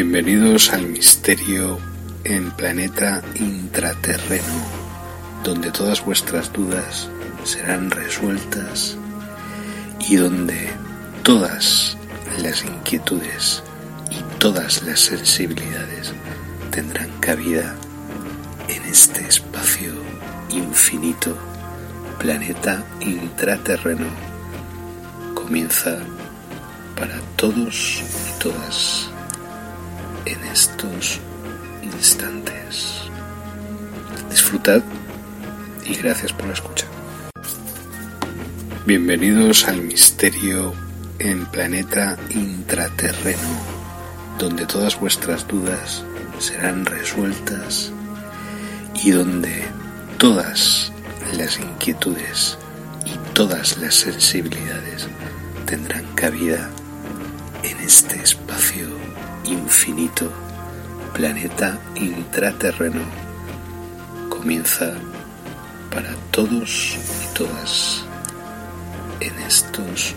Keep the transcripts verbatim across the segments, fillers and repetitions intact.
Bienvenidos al misterio en Planeta Intraterreno, donde todas vuestras dudas serán resueltas y donde todas las inquietudes y todas las sensibilidades tendrán cabida en este espacio infinito. Planeta Intraterreno comienza para todos y todas en estos instantes. Disfrutad y gracias por la escucha. Bienvenidos al misterio en Planeta Intraterreno, donde todas vuestras dudas serán resueltas y donde todas las inquietudes y todas las sensibilidades tendrán cabida en este espacio infinito. Planeta Intraterreno comienza para todos y todas en estos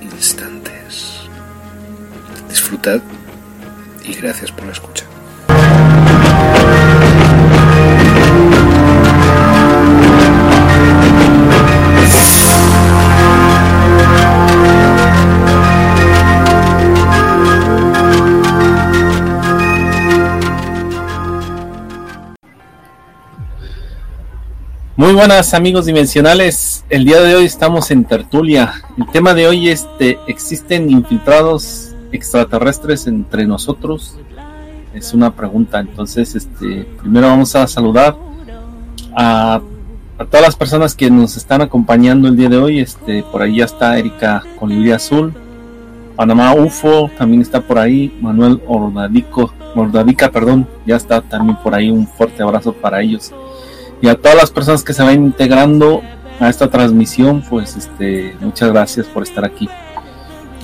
instantes. Disfrutad y gracias por la escucha. Muy buenas amigos dimensionales, el día de hoy estamos en tertulia. El tema de hoy es de, ¿existen infiltrados extraterrestres entre nosotros? Es una pregunta. Entonces este, primero vamos a saludar a, a todas las personas que nos están acompañando el día de hoy. Este, por ahí ya está Erika Colibrí Azul, Panamá U F O, también está por ahí Manuel Ordadico, Ordavica, perdón, ya está también por ahí. Un fuerte abrazo para ellos. Y a todas las personas que se van integrando a esta transmisión, pues este, muchas gracias por estar aquí.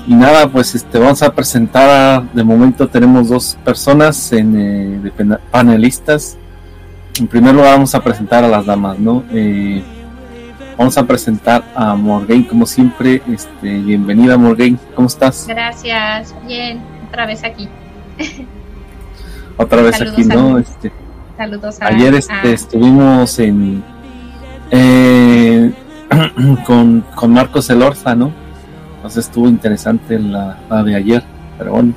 Y nada, pues este, vamos a presentar, a, de momento tenemos dos personas en, eh, de panelistas. En primer lugar vamos a presentar a las damas, ¿no? Eh, vamos a presentar a Morgane, como siempre. Este, bienvenida Morgane, ¿cómo estás? Gracias, bien, otra vez aquí. Otra vez saludos, aquí, ¿no? Saludos. Este, Saludos a, Ayer este, a... estuvimos en eh, con, con Marcos Elorza, ¿no? Entonces estuvo interesante la, la de ayer, pero bueno.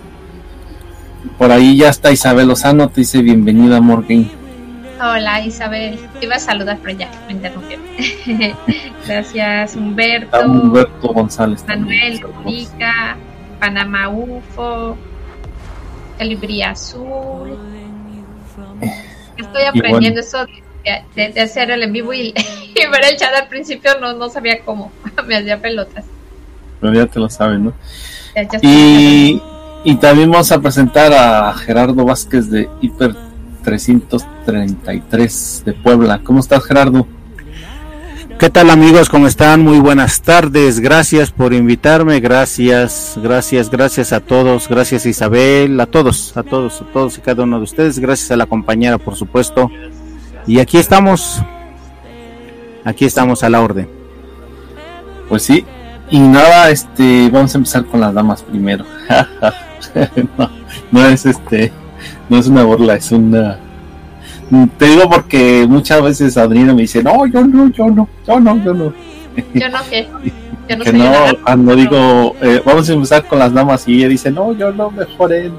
Por ahí ya está Isabel Lozano, te dice bienvenida Morgane. Hola Isabel, te iba a saludar pero ya me interrumpieron. Gracias Humberto. Está Humberto González. Manuel, Rica, Panamá U F O, Colibrí Azul. Estoy aprendiendo bueno. eso de, de, de hacer el en vivo y, y ver el chat. Al principio no, no sabía cómo, me hacía pelotas. Pero ya te lo saben, ¿no? Ya, ya y, y también vamos a presentar a Gerardo Vázquez de Hiper trescientos treinta y tres de Puebla. ¿Cómo estás, Gerardo? ¿Qué tal, amigos? ¿Cómo están? Muy buenas tardes. Gracias por invitarme. Gracias, gracias, gracias a todos. Gracias, Isabel, a todos, a todos, a todos y cada uno de ustedes. Gracias a la compañera, por supuesto. Y aquí estamos. Aquí estamos a la orden. Pues sí. Y nada, este, vamos a empezar con las damas primero. no, no es este, no es una burla, es una... Te digo porque muchas veces Adriana me dice, no, yo no, yo no, yo no, yo no. Yo no, ¿qué? Yo no que no, cuando digo, eh, vamos a empezar con las damas y ella dice, no, yo no, mejor él.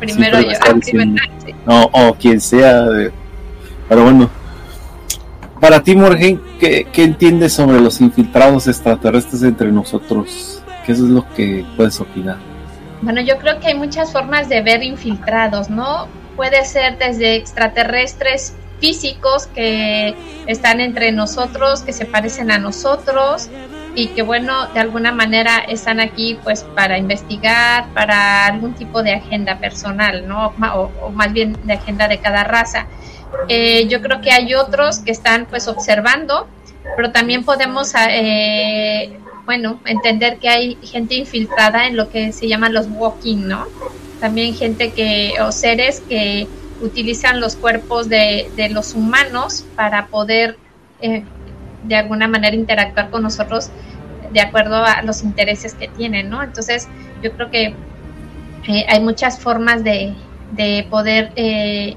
Primero sí, yo, diciendo, sí. No, o quien sea. Eh, pero bueno, para ti, Morgane, ¿qué, ¿qué entiendes sobre los infiltrados extraterrestres entre nosotros? ¿Qué es lo que puedes opinar? Bueno, yo creo que hay muchas formas de ver infiltrados, ¿no? Puede ser desde extraterrestres físicos que están entre nosotros, que se parecen a nosotros y que, bueno, de alguna manera están aquí pues para investigar, para algún tipo de agenda personal, ¿no? O, o más bien de agenda de cada raza. Eh, yo creo que hay otros que están pues observando, pero también podemos, eh, bueno, entender que hay gente infiltrada en lo que se llaman los walking, ¿no? También gente que o seres que utilizan los cuerpos de, de los humanos para poder eh, de alguna manera interactuar con nosotros de acuerdo a los intereses que tienen, ¿no? Entonces yo creo que eh, hay muchas formas de, de poder eh,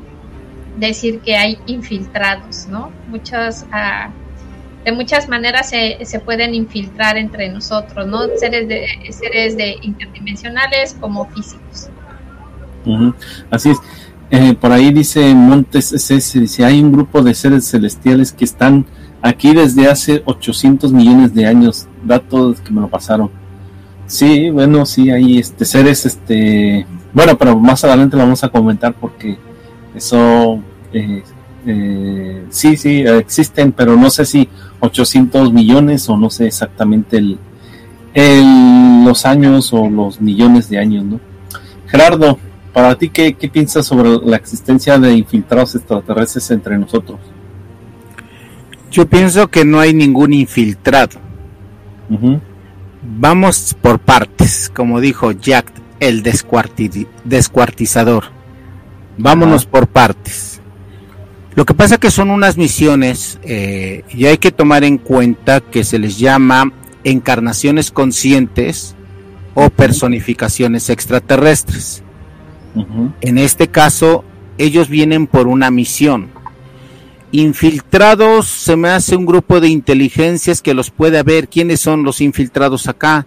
decir que hay infiltrados, ¿no? Muchos, ah, de muchas maneras se, se pueden infiltrar entre nosotros, ¿no? Seres de, seres de interdimensionales como físicos. Uh-huh. Así es. Eh, por ahí dice Montes S S, dice, hay un grupo de seres celestiales que están aquí desde hace ochocientos millones de años, datos que me lo pasaron. Sí, bueno, sí, hay este seres, este, bueno, pero más adelante lo vamos a comentar porque eso, eh, eh, sí, sí, existen, pero no sé si ochocientos millones o no sé exactamente el, el los años o los millones de años, ¿no? Gerardo, para ti, ¿qué, qué piensas sobre la existencia de infiltrados extraterrestres entre nosotros? Yo pienso que no hay ningún infiltrado. Uh-huh. Vamos por partes, como dijo Jack, el descuarti- descuartizador. Vámonos uh-huh. por partes. Lo que pasa es que son unas misiones eh, y hay que tomar en cuenta que se les llama encarnaciones conscientes o personificaciones extraterrestres. Uh-huh. En este caso, ellos vienen por una misión. Infiltrados, se me hace un grupo de inteligencias que los puede haber. ¿Quiénes son los infiltrados acá?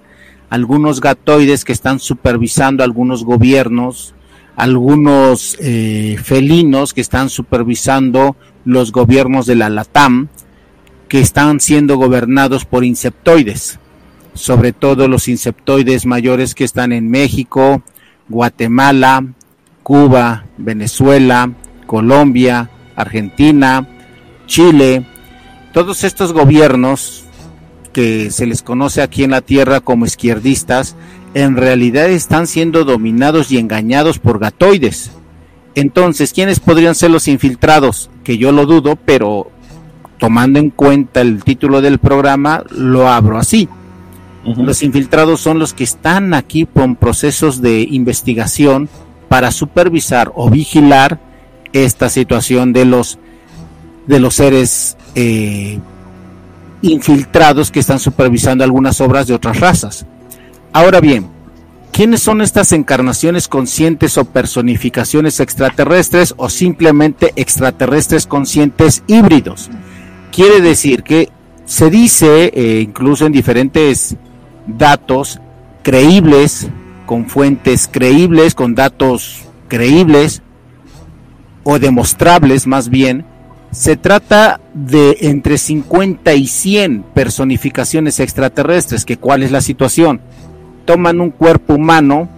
Algunos gatoides que están supervisando algunos gobiernos, algunos eh, felinos que están supervisando los gobiernos de la LATAM, que están siendo gobernados por insectoides, sobre todo los insectoides mayores que están en México, Guatemala, Cuba, Venezuela, Colombia, Argentina, Chile, todos estos gobiernos que se les conoce aquí en la tierra como izquierdistas, en realidad están siendo dominados y engañados por gatoides. Entonces, ¿quiénes podrían ser los infiltrados? Que yo lo dudo, pero tomando en cuenta el título del programa, lo abro así. Uh-huh. Los infiltrados son los que están aquí con procesos de investigación para supervisar o vigilar esta situación de los de los seres eh, infiltrados que están supervisando algunas obras de otras razas. Ahora bien, ¿quiénes son estas encarnaciones conscientes o personificaciones extraterrestres o simplemente extraterrestres conscientes híbridos? Quiere decir que se dice, eh, incluso en diferentes datos creíbles, con fuentes creíbles, con datos creíbles o demostrables más bien, se trata de entre cincuenta y cien personificaciones extraterrestres, que ¿cuál es la situación? Toman un cuerpo humano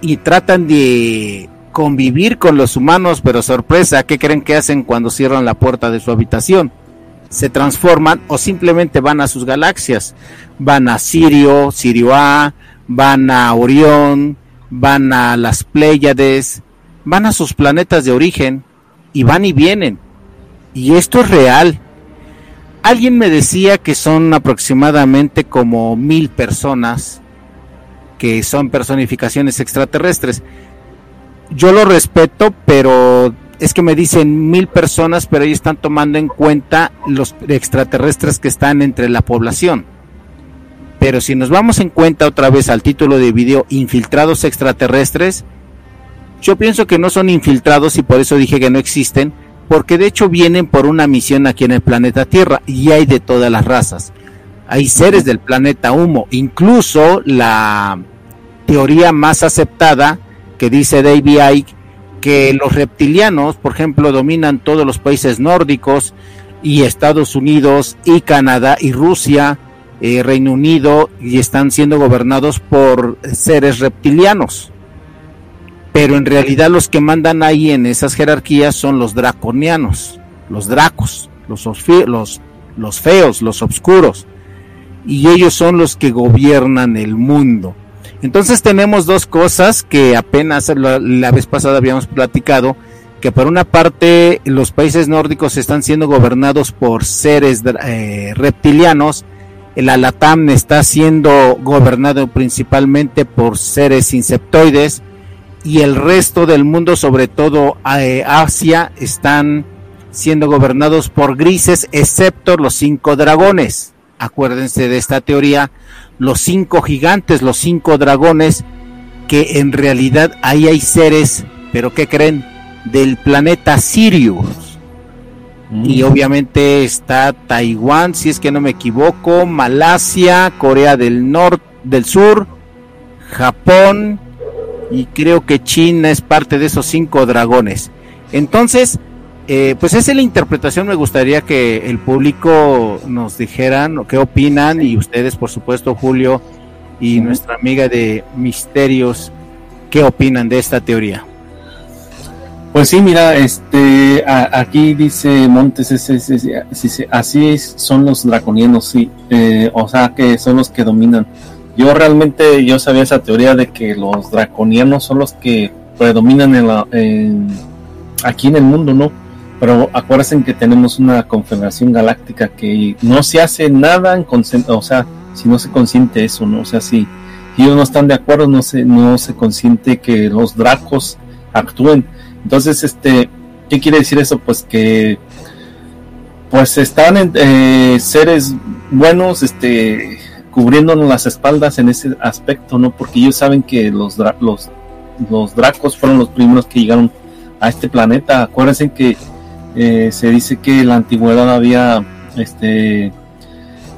y tratan de convivir con los humanos, pero sorpresa, ¿qué creen que hacen cuando cierran la puerta de su habitación? Se transforman o simplemente van a sus galaxias, van a Sirio, Sirio A, van a Orión, van a las Pléyades, van a sus planetas de origen y van y vienen. Y esto es real. Alguien me decía que son aproximadamente como mil personas que son personificaciones extraterrestres. Yo lo respeto, pero es que me dicen mil personas, pero ellos están tomando en cuenta los extraterrestres que están entre la población. Pero si nos vamos en cuenta otra vez al título de video, infiltrados extraterrestres, yo pienso que no son infiltrados y por eso dije que no existen, porque de hecho vienen por una misión aquí en el planeta Tierra y hay de todas las razas. Hay seres del planeta Humo, incluso la teoría más aceptada que dice David Icke, que los reptilianos, por ejemplo, dominan todos los países nórdicos y Estados Unidos y Canadá y Rusia, eh, Reino Unido, y están siendo gobernados por seres reptilianos. Pero en realidad los que mandan ahí en esas jerarquías son los draconianos, los dracos, los, osfi- los, los feos, los oscuros, y ellos son los que gobiernan el mundo. Entonces tenemos dos cosas que apenas la, la vez pasada habíamos platicado, que por una parte los países nórdicos están siendo gobernados por seres eh, reptilianos, la LATAM está siendo gobernado principalmente por seres insectoides y el resto del mundo, sobre todo eh, Asia, están siendo gobernados por grises, excepto los cinco dragones. Acuérdense de esta teoría, los cinco gigantes, los cinco dragones, que en realidad ahí hay seres, pero ¿qué creen? Del planeta Sirius. Mm. Y obviamente está Taiwán, si es que no me equivoco, Malasia, Corea del Norte, del Sur, Japón, y creo que China es parte de esos cinco dragones. Entonces, eh, pues esa es la interpretación. Me gustaría que el público nos dijeran qué opinan, y ustedes, por supuesto, Julio y sí, nuestra amiga de Misterios, ¿qué opinan de esta teoría? Pues sí, mira, este, a, aquí dice Montes, es, es, es, es, así es, son los draconianos, sí, eh, o sea que son los que dominan. Yo realmente, yo sabía esa teoría de que los draconianos son los que predominan en la, en, aquí en el mundo, ¿no? Pero acuérdense que tenemos una confederación galáctica que no se hace nada, en consciente, o sea, si no se consiente eso, ¿no? O sea, si ellos no están de acuerdo, no se, no se consiente que los dracos actúen. Entonces, este, ¿qué quiere decir eso? Pues que, pues están eh, seres buenos, este, cubriéndonos las espaldas en ese aspecto, ¿no? Porque ellos saben que los, dra- los, los dracos fueron los primeros que llegaron a este planeta. Acuérdense que eh, se dice que en la antigüedad había, este,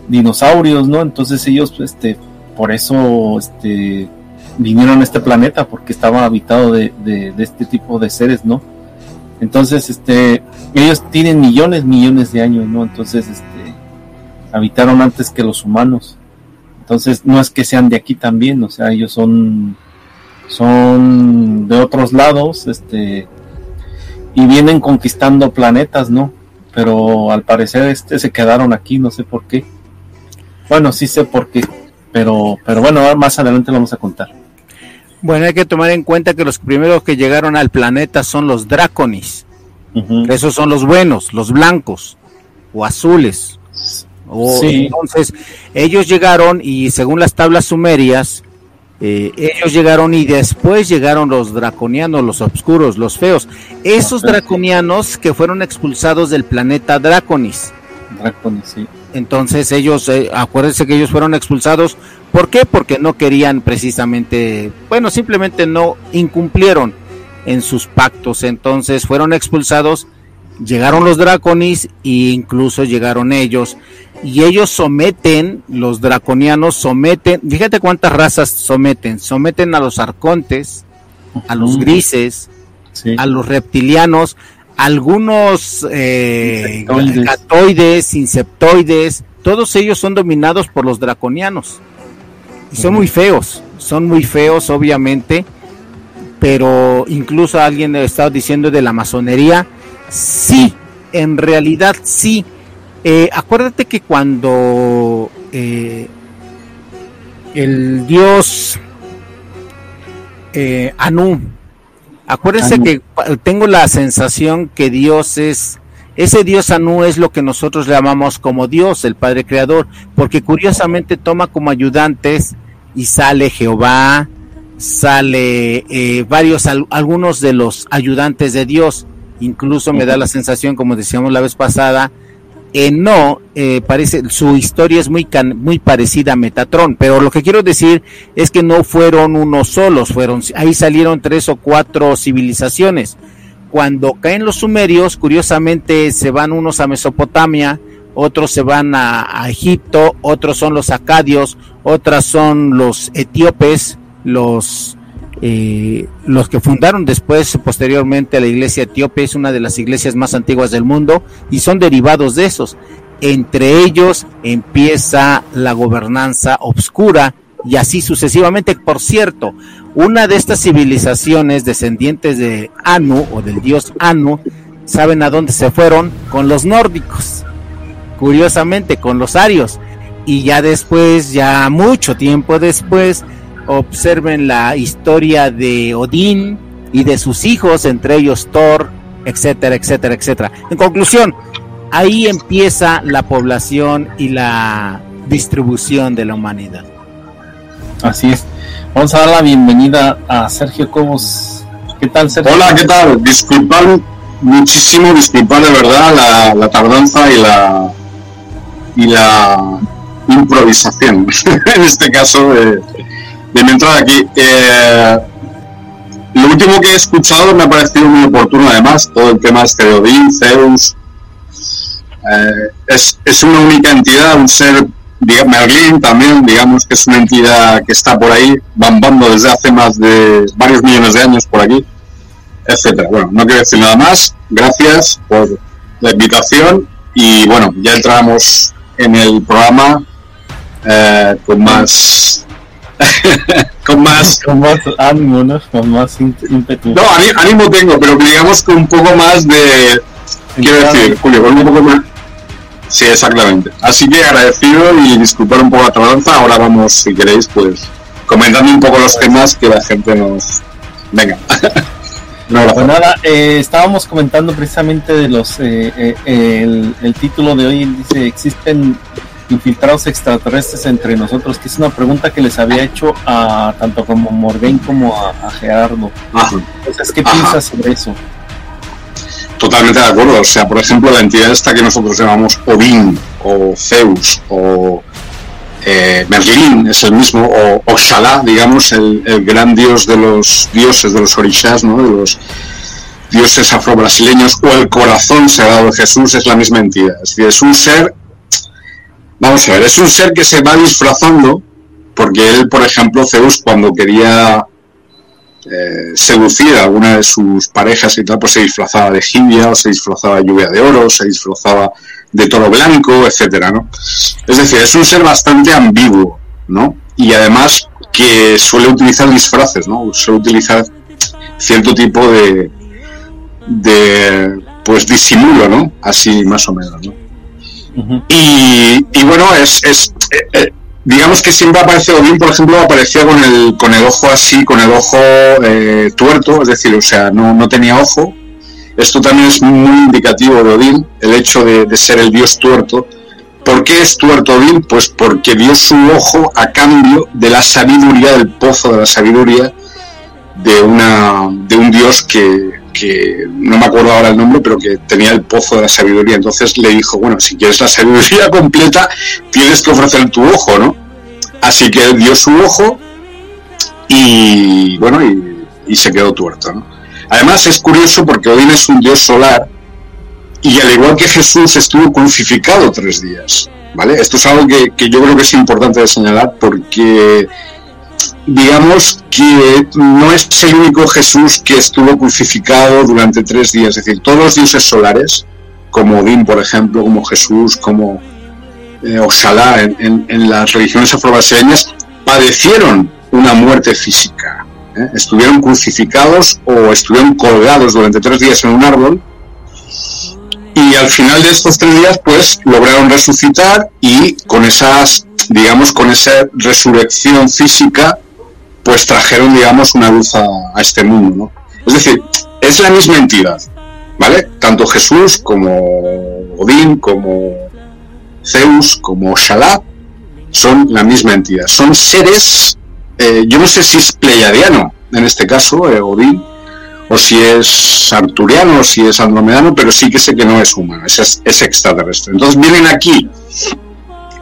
dinosaurios, ¿no? Entonces ellos, este, por eso, este, vinieron a este planeta, porque estaba habitado de, de, de este tipo de seres, ¿no? Entonces, este, ellos tienen millones, millones de años, ¿no? Entonces, este, habitaron antes que los humanos. Entonces, no es que sean de aquí también, o sea, ellos son, son de otros lados, este, y vienen conquistando planetas, ¿no? Pero al parecer, este, se quedaron aquí, no sé por qué. Bueno, sí sé por qué, pero, pero bueno, más adelante lo vamos a contar. Bueno, hay que tomar en cuenta que los primeros que llegaron al planeta son los draconis. Uh-huh. Esos son los buenos, los blancos o azules. O, sí. Entonces, ellos llegaron, y según las tablas sumerias, eh, ellos llegaron, y después llegaron los draconianos, los oscuros, los feos. Esos draconianos que fueron expulsados del planeta Draconis. Draconis, sí. Entonces ellos, eh, acuérdense que ellos fueron expulsados. ¿Por qué? Porque no querían precisamente, bueno, simplemente no incumplieron en sus pactos. Entonces fueron expulsados, llegaron los draconis e incluso llegaron ellos. Y ellos someten, los draconianos someten, fíjate cuántas razas someten, someten a los arcontes, a los grises, sí, a los reptilianos, algunos eh, gatoides, insectoides, todos ellos son dominados por los draconianos. Y son muy feos, son muy feos obviamente, pero incluso alguien estaba diciendo de la masonería, sí, en realidad sí. Eh, acuérdate que cuando eh, el dios eh, Anu, acuérdense Anu. que tengo la sensación que Dios es, ese dios Anu es lo que nosotros le llamamos como Dios, el Padre Creador, porque curiosamente toma como ayudantes y sale Jehová, sale eh, varios, al, algunos de los ayudantes de Dios, incluso me da la sensación, como decíamos la vez pasada, Eh, no, eh, parece, su historia es muy, can, muy parecida a Metatron, pero lo que quiero decir es que no fueron unos solos, fueron, ahí salieron tres o cuatro civilizaciones. Cuando caen los sumerios, curiosamente se van unos a Mesopotamia, otros se van a, a Egipto, otros son los acadios, otras son los etíopes, los, eh, los que fundaron después, posteriormente, la iglesia etíope, es una de las iglesias más antiguas del mundo, y son derivados de esos. Entre ellos empieza la gobernanza obscura, y así sucesivamente. Por cierto, una de estas civilizaciones descendientes de Anu, o del dios Anu, ¿saben a dónde se fueron? Con los nórdicos, curiosamente, con los arios, y ya después, ya mucho tiempo después, observen la historia de Odín y de sus hijos, entre ellos Thor, etcétera, etcétera, etcétera. En conclusión, ahí empieza la población y la distribución de la humanidad. Así es. Vamos a dar la bienvenida a Sergio Cobos. ¿Qué tal, Sergio? Hola, ¿qué tal? Disculpad muchísimo, disculpad de verdad la, la tardanza y la y la improvisación. En este caso, eh, déjame entrar aquí. Eh, lo último que he escuchado me ha parecido muy oportuno, además, todo el tema este de Odín, Zeus. Eh, es, es una única entidad, un ser, digamos, Merlín también, digamos que es una entidad que está por ahí, bambando desde hace más de varios millones de años por aquí, etcétera. Bueno, no quiero decir nada más, gracias por la invitación y bueno, ya entramos en el programa eh, con más con más con más ánimo, ¿no? Con más ímpetu. No, ánimo tengo, pero digamos que un poco más de... Quiero decir, Julio, con un poco más... Sí, exactamente. Así que agradecido y disculpar un poco la tardanza. Ahora vamos, si queréis, pues comentando un poco los temas que la gente nos... Venga. No, pues nada, eh, estábamos comentando precisamente de los... Eh, eh, el, el título de hoy dice, ¿existen infiltrados extraterrestres entre nosotros? Que es una pregunta que les había hecho a tanto como Morgane como a, a Gerardo. Ajá. Entonces, ¿qué Ajá. piensas sobre eso? Totalmente de acuerdo. O sea, por ejemplo, la entidad esta que nosotros llamamos Odín o Zeus o eh, Merlín es el mismo, o, o Shalá, digamos, el, el gran dios de los dioses, de los orishas, ¿no? De los dioses afrobrasileños, o el corazón sagrado de Jesús, es la misma entidad. Es decir, es un ser, vamos a ver, es un ser que se va disfrazando, porque él, por ejemplo, Zeus, cuando quería... Eh, seducir a alguna de sus parejas y tal, pues se disfrazaba de jibia, se disfrazaba de lluvia de oro, se disfrazaba de toro blanco, etcétera, ¿no? Es decir, es un ser bastante ambiguo, ¿no? Y además que suele utilizar disfraces, ¿no? Suele utilizar cierto tipo de, de pues disimulo, ¿no? Así más o menos, ¿no? Uh-huh. y, y bueno, es... es eh, eh, digamos que siempre aparece Odín, por ejemplo, aparecía con el con el ojo así, con el ojo eh, tuerto, es decir, o sea, no, no tenía ojo. Esto también es muy indicativo de Odín, el hecho de, de ser el dios tuerto. ¿Por qué es tuerto Odín? Pues porque dio su ojo a cambio de la sabiduría, del pozo de la sabiduría de una de un dios que, que no me acuerdo ahora el nombre, pero que tenía el pozo de la sabiduría. Entonces le dijo, bueno, si quieres la sabiduría completa, tienes que ofrecer tu ojo, ¿no? Así que él dio su ojo y, bueno, y, y se quedó tuerto, ¿no? Además es curioso porque Odín es un dios solar y al igual que Jesús estuvo crucificado tres días, ¿vale? Esto es algo que, que yo creo que es importante de señalar porque... digamos que no es el único Jesús que estuvo crucificado durante tres días, es decir, todos los dioses solares, como Odín, por ejemplo, como Jesús, como eh, Oxalá, en, en, en las religiones afrobrasileñas, padecieron una muerte física, ¿eh? Estuvieron crucificados o estuvieron colgados durante tres días en un árbol, y al final de estos tres días, pues, lograron resucitar y con esas... digamos, con esa resurrección física, pues trajeron, digamos, una luz a, a este mundo, ¿no? Es decir, es la misma entidad, ¿vale? Tanto Jesús como Odín, como Zeus, como Shalá, son la misma entidad. Son seres, eh, yo no sé si es pleiadiano, en este caso, eh, Odín, o si es arturiano, o si es andromedano, pero sí que sé que no es humano, es, es extraterrestre. Entonces vienen aquí,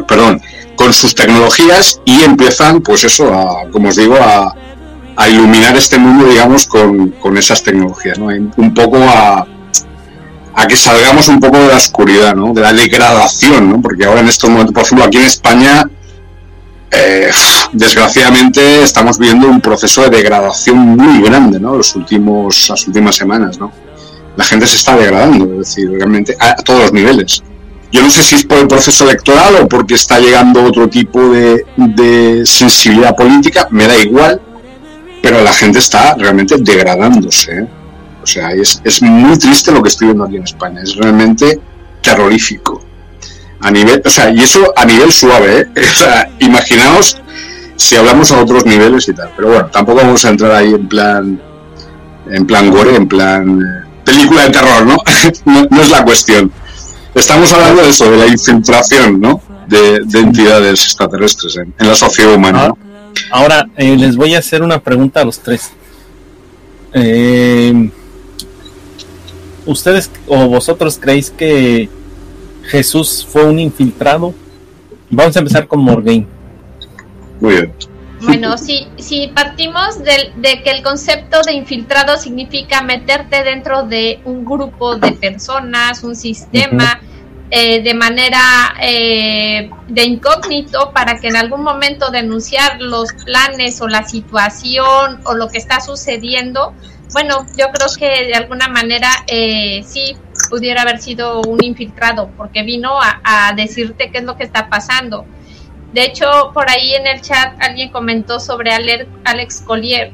perdón, con sus tecnologías y empiezan, pues eso, a, como os digo, a, a iluminar este mundo, digamos, con, con esas tecnologías, ¿no? Un poco a, a que salgamos un poco de la oscuridad, ¿no? De la degradación, ¿no? Porque ahora en estos momentos, por ejemplo, aquí en España, eh, desgraciadamente estamos viviendo un proceso de degradación muy grande, ¿no? Los últimos, las últimas semanas, ¿no? La gente se está degradando, es decir, realmente a, a todos los niveles. Yo no sé si es por el proceso electoral o porque está llegando otro tipo de, de sensibilidad política, me da igual, pero la gente está realmente degradándose, ¿eh? O sea, es, es muy triste lo que estoy viendo aquí en España, es realmente terrorífico. A nivel, o sea, y eso a nivel suave, ¿eh? O sea, imaginaos si hablamos a otros niveles y tal, pero bueno, tampoco vamos a entrar ahí en plan, en plan gore, en plan película de terror, ¿no? No, no es la cuestión. Estamos hablando de eso, de la infiltración, ¿no? De, de entidades extraterrestres en, en la sociedad humana, ¿no? Ahora, eh, les voy a hacer una pregunta a los tres. Eh, ¿Ustedes o vosotros creéis que Jesús fue un infiltrado? Vamos a empezar con Morgane. Muy bien. Bueno, si, si partimos de, de que el concepto de infiltrado significa meterte dentro de un grupo de personas, un sistema, eh, de manera eh, de incógnito, para que en algún momento denunciar los planes o la situación o lo que está sucediendo, bueno, yo creo que de alguna manera eh, sí pudiera haber sido un infiltrado, porque vino a, a decirte qué es lo que está pasando. De hecho, por ahí en el chat alguien comentó sobre Alex Collier.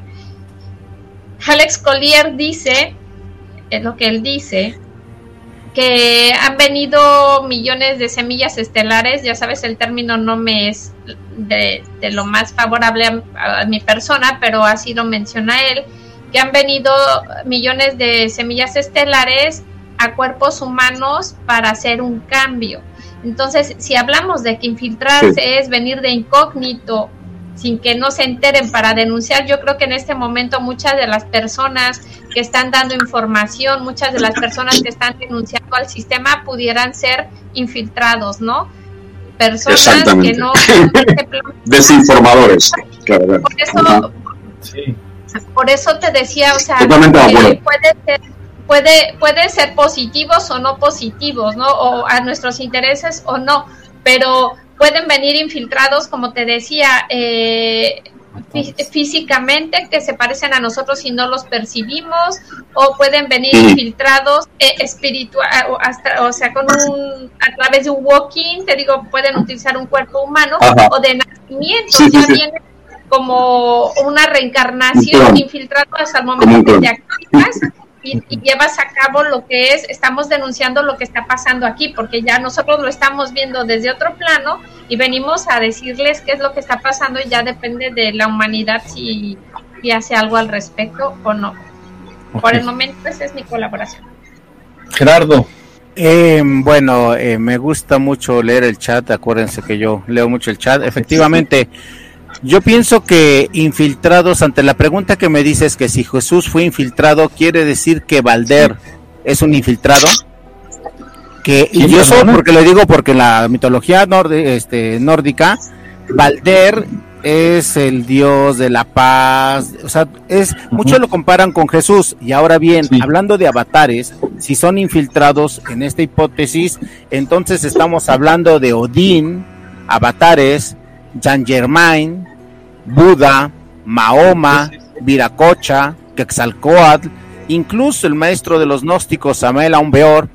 Alex Collier dice, es lo que él dice, que han venido millones de semillas estelares. Ya sabes, el término no me es de, de lo más favorable a, a mi persona, pero así lo menciona él, que han venido millones de semillas estelares a cuerpos humanos para hacer un cambio. Entonces, si hablamos de que infiltrarse sí. es venir de incógnito, sin que no se enteren, para denunciar, yo creo que en este momento muchas de las personas que están dando información, muchas de las personas que están denunciando al sistema pudieran ser infiltrados, ¿no? Personas que no... Desinformadores. Por eso, sí. por eso te decía, o sea, que puede ser... Puede, puede ser positivos o no positivos, ¿no? O a nuestros intereses o no, pero pueden venir infiltrados, como te decía, eh, fí físicamente, que se parecen a nosotros y no los percibimos, o pueden venir infiltrados eh, espiritual, o, hasta, o sea, con un, a través de un walking, te digo, pueden utilizar un cuerpo humano, ajá, o de nacimiento, sí, ya sí, vienen como una reencarnación, infiltrado hasta el momento que te activas. Y, y llevas a cabo lo que es, estamos denunciando lo que está pasando aquí, porque ya nosotros lo estamos viendo desde otro plano y venimos a decirles qué es lo que está pasando, y ya depende de la humanidad si, si hace algo al respecto o no. Por el momento esa es mi colaboración. Gerardo. Eh, bueno, eh, me gusta mucho leer el chat, acuérdense que yo leo mucho el chat, efectivamente. Yo pienso que infiltrados, ante la pregunta que me dices, que si Jesús fue infiltrado, ¿quiere decir que Valder es un infiltrado? Que, y yo soy, porque lo digo, porque en la mitología norde, este, nórdica, Valder es el dios de la paz, o sea, es, muchos lo comparan con Jesús. Y ahora bien, sí, hablando de avatares, si son infiltrados en esta hipótesis, entonces estamos hablando de Odín, avatares, San Germain, Buda, Mahoma, Viracocha, Quetzalcóatl, incluso el maestro de los gnósticos, Samael Aumbeor,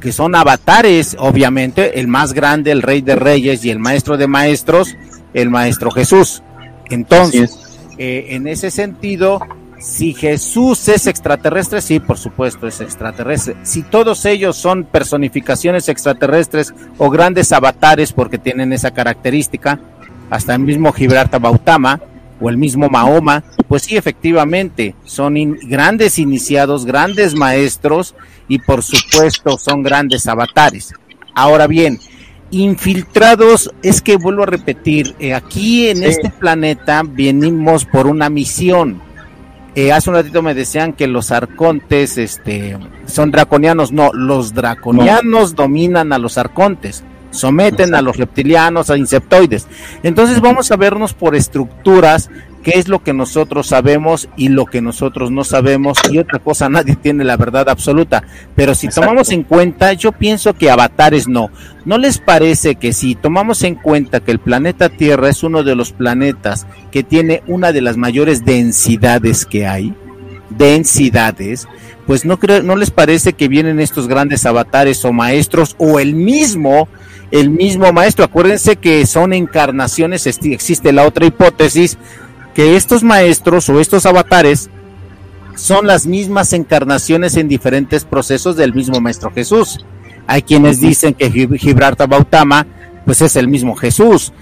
que son avatares, obviamente, el más grande, el rey de reyes y el maestro de maestros, el maestro Jesús. Entonces, eh, en ese sentido, si Jesús es extraterrestre, sí, por supuesto, es extraterrestre. Si todos ellos son personificaciones extraterrestres o grandes avatares, porque tienen esa característica, hasta el mismo Gibraltar Bautama o el mismo Mahoma, pues sí, efectivamente, son in grandes iniciados, grandes maestros, y por supuesto son grandes avatares. Ahora bien, infiltrados, es que vuelvo a repetir, eh, aquí en sí. este planeta venimos por una misión. Eh, hace un ratito me decían que los arcontes este, son draconianos. No, los draconianos no. dominan a los arcontes, someten a los reptilianos, a insectoides. Entonces vamos a vernos por estructuras, qué es lo que nosotros sabemos y lo que nosotros no sabemos, y otra cosa, nadie tiene la verdad absoluta, pero si Exacto. tomamos en cuenta, yo pienso que avatares no. ¿No les parece que si tomamos en cuenta que el planeta Tierra es uno de los planetas que tiene una de las mayores densidades que hay, densidades, pues no creo, ¿no les parece que vienen estos grandes avatares o maestros, o el mismo el mismo maestro? Acuérdense que son encarnaciones. Existe la otra hipótesis, que estos maestros o estos avatares son las mismas encarnaciones en diferentes procesos del mismo maestro Jesús. Hay quienes dicen que Gibraltar Bautama pues es el mismo Jesús,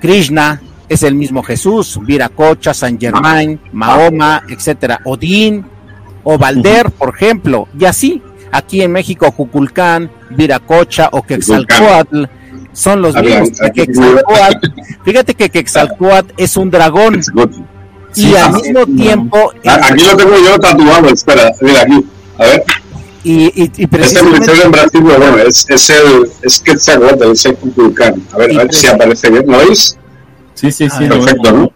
Krishna es el mismo Jesús, Viracocha, San Germain, Mahoma, etcétera, Odín o Valder, por ejemplo, y así. Aquí en México, Cuculcán, Viracocha o Quetzalcóatl son los mismos. Fíjate que Quetzalcóatl es un dragón, sí, y al mismo tiempo... Aquí lo tengo yo tatuado, espera, mira aquí, a ver. Y, y, y precisamente... Este en Brasil, bueno, es, es el es Quetzalcóatl, es el Cuculcán. A ver, a ver si aparece bien, ¿lo veis? Sí, sí, sí. Ah, perfecto, ¿no?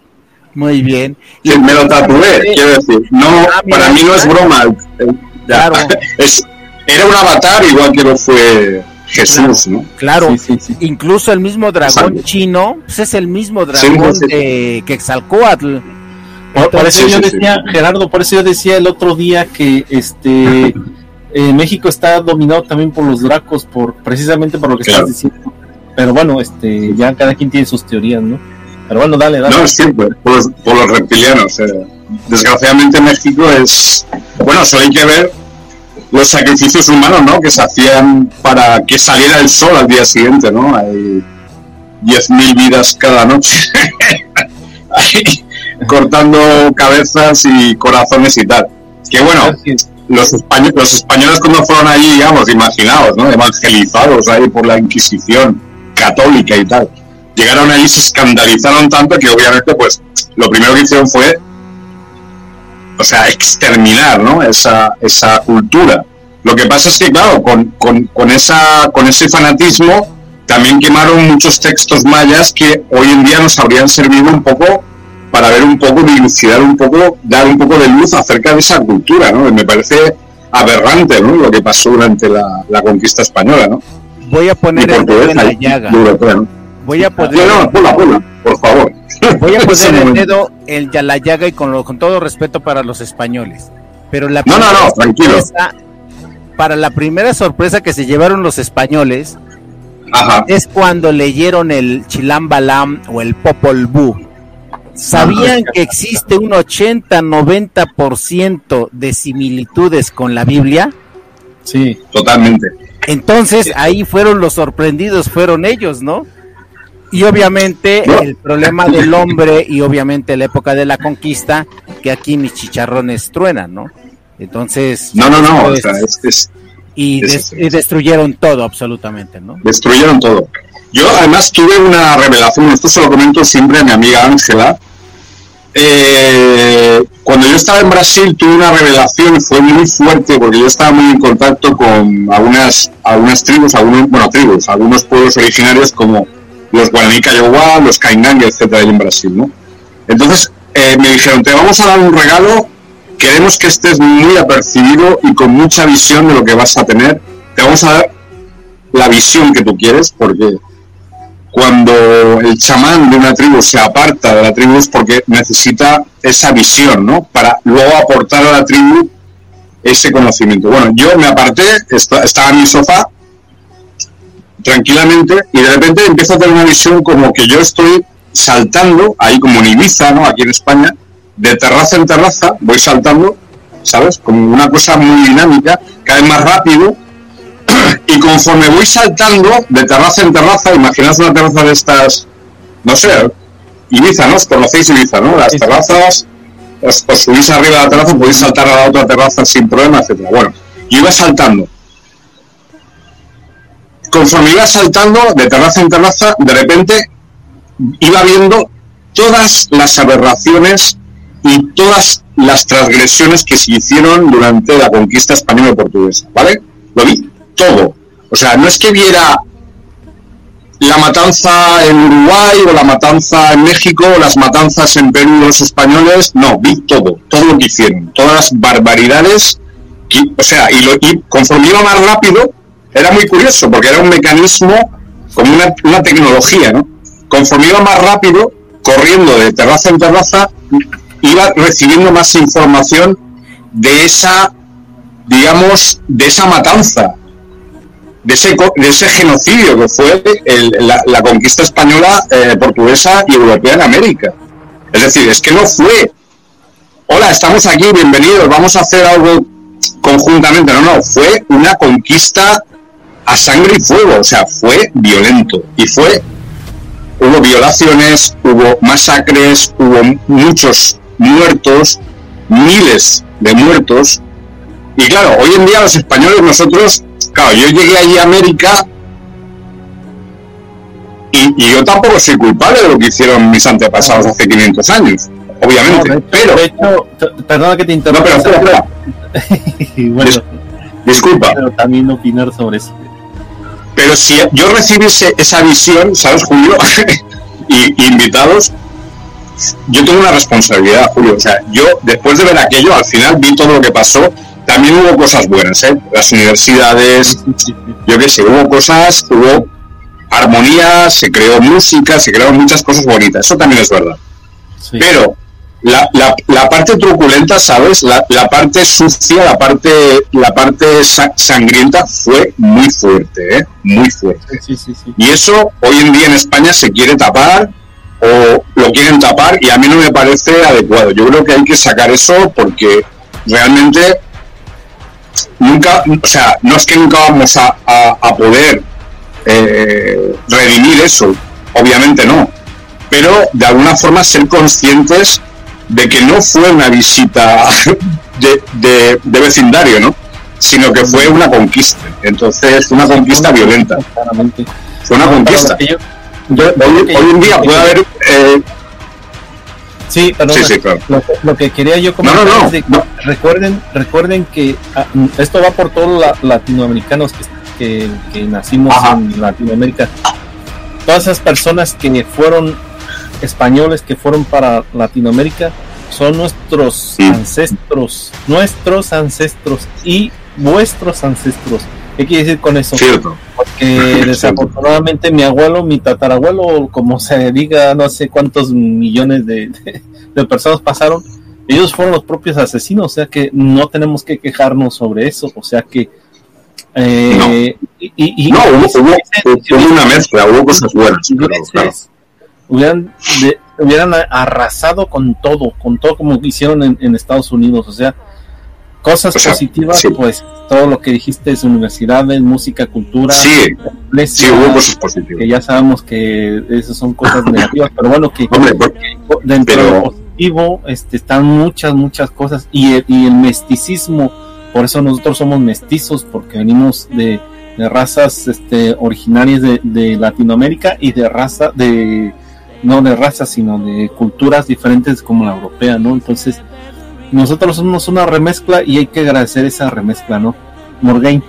Muy bien. Y sí, me lo tatué, de... quiero decir. No, ah, para mí no es broma. Claro. Es, era un avatar igual que lo fue Jesús, ¿no? Claro, sí, sí, sí. Incluso el mismo dragón Sánchez. Chino, pues es el mismo dragón sí, sí, sí. de Quetzalcóatl. Por, por eso sí, yo sí, decía, sí. Gerardo, por eso yo decía el otro día que este eh, México está dominado también por los dracos, por precisamente por lo que claro. estás diciendo. Pero bueno, este ya cada quien tiene sus teorías, ¿no? Pero bueno, dale, dale. No, siempre, por, por los reptilianos. Eh. Desgraciadamente México es... Bueno, solo hay que ver los sacrificios humanos, ¿no? Que se hacían para que saliera el sol al día siguiente, ¿no? Hay diez mil vidas cada noche. Ahí, cortando cabezas y corazones y tal. Que bueno, los, españ- los españoles cuando fueron allí, digamos, imaginaos, ¿no? Evangelizados ahí por la Inquisición católica y tal. Llegaron allí, se escandalizaron tanto que obviamente, pues, lo primero que hicieron fue... O sea, exterminar, ¿no? Esa, esa cultura. Lo que pasa es que, claro, con, con, con, esa, con ese fanatismo también quemaron muchos textos mayas que hoy en día nos habrían servido un poco para ver un poco, dilucidar un poco, dar un poco de luz acerca de esa cultura, ¿no? Me parece aberrante, ¿no? Lo que pasó durante la, la conquista española, ¿no? Voy a poner el dedo en la llaga. ¿No? Voy a poner... No, no, pula, pula, por favor. Voy a poner el dedo en la llaga y con, lo, con todo respeto para los españoles. Pero la no, no, no, tranquilo. Sorpresa, para la primera sorpresa que se llevaron los españoles Ajá. es cuando leyeron el Chilambalam o el Popol Vuh. Sabían que existe un ochenta noventa por ciento de similitudes con la Biblia. Sí, totalmente. Entonces ahí fueron los sorprendidos, fueron ellos, ¿no? Y obviamente el problema del hombre y obviamente la época de la conquista, que aquí mis chicharrones truenan, ¿no? Entonces... No, no, no, pues, o sea, es... es y, des, es, es, y destruyeron todo absolutamente, ¿no? Destruyeron todo. Yo además tuve una revelación, esto se lo comento siempre a mi amiga Ángela. Eh, cuando yo estaba en Brasil tuve una revelación, fue muy fuerte, porque yo estaba muy en contacto con algunas, algunas tribus, algunos, bueno, tribus, algunos pueblos originarios como... los Guaraní Kayowá, los Caingangue, etcétera, en Brasil, ¿no? Entonces, eh, me dijeron, te vamos a dar un regalo, queremos que estés muy apercibido y con mucha visión de lo que vas a tener, te vamos a dar la visión que tú quieres, porque cuando el chamán de una tribu se aparta de la tribu es porque necesita esa visión, ¿no? Para luego aportar a la tribu ese conocimiento. Bueno, yo me aparté, estaba en mi sofá, tranquilamente, y de repente empiezo a tener una visión como que yo estoy saltando, ahí como en Ibiza, ¿no? Aquí en España, de terraza en terraza, voy saltando, ¿sabes? Como una cosa muy dinámica, cada vez más rápido, y conforme voy saltando de terraza en terraza, imaginaos una terraza de estas, no sé, Ibiza, ¿no? Os conocéis Ibiza, ¿no? Las terrazas, os, os subís arriba de la terraza, podéis saltar a la otra terraza sin problema, etcétera. Bueno, yo iba saltando. Conforme iba saltando de terraza en terraza, de repente iba viendo todas las aberraciones y todas las transgresiones que se hicieron durante la conquista española y portuguesa, ¿vale? Lo vi todo. O sea, no es que viera la matanza en Uruguay o la matanza en México o las matanzas en Perú de los españoles, no, vi todo, todo lo que hicieron, todas las barbaridades, que, o sea, y, lo, y conforme iba más rápido, era muy curioso, porque era un mecanismo como una, una tecnología, ¿no? Conforme iba más rápido, corriendo de terraza en terraza, iba recibiendo más información de esa, digamos, de esa matanza, de ese, de ese genocidio que fue el, la, la conquista española, eh, portuguesa y europea en América. Es decir, es que no fue, hola, estamos aquí, bienvenidos, vamos a hacer algo conjuntamente, no, no, fue una conquista a sangre y fuego, o sea, fue violento, y fue, hubo violaciones, hubo masacres, hubo muchos muertos, miles de muertos, y claro, hoy en día los españoles, nosotros, claro, yo llegué allí a América, y, y yo tampoco soy culpable de lo que hicieron mis antepasados hace quinientos años, obviamente, no, de hecho, pero... De hecho, t- perdona que te interrumpa. No, pero espera, bueno, Dis- disculpa. Pero también opinar sobre eso. Pero si yo recibiese esa visión, ¿sabes, Julio? y, y invitados, yo tengo una responsabilidad, Julio. O sea, yo después de ver aquello, al final vi todo lo que pasó. También hubo cosas buenas, ¿eh? Las universidades, yo qué sé, hubo cosas, hubo armonía, se creó música, se crearon muchas cosas bonitas. Eso también es verdad. Sí. Pero la, la, la parte truculenta, ¿sabes? La, la parte sucia, la parte la parte sangrienta fue muy fuerte, ¿eh? Muy fuerte. Sí, sí, sí. Y eso hoy en día en España se quiere tapar o lo quieren tapar y a mí no me parece adecuado. Yo creo que hay que sacar eso porque realmente nunca, o sea, no es que nunca vamos a, a, a poder eh, redimir eso, obviamente no, pero de alguna forma ser conscientes de que no fue una visita de, de, de vecindario, ¿no? Sino que fue una conquista. Entonces, una conquista violenta. Fue una conquista. Yo, hoy, que, hoy en día puede que, haber eh... sí, perdón, sí, sí, claro. lo, lo que quería yo comentar no, no, no, es de que no. recuerden recuerden que a, esto va por todos los latinoamericanos que, que, que nacimos Ajá. en Latinoamérica, todas esas personas que fueron españoles que fueron para Latinoamérica son nuestros sí. ancestros, nuestros ancestros y vuestros ancestros. ¿Qué quiere decir con eso? Cierto. Porque desafortunadamente mi abuelo, mi tatarabuelo, como se diga, no sé cuántos millones de, de, de personas pasaron, ellos fueron los propios asesinos, o sea que no tenemos que quejarnos sobre eso, o sea que... Eh, no, y, y, no hubo, hubo, hubo, hubo una mezcla, hubo cosas buenas. Claro. Hubieran, de, hubieran arrasado con todo, con todo como hicieron en, en Estados Unidos, o sea... Cosas o sea, positivas, sí. pues todo lo que dijiste es universidades, música, cultura, sí, iglesia, sí hubo cosas positivas. Que ya sabemos que esas son cosas negativas, pero bueno, que, Hombre, pues, que dentro pero... de lo positivo este, están muchas, muchas cosas. Y el, y el mesticismo, por eso nosotros somos mestizos, porque venimos de, de razas este, originarias de, de Latinoamérica y de raza, de no de razas, sino de culturas diferentes como la europea, ¿no? Entonces. Nosotros somos una remezcla y hay que agradecer esa remezcla, ¿no? Morgane.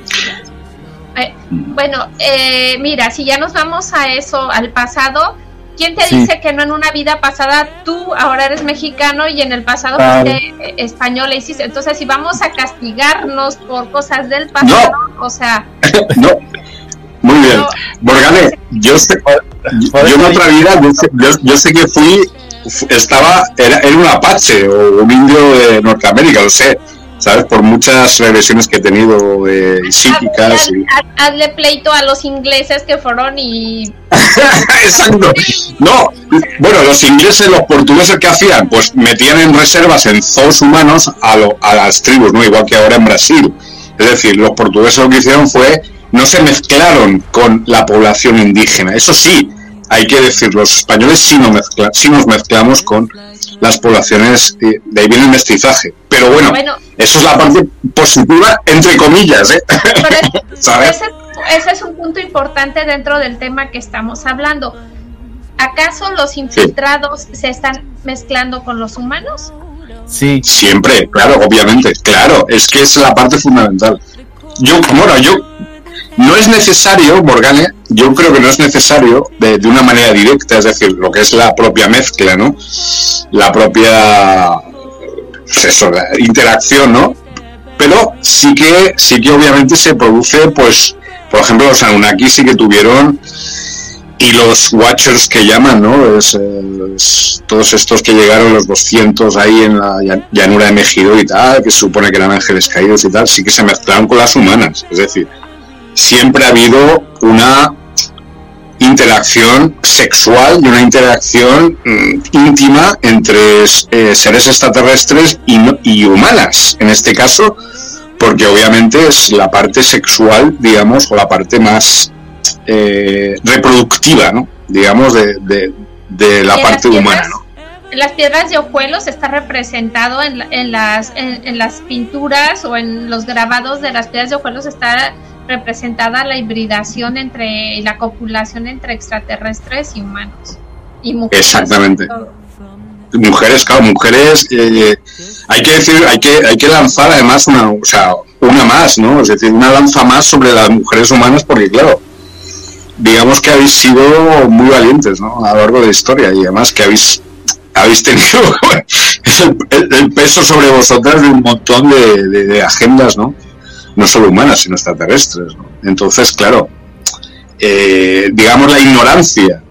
Eh, bueno, eh, mira, si ya nos vamos a eso, al pasado, ¿quién te sí. dice que no en una vida pasada tú ahora eres mexicano y en el pasado fuiste pues, español? Hiciste? Entonces, si vamos a castigarnos por cosas del pasado, no. o sea... no, muy bien. No, Morgane, yo sé, yo, yo en otra vida, yo sé, yo, yo sé que fui... estaba era, era un apache o un indio de Norteamérica, lo sé, sabes, por muchas regresiones que he tenido eh, psíquicas. Hazle, y... hazle pleito a los ingleses que fueron y exacto, no, bueno, los ingleses, los portugueses, ¿qué hacían? Pues metían en reservas, en zoos humanos a, lo, a las tribus, no, igual que ahora en Brasil. Es decir, los portugueses lo que hicieron fue no se mezclaron con la población indígena, eso sí. Hay que decir, los españoles sí nos, mezcla, sí nos mezclamos con las poblaciones, de ahí viene el mestizaje. Pero bueno, bueno eso es la parte positiva, entre comillas, ¿eh? Pero es, ¿sabes? Ese, ese es un punto importante dentro del tema que estamos hablando. ¿Acaso los infiltrados sí. se están mezclando con los humanos? Sí. Siempre, claro, obviamente, claro. Es que es la parte fundamental. Yo, bueno, yo... No es necesario, Morgane, yo creo que no es necesario de, de una manera directa, es decir, lo que es la propia mezcla, ¿no? La propia pues eso, la interacción, ¿no? Pero sí que, sí que obviamente se produce, pues, por ejemplo, los Anunnaki sí que tuvieron, y los Watchers que llaman, ¿no? Es, es, todos estos que llegaron, los doscientos ahí en la llanura de Megido y tal, que se supone que eran ángeles caídos y tal, sí que se mezclaron con las humanas, es decir... Siempre ha habido una interacción sexual y una interacción íntima entre eh, seres extraterrestres y, no, y humanas, en este caso, porque obviamente es la parte sexual, digamos, o la parte más eh, reproductiva, ¿no? Digamos, de, de, de la parte piedras, humana, ¿no? En las piedras de Ojuelos está representado en, la, en, las, en, en las pinturas o en los grabados de las piedras de Ojuelos está... representada la hibridación entre la copulación entre extraterrestres y humanos y mujeres. Exactamente. Mujeres, claro, mujeres. Eh, hay que decir, hay que, hay que lanzar además una, o sea, una más, ¿no? Es decir, una lanza más sobre las mujeres humanas, porque claro, digamos que habéis sido muy valientes, ¿no? A lo largo de la historia y además que habéis habéis tenido el, el peso sobre vosotras de un montón de, de, de agendas, ¿no? No solo humanas, sino extraterrestres, ¿no? Entonces, claro, eh, digamos la ignorancia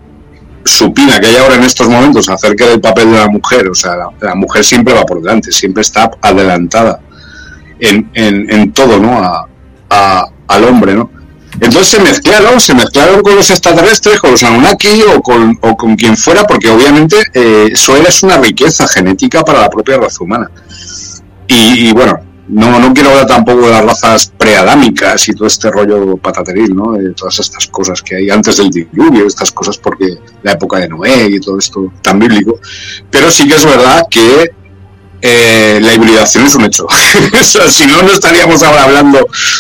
supina que hay ahora en estos momentos acerca del papel de la mujer. O sea, la, la mujer siempre va por delante, siempre está adelantada en, en, en todo, ¿no? A, a, al hombre, ¿no? Entonces se mezclaron, se mezclaron con los extraterrestres, con los Anunnaki o con, o con quien fuera, porque obviamente eh, eso era una riqueza genética para la propia raza humana. Y, y bueno, no, no quiero hablar tampoco de las razas preadámicas y todo este rollo patateril, ¿no? De todas estas cosas que hay antes del diluvio, estas cosas porque la época de Noé y todo esto tan bíblico. Pero sí que es verdad que Eh, la hibridación es un hecho. O sea, si no, no estaríamos ahora hablando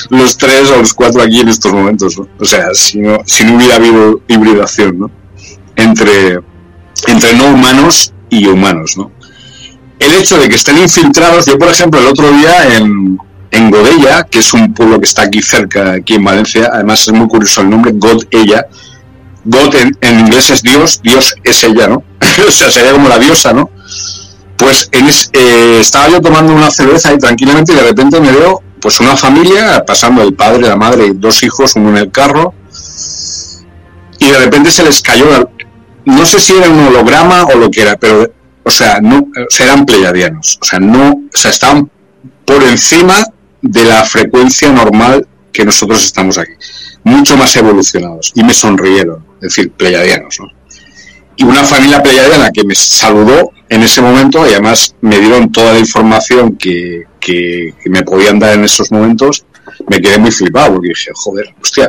los tres o los cuatro aquí en estos momentos, ¿no? O sea, si no, si no hubiera habido hibridación, ¿no? Entre, entre no humanos y humanos, ¿no? El hecho de que estén infiltrados, yo por ejemplo el otro día en, en Godella, que es un pueblo que está aquí cerca, aquí en Valencia, además es muy curioso el nombre, Godella. God en, en inglés es Dios, Dios es ella, ¿no? O sea, sería como la diosa, ¿no? Pues en es, eh, estaba yo tomando una cerveza ahí tranquilamente y de repente me veo pues una familia pasando, el padre, la madre y dos hijos, uno en el carro, y de repente se les cayó la, no sé si era un holograma o lo que era, pero o sea, no, o sea, eran pleiadianos, o sea, no, o sea, estaban por encima de la frecuencia normal que nosotros estamos aquí, mucho más evolucionados, y me sonrieron, es decir, pleiadianos, ¿no? Y una familia pleiadiana que me saludó en ese momento, y además me dieron toda la información que, que, que me podían dar en esos momentos, me quedé muy flipado, porque dije, joder, hostia,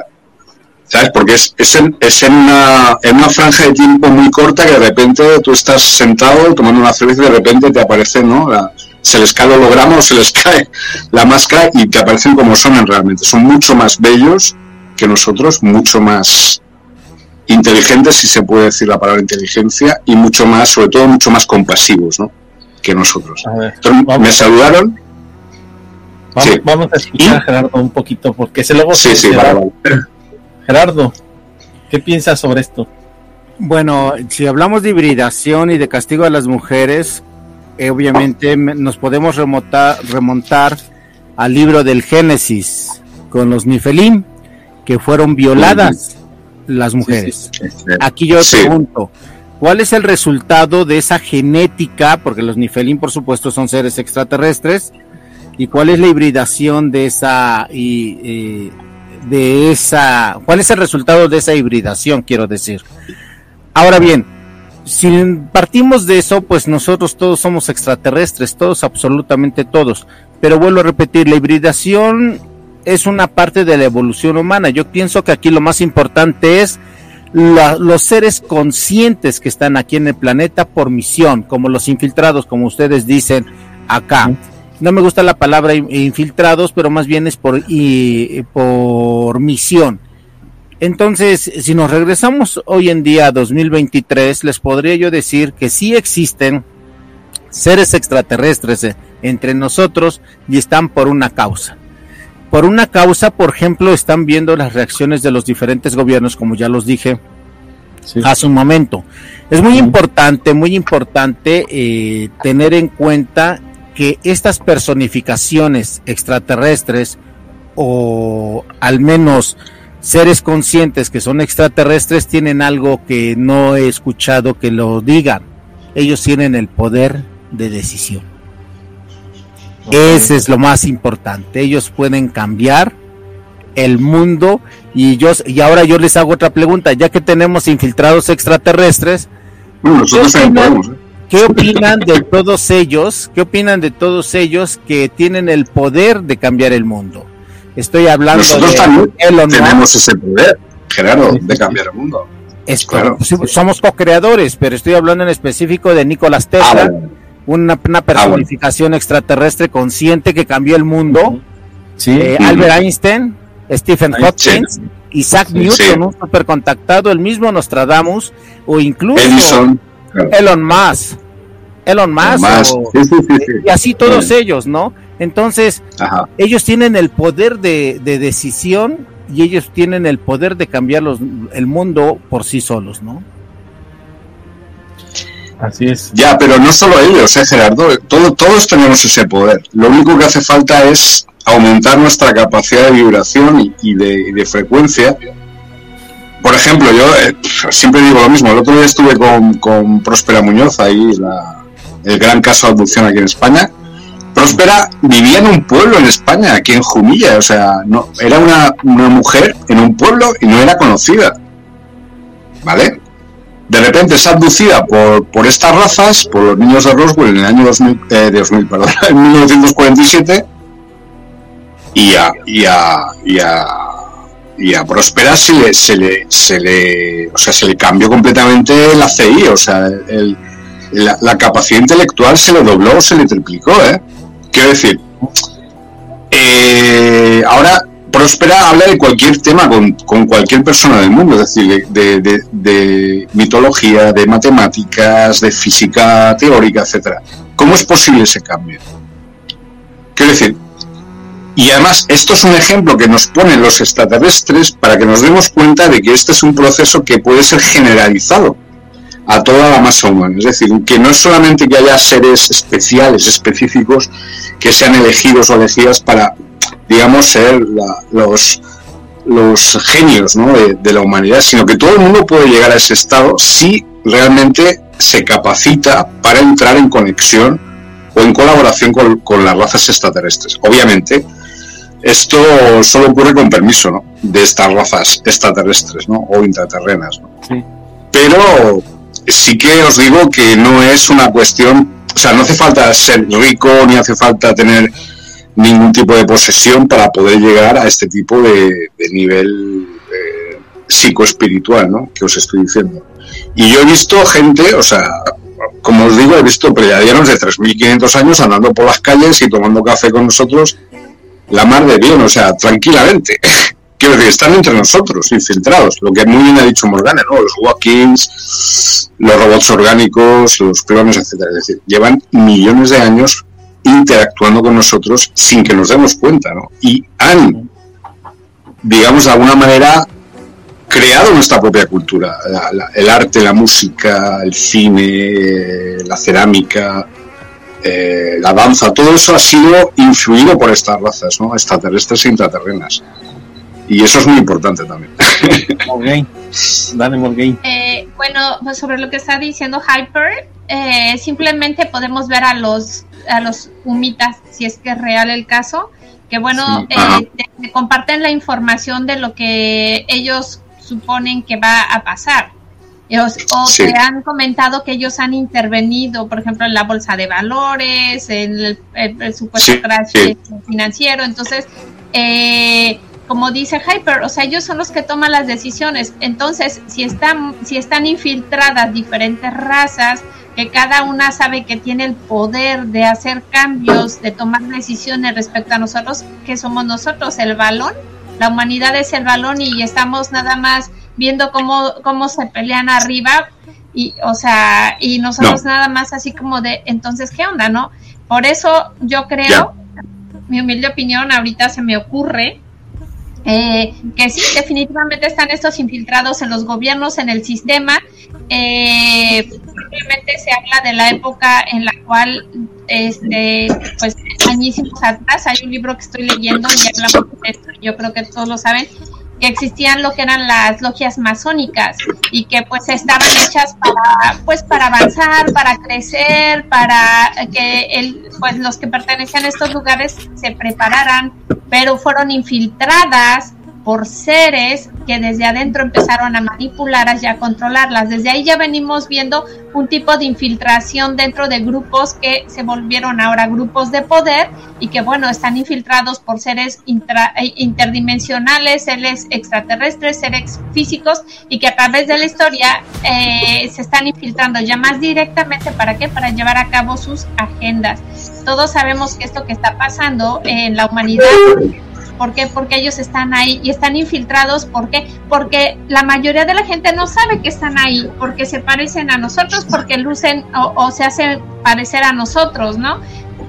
¿sabes? Porque es, es, en, es en, una, en una franja de tiempo muy corta que de repente tú estás sentado tomando una cerveza y de repente te aparece, ¿no? La, se les cae el holograma o se les cae la máscara y te aparecen como son realmente. Son mucho más bellos que nosotros, mucho más inteligentes, si se puede decir la palabra inteligencia, y mucho más, sobre todo mucho más compasivos, ¿no? Que nosotros. A ver, entonces, vamos, me saludaron. Vamos, sí. Vamos a escuchar a Gerardo un poquito, porque se luego sí, se sí, vale, vale. Gerardo, ¿qué piensas sobre esto? Bueno, si hablamos de hibridación y de castigo a las mujeres, eh, obviamente nos podemos remontar, remontar al libro del Génesis con los Nifelim, que fueron violadas. Uh-huh. Las mujeres. Sí, sí, sí. Aquí yo sí. Pregunto, ¿cuál es el resultado de esa genética? Porque los Nifelín, por supuesto, son seres extraterrestres. ¿Y cuál es la hibridación de esa y eh, de esa? ¿Cuál es el resultado de esa hibridación? Quiero decir. Ahora bien, si partimos de eso, pues nosotros todos somos extraterrestres, todos, absolutamente todos. Pero vuelvo a repetir, la hibridación es una parte de la evolución humana. Yo pienso que aquí lo más importante es la, los seres conscientes que están aquí en el planeta por misión, como los infiltrados, como ustedes dicen acá. No me gusta la palabra infiltrados, pero más bien es por, y, por misión. Entonces, si nos regresamos hoy en día a dos mil veintitrés, les podría yo decir que sí existen seres extraterrestres eh, entre nosotros y están por una causa. Por una causa, por ejemplo, están viendo las reacciones de los diferentes gobiernos, como ya los dije sí. hace un momento. Es muy importante, muy importante eh, tener en cuenta que estas personificaciones extraterrestres, o al menos seres conscientes que son extraterrestres, tienen algo que no he escuchado que lo digan. Ellos tienen el poder de decisión. Ese es lo más importante. Ellos pueden cambiar el mundo. Y yo, y ahora yo les hago otra pregunta, ya que tenemos infiltrados extraterrestres, bueno, nosotros ¿qué, opinan, podemos, ¿eh? ¿qué opinan de todos ellos? ¿Qué opinan de todos ellos que tienen el poder de cambiar el mundo? Estoy hablando nosotros de también Elon tenemos Musk. Ese poder, Gerardo, de cambiar el mundo. Es claro. Claro. Somos co-creadores, pero estoy hablando en específico de Nicolás Tesla. Ah, bueno. Una, una personificación ah, bueno. extraterrestre consciente que cambió el mundo. Sí, eh, sí. Albert Einstein, Stephen Hopkins, sí. Isaac Newton, sí. un supercontactado, el mismo Nostradamus, o incluso Edison. Elon Musk, Elon Musk, o, sí, sí, sí. y así todos sí. ellos, ¿no? Entonces, ajá. ellos tienen el poder de, de decisión y ellos tienen el poder de cambiar los, el mundo por sí solos, ¿no? Así es. Ya, pero no solo ellos, ¿eh, Gerardo? Todo, todos tenemos ese poder. Lo único que hace falta es aumentar nuestra capacidad de vibración y de, y de frecuencia. Por ejemplo, yo eh, siempre digo lo mismo. El otro día estuve con, con Próspera Muñoz, ahí la, el gran caso de abducción aquí en España. Próspera vivía en un pueblo en España, aquí en Jumilla, o sea, no, era una, una mujer en un pueblo y no era conocida, ¿vale? De repente es abducida por, por estas razas, por los niños de Roswell en el año dos mil, eh, dos mil, perdón, en mil novecientos cuarenta y siete, y a, y a, y a, y a Próspera se le, se le, se le, o sea, se le cambió completamente la C I, o sea, el, la, la capacidad intelectual se le dobló, se le triplicó, ¿eh? Quiero decir, eh, ahora Próspera habla de cualquier tema con, con cualquier persona del mundo, es decir, de, de, de mitología, de matemáticas, de física teórica, etcétera. ¿Cómo es posible ese cambio? Quiero decir, y además esto es un ejemplo que nos ponen los extraterrestres para que nos demos cuenta de que este es un proceso que puede ser generalizado a toda la masa humana, es decir, que no es solamente que haya seres especiales, específicos, que sean elegidos o elegidas para, digamos, ser la, los, los genios, ¿no?, de, de la humanidad, sino que todo el mundo puede llegar a ese estado si realmente se capacita para entrar en conexión o en colaboración con, con las razas extraterrestres. Obviamente, esto solo ocurre con permiso, ¿no?, de estas razas extraterrestres, ¿no?, o intraterrenas, ¿no? Sí. Pero sí que os digo que no es una cuestión, o sea, no hace falta ser rico, ni hace falta tener ningún tipo de posesión para poder llegar a este tipo de, de nivel eh, psicoespiritual, ¿no?, que os estoy diciendo. Y yo he visto gente, o sea, como os digo, he visto pleyadianos de tres mil quinientos años andando por las calles y tomando café con nosotros, la mar de bien, o sea, tranquilamente. Quiero decir, están entre nosotros, infiltrados. Lo que muy bien ha dicho Morgane, ¿no? Los walk-ins, los robots orgánicos, los clones, etcétera. Es decir, llevan millones de años interactuando con nosotros sin que nos demos cuenta, ¿no? Y han, digamos, de alguna manera, creado nuestra propia cultura. La, la, el arte, la música, el cine, la cerámica, eh, la danza, todo eso ha sido influido por estas razas, ¿no?, extraterrestres e intraterrenas. Y eso es muy importante también. Okay. Dale, Morgane. Eh, bueno, pues sobre lo que está diciendo Hyper, eh, simplemente podemos ver a los a los humitas, si es que es real el caso, que bueno, sí. eh, te, te comparten la información de lo que ellos suponen que va a pasar. Ellos, o sí. te han comentado que ellos han intervenido, por ejemplo, en la bolsa de valores, en el, el, el supuesto sí. crash sí. financiero. Entonces, eh... como dice Hyper, o sea, ellos son los que toman las decisiones. Entonces, si están, si están infiltradas diferentes razas, que cada una sabe que tiene el poder de hacer cambios, de tomar decisiones respecto a nosotros, que somos nosotros el balón, la humanidad es el balón y estamos nada más viendo cómo, cómo se pelean arriba y, o sea, y nosotros no. nada más así como de, entonces, ¿qué onda, no? Por eso yo creo, yeah. mi humilde opinión, ahorita se me ocurre, Eh, que sí, definitivamente están estos infiltrados en los gobiernos, en el sistema. Eh, simplemente se habla de la época en la cual, este, pues, añísimos atrás, hay un libro que estoy leyendo y hablamos de esto, yo creo que todos lo saben, que existían lo que eran las logias masónicas y que pues estaban hechas para, pues, para avanzar, para crecer, para que el, pues, los que pertenecían a estos lugares se prepararan, pero fueron infiltradas por seres que desde adentro empezaron a manipularlas y a controlarlas. Desde ahí ya venimos viendo un tipo de infiltración dentro de grupos que se volvieron ahora grupos de poder y que, bueno, están infiltrados por seres intra, interdimensionales, seres extraterrestres, seres físicos, y que a través de la historia eh, se están infiltrando ya más directamente. ¿Para qué? Para llevar a cabo sus agendas. Todos sabemos que esto que está pasando en la humanidad... ¿Por qué? Porque ellos están ahí y están infiltrados. ¿Por qué? Porque la mayoría de la gente no sabe que están ahí, porque se parecen a nosotros, porque lucen o, o se hacen parecer a nosotros, ¿no?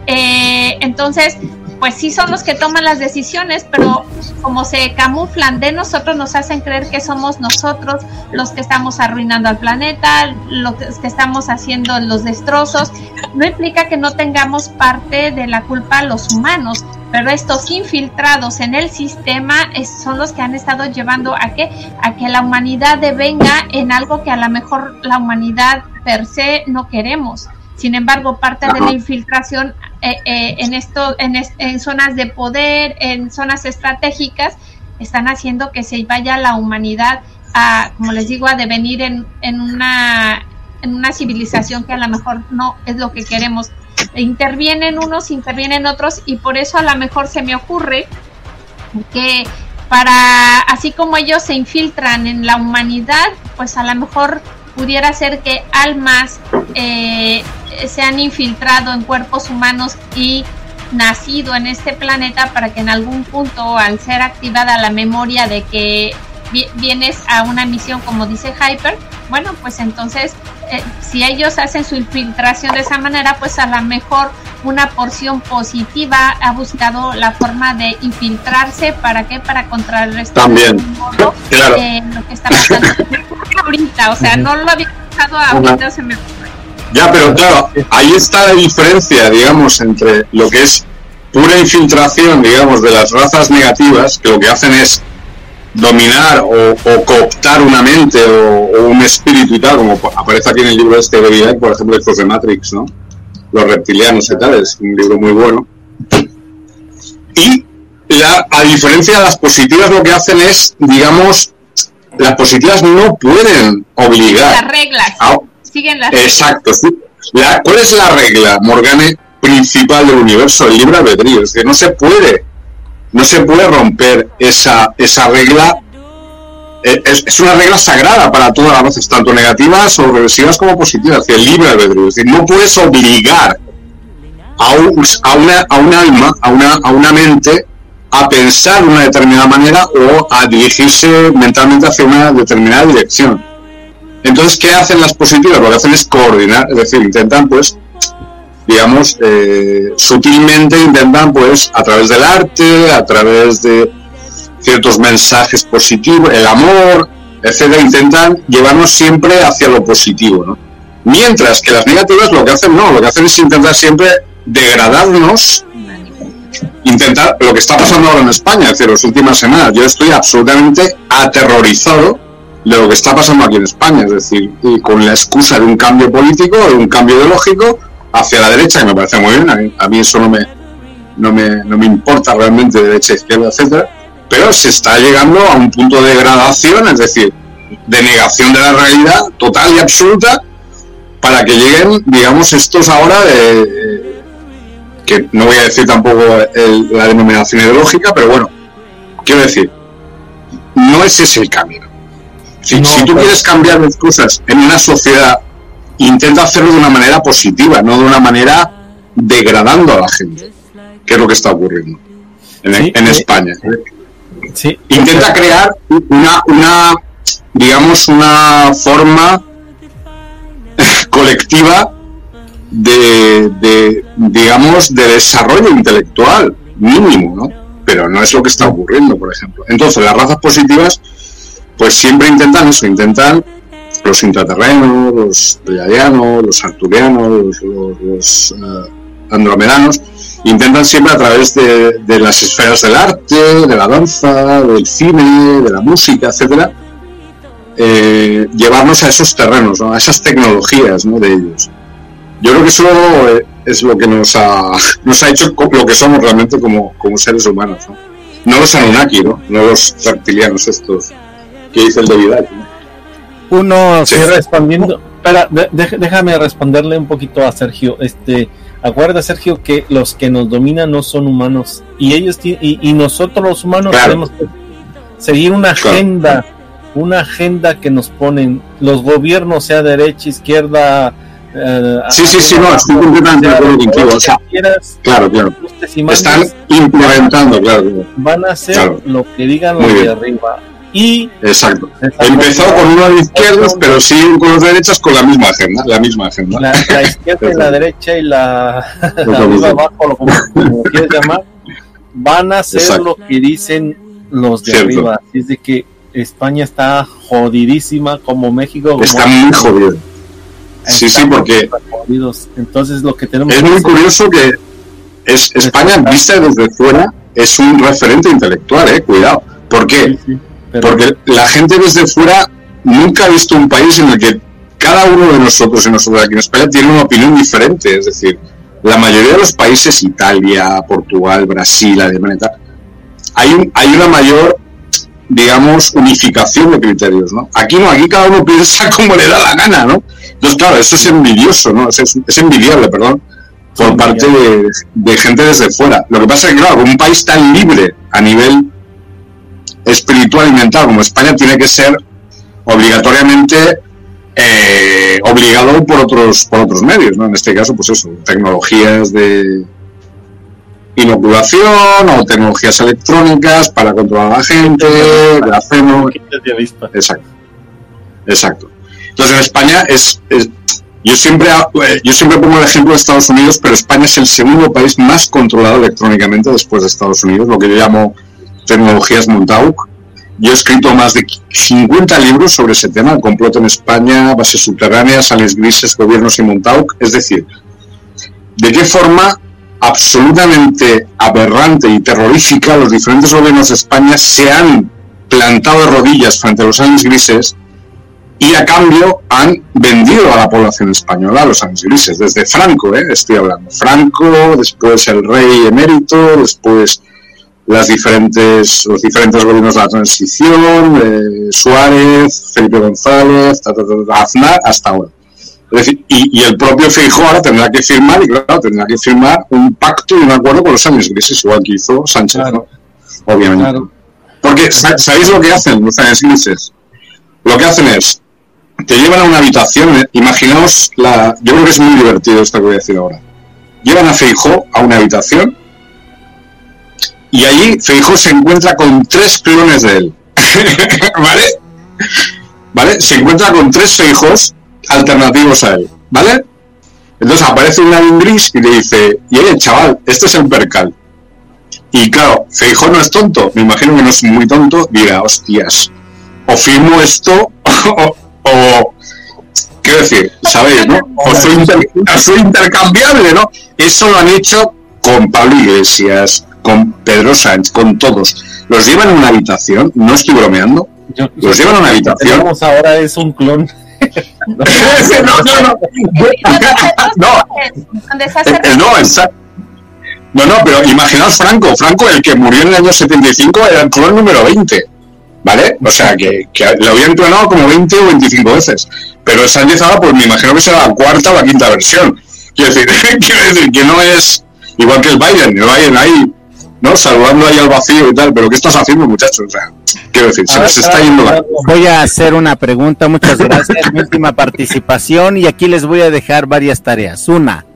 Eh, entonces, pues sí son los que toman las decisiones, pero como se camuflan de nosotros, nos hacen creer que somos nosotros los que estamos arruinando al planeta, los que estamos haciendo los destrozos. No implica que no tengamos parte de la culpa a los humanos, pero estos infiltrados en el sistema son los que han estado llevando a que, a que la humanidad devenga en algo que a lo mejor la humanidad per se no queremos. Sin embargo, parte de la infiltración eh, eh, en, esto, en, en zonas de poder, en zonas estratégicas, están haciendo que se vaya la humanidad a, como les digo, a devenir en, en, una, en una civilización que a lo mejor no es lo que queremos. Intervienen unos, intervienen otros, y por eso a lo mejor se me ocurre que para, así como ellos se infiltran en la humanidad, pues a lo mejor pudiera ser que almas eh, se han infiltrado en cuerpos humanos y nacido en este planeta para que en algún punto, al ser activada la memoria de que vienes a una misión, como dice Hyper, bueno, pues entonces eh, si ellos hacen su infiltración de esa manera, pues a lo mejor una porción positiva ha buscado la forma de infiltrarse, ¿para qué? Para contrarrestar también de algún modo, claro, eh, lo que está pasando ahorita, o sea, no lo había pensado ahorita, se me ocurre. Ya, pero claro, ahí está la diferencia, digamos, entre lo que es pura infiltración, digamos, de las razas negativas, que lo que hacen es dominar o, o cooptar una mente o, o un espíritu y tal, como aparece aquí en el libro este de Vidal, por ejemplo, estos de Matrix, ¿no? Los reptilianos y tal, es un libro muy bueno. Y la, a diferencia de las positivas, lo que hacen es, digamos, las positivas no pueden obligar. Las reglas, a, siguen las reglas. Exacto. La, ¿Cuál es la regla, Morgane, principal del universo? El libre albedrío. Es decir, no se puede. No se puede romper esa, esa regla. Es, es una regla sagrada para todas las razas, tanto negativas o reversivas como positivas, el libre albedrío. Es decir, no puedes obligar a un, a una, a un alma, a una, a una mente, a pensar de una determinada manera o a dirigirse mentalmente hacia una determinada dirección. Entonces, ¿qué hacen las positivas? Lo que hacen es coordinar, es decir, intentan, pues, digamos, eh, sutilmente intentan, pues, a través del arte, a través de ciertos mensajes positivos, el amor, etcétera, intentan llevarnos siempre hacia lo positivo, ¿no? Mientras que las negativas lo que hacen no, lo que hacen es intentar siempre degradarnos, intentar lo que está pasando ahora en España, es decir, las últimas semanas. Yo estoy absolutamente aterrorizado de lo que está pasando aquí en España, es decir, y con la excusa de un cambio político, de un cambio ideológico, hacia la derecha, que me parece muy bien, a mí, a mí eso no me, no me, no me importa realmente, derecha, izquierda, etcétera, pero se está llegando a un punto de degradación, es decir, de negación de la realidad total y absoluta, para que lleguen, digamos, estos ahora, de, que no voy a decir tampoco el, la denominación ideológica, pero bueno, quiero decir, no ese es el camino. Si, no, si tú pues... quieres cambiar las cosas en una sociedad, intenta hacerlo de una manera positiva, no de una manera degradando a la gente, que es lo que está ocurriendo en, sí, en España. Sí. Intenta crear una, una, digamos, una forma colectiva de, de, digamos, de desarrollo intelectual mínimo, ¿no? Pero no es lo que está ocurriendo, por ejemplo. Entonces, las razas positivas, pues siempre intentan eso, intentan los intraterrenos, los pleiadianos, los arturianos, los, los, los uh, andromedanos, intentan siempre a través de, de las esferas del arte, de la danza, del cine, de la música, etcétera, eh, llevarnos a esos terrenos, ¿no? A esas tecnologías, ¿no? De ellos. Yo creo que eso es lo que nos ha, nos ha hecho lo que somos realmente como, como seres humanos, ¿no? No los Anunnaki, ¿no? No los reptilianos estos que dice el de Vidal, ¿no? Uno sí. respondiendo, espera, de, déjame responderle un poquito a Sergio. Este, acuerda, Sergio, que los que nos dominan no son humanos y ellos t- y, y nosotros los humanos claro. tenemos que seguir una agenda, claro. una agenda que nos ponen los gobiernos, sea derecha, izquierda. Eh, sí, sí, sí, no, estoy completamente de acuerdo contigo. O sea, quieras, claro, claro. Están implementando, claro, claro. Van a hacer claro. lo que digan los de arriba. Y exacto. Empezó con uno de izquierdas, pero siguen con los derechas con la misma agenda, la misma agenda. La, la izquierda y la derecha y la, la arriba abajo, lo como, como quieres llamar, van a hacer Exacto. lo que dicen los de Cierto. arriba. Así es de que España está jodidísima, como México. Está como... muy jodido. Sí, sí, porque... jodidos. Entonces lo que tenemos... Es muy hacer... curioso que es España, vista desde fuera, es un referente intelectual, eh, cuidado. ¿Por qué? Sí, sí, pero... Porque la gente desde fuera nunca ha visto un país en el que cada uno de nosotros y nosotros aquí en España tiene una opinión diferente. Es decir, la mayoría de los países, Italia, Portugal, Brasil, Alemania, hay, un, hay una mayor, digamos, unificación de criterios, ¿no? Aquí no, aquí cada uno piensa como le da la gana, ¿no? Entonces, claro, eso es envidioso, ¿no? Es, es envidiable, perdón, por sí, parte de, de gente desde fuera. Lo que pasa es que, claro, un país tan libre a nivel espiritual y mental como España tiene que ser obligatoriamente... Eh, obligado por otros por otros medios, ¿no? En este caso, pues eso, tecnologías de inoculación o tecnologías electrónicas para controlar a la gente, grafeno. Exacto, exacto. Entonces, en España es, es yo siempre yo siempre pongo el ejemplo de Estados Unidos, pero España es el segundo país más controlado electrónicamente después de Estados Unidos, lo que yo llamo tecnologías Montauk. Yo he escrito más de cincuenta libros sobre ese tema, el complot en España, bases subterráneas, aliens grises, gobiernos y Montauk. Es decir, de qué forma absolutamente aberrante y terrorífica los diferentes gobiernos de España se han plantado de rodillas frente a los aliens grises y a cambio han vendido a la población española a los aliens grises. Desde Franco, ¿eh? estoy hablando. Franco, después el rey emérito, después... Las diferentes, los diferentes gobiernos de la transición, eh, Suárez, Felipe González, ta, ta, ta, ta, Aznar, hasta ahora. Es decir, y, y el propio Feijóo ahora tendrá que firmar, y claro, tendrá que firmar un pacto y un acuerdo con los aliens grises, igual que hizo Sánchez, claro. ¿no? Obviamente. Claro. Porque, ¿sabéis lo que hacen los aliens grises? Lo que hacen es, te llevan a una habitación, eh, imaginaos, la, yo creo que es muy divertido esto que voy a decir ahora. Llevan a Feijóo a una habitación, y allí Feijóo se encuentra con tres clones de él. ¿Vale? ¿Vale? Se encuentra con tres Feijóos alternativos a él. ¿Vale? Entonces aparece un alien gris y le dice, y oye, chaval, este es el percal. Y claro, Feijóo no es tonto, me imagino que no es muy tonto, dirá, hostias, o firmo esto, o, o quiero decir, ¿sabéis, no? O soy, inter- o soy intercambiable, ¿no? Eso lo han hecho con Pablo Iglesias, con Pedro Sánchez, con todos. Los llevan a una habitación, no estoy bromeando. Yo, los llevan a una habitación. Tenemos ahora es un clon. no, no, no. No, no, exacto. No, no, pero imaginaos Franco. Franco, el que murió en el año setenta y cinco, era el clon número veinte. ¿Vale? O sea, que, que lo habían clonado como veinte o veinticinco veces. Pero Sánchez ahora, pues me imagino que será la cuarta o la quinta versión. Quiero decir, quiero decir que no es igual que el Biden. El Biden ahí, ¿no? Saludando ahí al vacío y tal, pero ¿qué estás haciendo, muchachos? O sea, quiero decir, se nos está yendo la... Voy a hacer una pregunta, muchas gracias, mi última participación, y aquí les voy a dejar varias tareas. Una,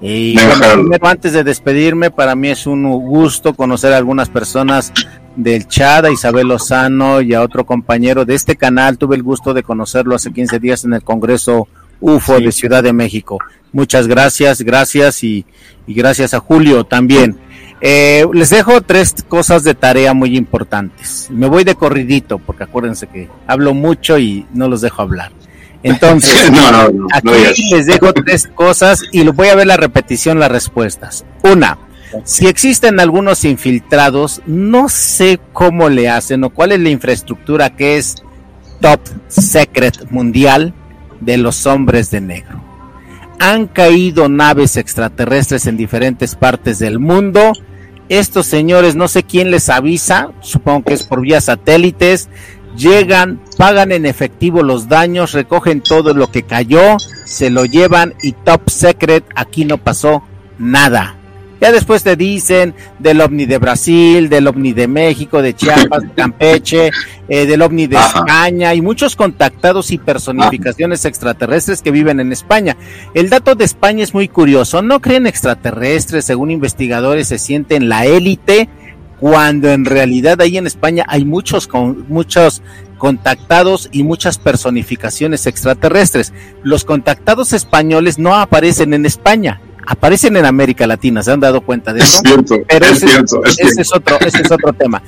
y bueno, primero, antes de despedirme, para mí es un gusto conocer a algunas personas del chat, a Isabel Lozano y a otro compañero de este canal, tuve el gusto de conocerlo hace quince días en el Congreso U F O sí. de Ciudad de México. Muchas gracias, gracias y, y gracias a Julio también. Eh, les dejo tres cosas de tarea muy importantes. Me voy de corridito porque acuérdense que hablo mucho y no los dejo hablar. Entonces, no, no, no, aquí no les dejo tres cosas y voy a ver la repetición, las respuestas. Una, si existen algunos infiltrados, no sé cómo le hacen o cuál es la infraestructura que es top secret mundial de los hombres de negro. Han caído naves extraterrestres en diferentes partes del mundo. Estos señores, no sé quién les avisa, supongo que es por vía satélites, llegan, pagan en efectivo los daños, recogen todo lo que cayó, se lo llevan y top secret, aquí no pasó nada. Ya después te dicen del ovni de Brasil, del ovni de México, de Chiapas, de Campeche, eh, del ovni de Ajá. España y muchos contactados y personificaciones Ajá. extraterrestres que viven en España. El dato de España es muy curioso, no creen extraterrestres, según investigadores se sienten la élite, cuando en realidad ahí en España hay muchos con, muchos contactados y muchas personificaciones extraterrestres. Los contactados españoles no aparecen en España. aparecen en América Latina, ¿se han dado cuenta de eso? Es cierto, pero es ese, cierto, es, ese cierto. Es otro, ese es otro tema.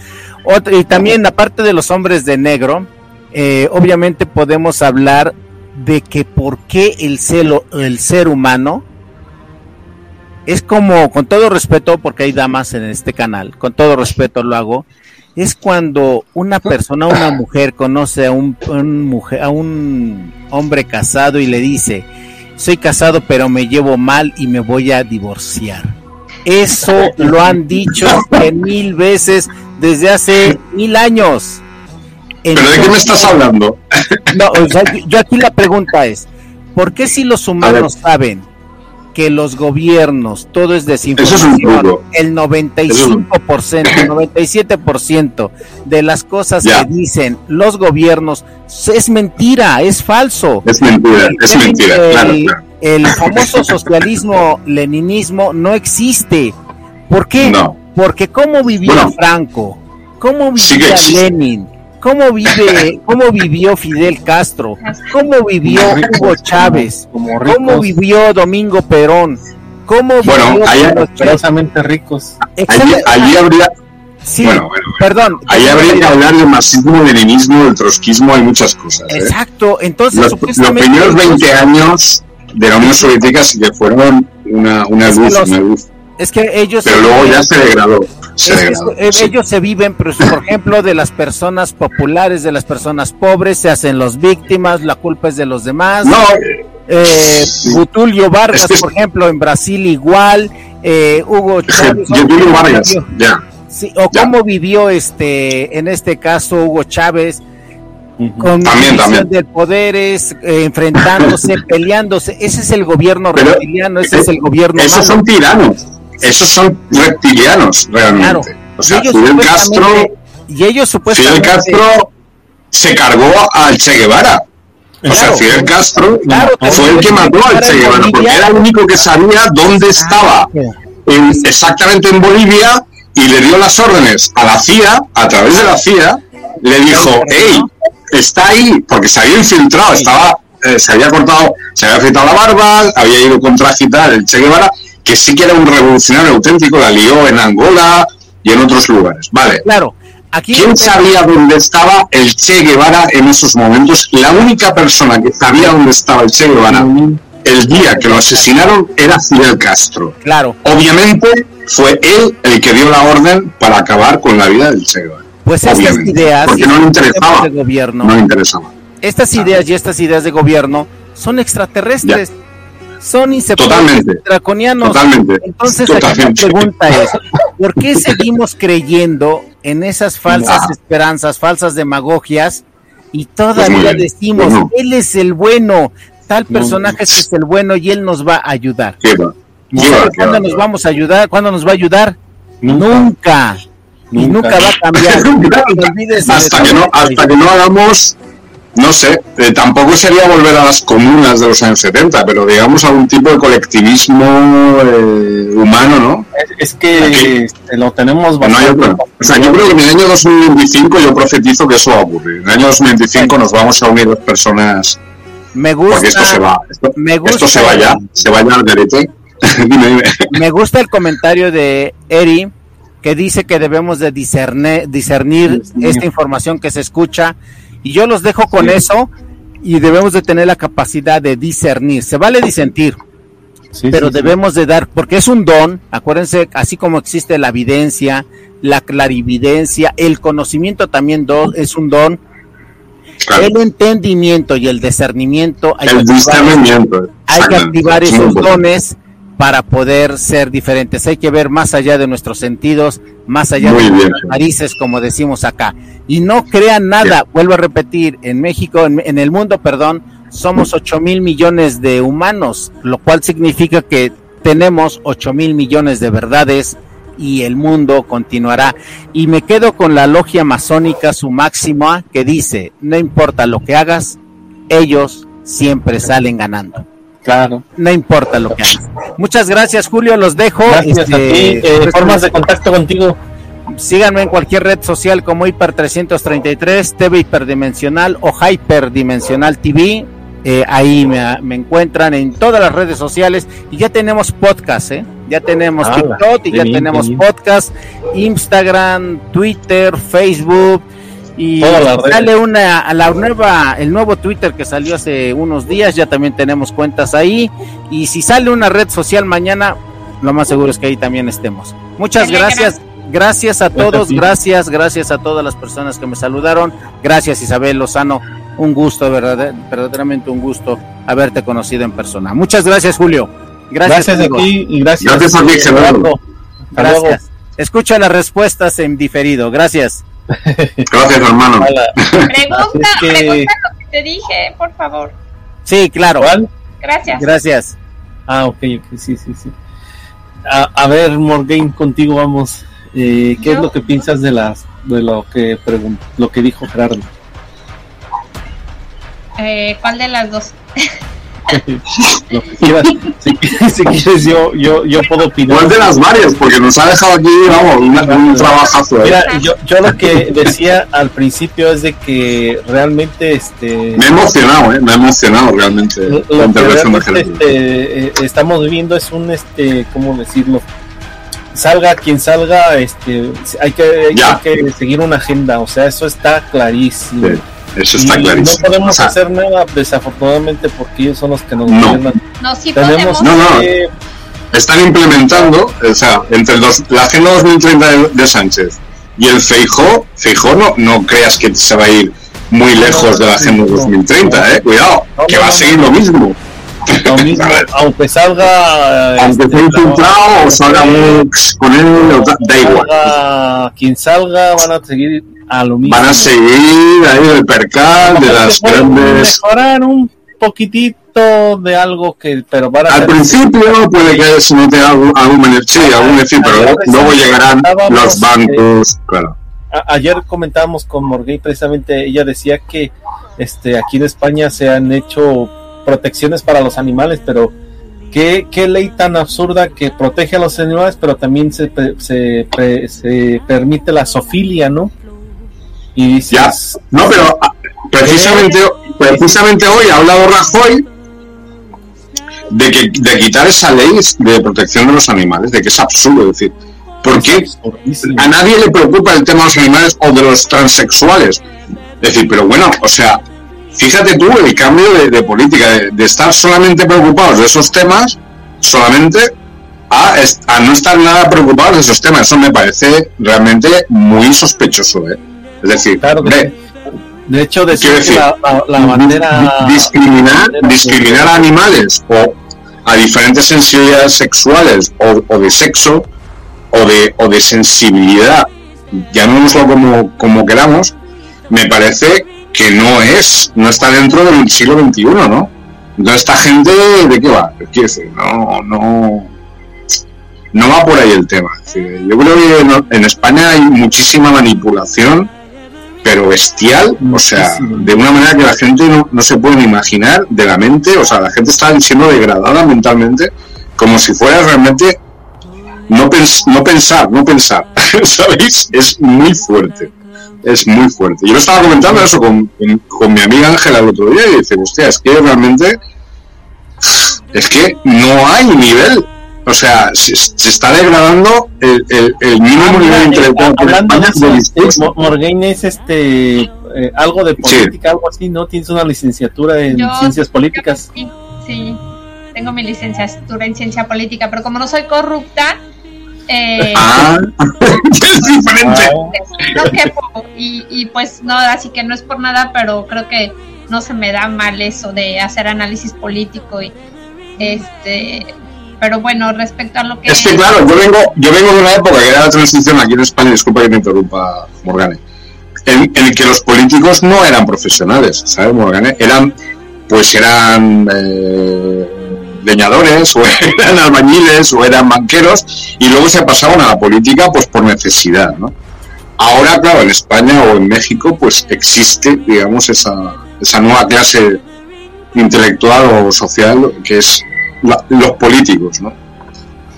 Otro, y también, aparte de los hombres de negro, eh, obviamente podemos hablar de que por qué el, celo, el ser humano es como, con todo respeto, porque hay damas en este canal, con todo respeto lo hago, es cuando una persona, una mujer, conoce a un, un mujer, a un hombre casado y le dice: soy casado pero me llevo mal y me voy a divorciar. Eso lo han dicho mil veces desde hace mil años. Entonces, ¿pero de qué me estás hablando? No, o sea, yo aquí la pregunta es, ¿por qué si los humanos saben que los gobiernos, todo es desinformación, es el noventa y cinco por ciento, el noventa y siete por ciento de las cosas ya. que dicen los gobiernos es mentira, es falso? Es mentira, el, es mentira, el, claro, claro. El famoso socialismo, leninismo no existe. ¿Por qué? No. Porque cómo vivía bueno, Franco, cómo vivía Lenin, ¿Cómo, vive, ¿Cómo vivió Fidel Castro? ¿Cómo vivió Hugo Chávez? ¿Cómo vivió Domingo Perón? ¿Cómo bueno, vivió allá expresamente ricos? Allí, allí habría... Sí, bueno, bueno, bueno. Perdón. Ahí habría que hablar de marxismo, leninismo, del trotskismo, hay muchas cosas. Exacto, ¿eh? Entonces... Los, supuestamente, los primeros veinte años de la Unión Soviética sí que fueron una, una luz, los, una luz. Es que ellos... Pero luego ya se degradó. Se es, es, sí. Ellos se viven, por ejemplo, de las personas populares, de las personas pobres, se hacen los víctimas, la culpa es de los demás. No. Eh, sí. Getúlio Vargas, es que... por ejemplo, en Brasil igual, eh, Hugo Chávez. Getúlio Vargas, vivió, ya. Sí, o ya. Cómo vivió este, en este caso, Hugo Chávez, uh-huh. con también, también. de poderes, eh, enfrentándose, peleándose. Ese es el gobierno Pero, reptiliano, ese eh, es el gobierno. Esos malo. Son tiranos. Esos son reptilianos, realmente. Claro. O sea, Fidel Castro, y ellos supuestamente... Fidel Castro se cargó al Che Guevara. Claro, o sea, Fidel Castro claro, fue el que mató al Che Guevara, porque era el único que sabía dónde estaba, en, exactamente en Bolivia, y le dio las órdenes a la C I A, a través de la C I A, le dijo, hey, está ahí, porque se había infiltrado, estaba, eh, se había cortado, se había afeitado la barba, había ido contra agitar el Che Guevara, que sí que era un revolucionario auténtico, la lió en Angola y en otros lugares. Vale. Claro. Aquí ¿Quién sabía dónde estaba el Che Guevara en esos momentos? La única persona que sabía dónde estaba el Che Guevara el día que lo asesinaron era Fidel Castro. Claro. Obviamente fue él el que dio la orden para acabar con la vida del Che Guevara. Pues estas ideas... Porque no le interesaba. Gobierno, no le interesaba. Estas ideas y estas ideas de gobierno son extraterrestres. Ya. Son inseparables draconianos. Totalmente. Entonces, totalmente. Aquí la pregunta es: ¿por qué seguimos creyendo en esas falsas nah. esperanzas, falsas demagogias? Y todavía decimos: bueno. Él es el bueno, tal personaje no. es el bueno y él nos va a ayudar. ¿Qué va? ¿Qué va? ¿Cuándo ¿Qué va? nos vamos a ayudar? ¿Cuándo nos va a ayudar? Nunca. Nunca. Y nunca va a cambiar. No hasta que no, hasta que no hagamos. No sé, eh, tampoco sería volver a las comunas de los años setenta, pero digamos algún tipo de colectivismo eh, humano, ¿no? Es, es que Aquí. lo tenemos bastante. No, yo, o sea, yo creo que en el año dos mil veinticinco yo profetizo que eso va a ocurrir. En el año dos mil veinticinco nos vamos a unir dos personas. Me gusta. Porque esto se va. Esto, me gusta, esto se va ya. Se va ya al garete. Dime, dime. Me gusta el comentario de Eri, que dice que debemos de discernir, discernir sí, esta información que se escucha. Y yo los dejo con sí. eso, y debemos de tener la capacidad de discernir. Se vale disentir, sí, pero sí, debemos sí. de dar, porque es un don, acuérdense, así como existe la evidencia, la clarividencia, el conocimiento también don, es un don, claro. el entendimiento y el discernimiento, hay, el que, discernimiento. Activar, hay que activar esos dones para poder ser diferentes. Hay que ver más allá de nuestros sentidos, más allá Muy de nuestras narices, como decimos acá. Y no crean nada, bien. Vuelvo a repetir, en México, en, en el mundo, perdón, somos ocho mil millones de humanos, lo cual significa que tenemos ocho mil millones de verdades y el mundo continuará. Y me quedo con la logia masónica, su máxima, que dice, no importa lo que hagas, ellos siempre salen ganando. Claro. No importa lo que hagas. Muchas gracias, Julio, los dejo. Gracias este, a ti. Eh, formas de contacto contigo. Síganme en cualquier red social como Hiper trescientos treinta y tres, T V Hiperdimensional o Hyperdimensional T V. Eh, ahí me, me encuentran en todas las redes sociales y ya tenemos podcast, ¿eh? Ya tenemos ah, TikTok y ya bien, tenemos bien. podcast, Instagram, Twitter, Facebook y dale una a la nueva, el nuevo Twitter que salió hace unos días, ya también tenemos cuentas ahí, y si sale una red social mañana, lo más seguro es que ahí también estemos. Muchas gracias. Gracias a todos, gracias, gracias a todas las personas que me saludaron. Gracias, Isabel Lozano, un gusto, verdad, verdaderamente un gusto haberte conocido en persona. Muchas gracias, Julio. Gracias, gracias a ti y gracias, gracias a ti, Gerardo. Gracias. Escucha las respuestas en diferido. Gracias. Gracias, hermano. Pregunta, es que... pregunta lo que te dije, por favor. Sí, claro. ¿Cuál? Gracias. Gracias. Ah, ok, ok, sí, sí, sí. A, a ver, Morgane, contigo vamos. Eh, ¿Qué yo, es lo que piensas de las de lo que preguntó, lo que dijo Gerardo? Eh, ¿Cuál de las dos? Lo que quieras, si, si quieres yo yo yo puedo opinar. ¿Cuál de las varias? Porque nos ha dejado aquí, vamos, una, un trabajazo. ¿Eh? Mira, yo yo lo que decía al principio es de que realmente este me he emocionado, eh, me he emocionado realmente. Lo, lo que realmente este, estamos viviendo es un este, ¿cómo decirlo? Salga quien salga, este hay que, hay, yeah. hay que seguir una agenda, o sea, eso está clarísimo. Sí, eso está y clarísimo. No podemos o sea, hacer nada, desafortunadamente, porque ellos son los que nos gobiernan. No, no, sí tenemos podemos. No, no. Que... Están implementando, o sea, entre los, la agenda dos mil treinta de, de Sánchez y el Feijóo, Feijóo no, no creas que se va a ir muy lejos no, no, de la agenda no, dos mil treinta, no, eh, cuidado, no, que va no, a seguir no, lo mismo. Lo mismo, aunque salga aunque esté infiltrado o salga un con él, da igual quien salga, van a seguir a lo mismo, van a seguir ahí el percal de las grandes, mejorar un poquitito de algo que, pero para al principio puede que se note algún sí, algún decir, pero luego llegarán los bancos. Claro, ayer comentábamos con Morgane, precisamente ella decía que este aquí en España se han hecho protecciones para los animales, pero ¿qué, qué ley tan absurda que protege a los animales, pero también se se, se, se permite la zoofilia, ¿no? Y dices, ya, no, pero precisamente ¿qué? precisamente hoy ha hablado Rajoy de que de quitar esa ley de protección de los animales, de que es absurdo, es decir, porque a nadie le preocupa el tema de los animales o de los transexuales, es decir, pero bueno, o sea, fíjate tú el cambio de, de política, de, de estar solamente preocupados de esos temas, solamente a, a no estar nada preocupados de esos temas. Eso me parece realmente muy sospechoso, ¿eh? Es decir, claro, de, de hecho, decir, decir la, la, la bandera... Discriminar, la bandera discriminar a animales o a diferentes sensibilidades sexuales o, o de sexo o de, o de sensibilidad, llamémoslo como, como queramos, me parece... que no es, no está dentro del siglo veintiuno, ¿no? Entonces esta gente, ¿de qué va? Quiero decir, no, no, no va por ahí el tema. Yo creo que en España hay muchísima manipulación, pero bestial, o sea, de una manera que la gente no, no se puede ni imaginar de la mente, o sea, la gente está siendo degradada mentalmente, como si fuera realmente no, pens- no pensar, no pensar, ¿sabéis? Es muy fuerte. Es muy fuerte. Yo lo estaba comentando eso con, con, con mi amiga Ángela el otro día y dice, hostia, es que realmente es que no hay nivel. O sea, se, se está degradando el, el, el mínimo nivel intelectual por España de discurso. Morgane es este, eh, algo de política, sí. Algo así, ¿no? Tienes una licenciatura en Yo, ciencias políticas. Sí, sí, tengo mi licenciatura en ciencia política, pero como no soy corrupta... Eh, ah, es diferente. Que, y, y pues no, así que no es por nada, pero creo que no se me da mal eso de hacer análisis político y este, pero bueno, respecto a lo que es que claro, yo vengo, yo vengo de una época que era la transición aquí en España, disculpa que me interrumpa, Morgane, en, en que los políticos no eran profesionales, ¿sabes, Morgane? Eran, pues eran eh, leñadores, o eran albañiles, o eran banqueros, y luego se pasaban a la política pues por necesidad, ¿no? Ahora, claro, en España o en México pues existe, digamos, esa, esa nueva clase intelectual o social que es la, los políticos, ¿no?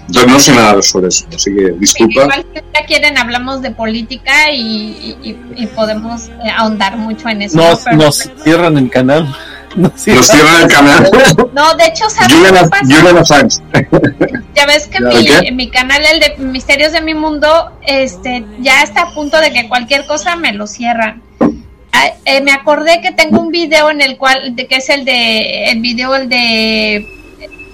Entonces no sé nada sobre eso, así que disculpa. Igual si ya quieren hablamos de política y, y, y podemos ahondar mucho en eso. Nos, pero... nos cierran el canal. Nos cierran el canal. No, de hecho, ¿sabes qué pasa? Juliana Sánchez. Ya ves que mi, en mi canal, el de Misterios de mi Mundo, este, ya está a punto de que cualquier cosa me lo cierran. Ah, eh, me acordé que tengo un video en el cual, de, que es el de, el video, el de,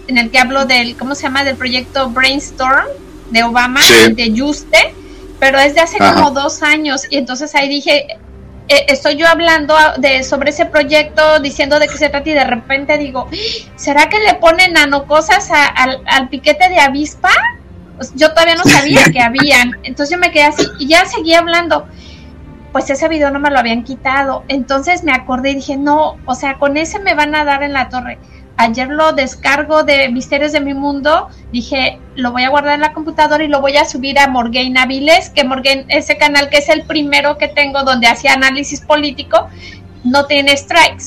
en el que hablo del, ¿cómo se llama? Del proyecto Brainstorm de Obama, sí. de Juste, pero es de hace Ajá. como dos años, y entonces ahí dije... estoy yo hablando de sobre ese proyecto, diciendo de qué se trata, y de repente digo, ¿será que le ponen nanocosas a, a, al piquete de avispa? Pues yo todavía no sabía que habían, entonces yo me quedé así, y ya seguí hablando, pues ese video no me lo habían quitado, entonces me acordé y dije, no, o sea, con ese me van a dar en la torre. Ayer lo descargo de Misterios de mi Mundo, dije, lo voy a guardar en la computadora y lo voy a subir a Morgane Avilés, que Morgane, ese canal que es el primero que tengo donde hacía análisis político, no tiene strikes.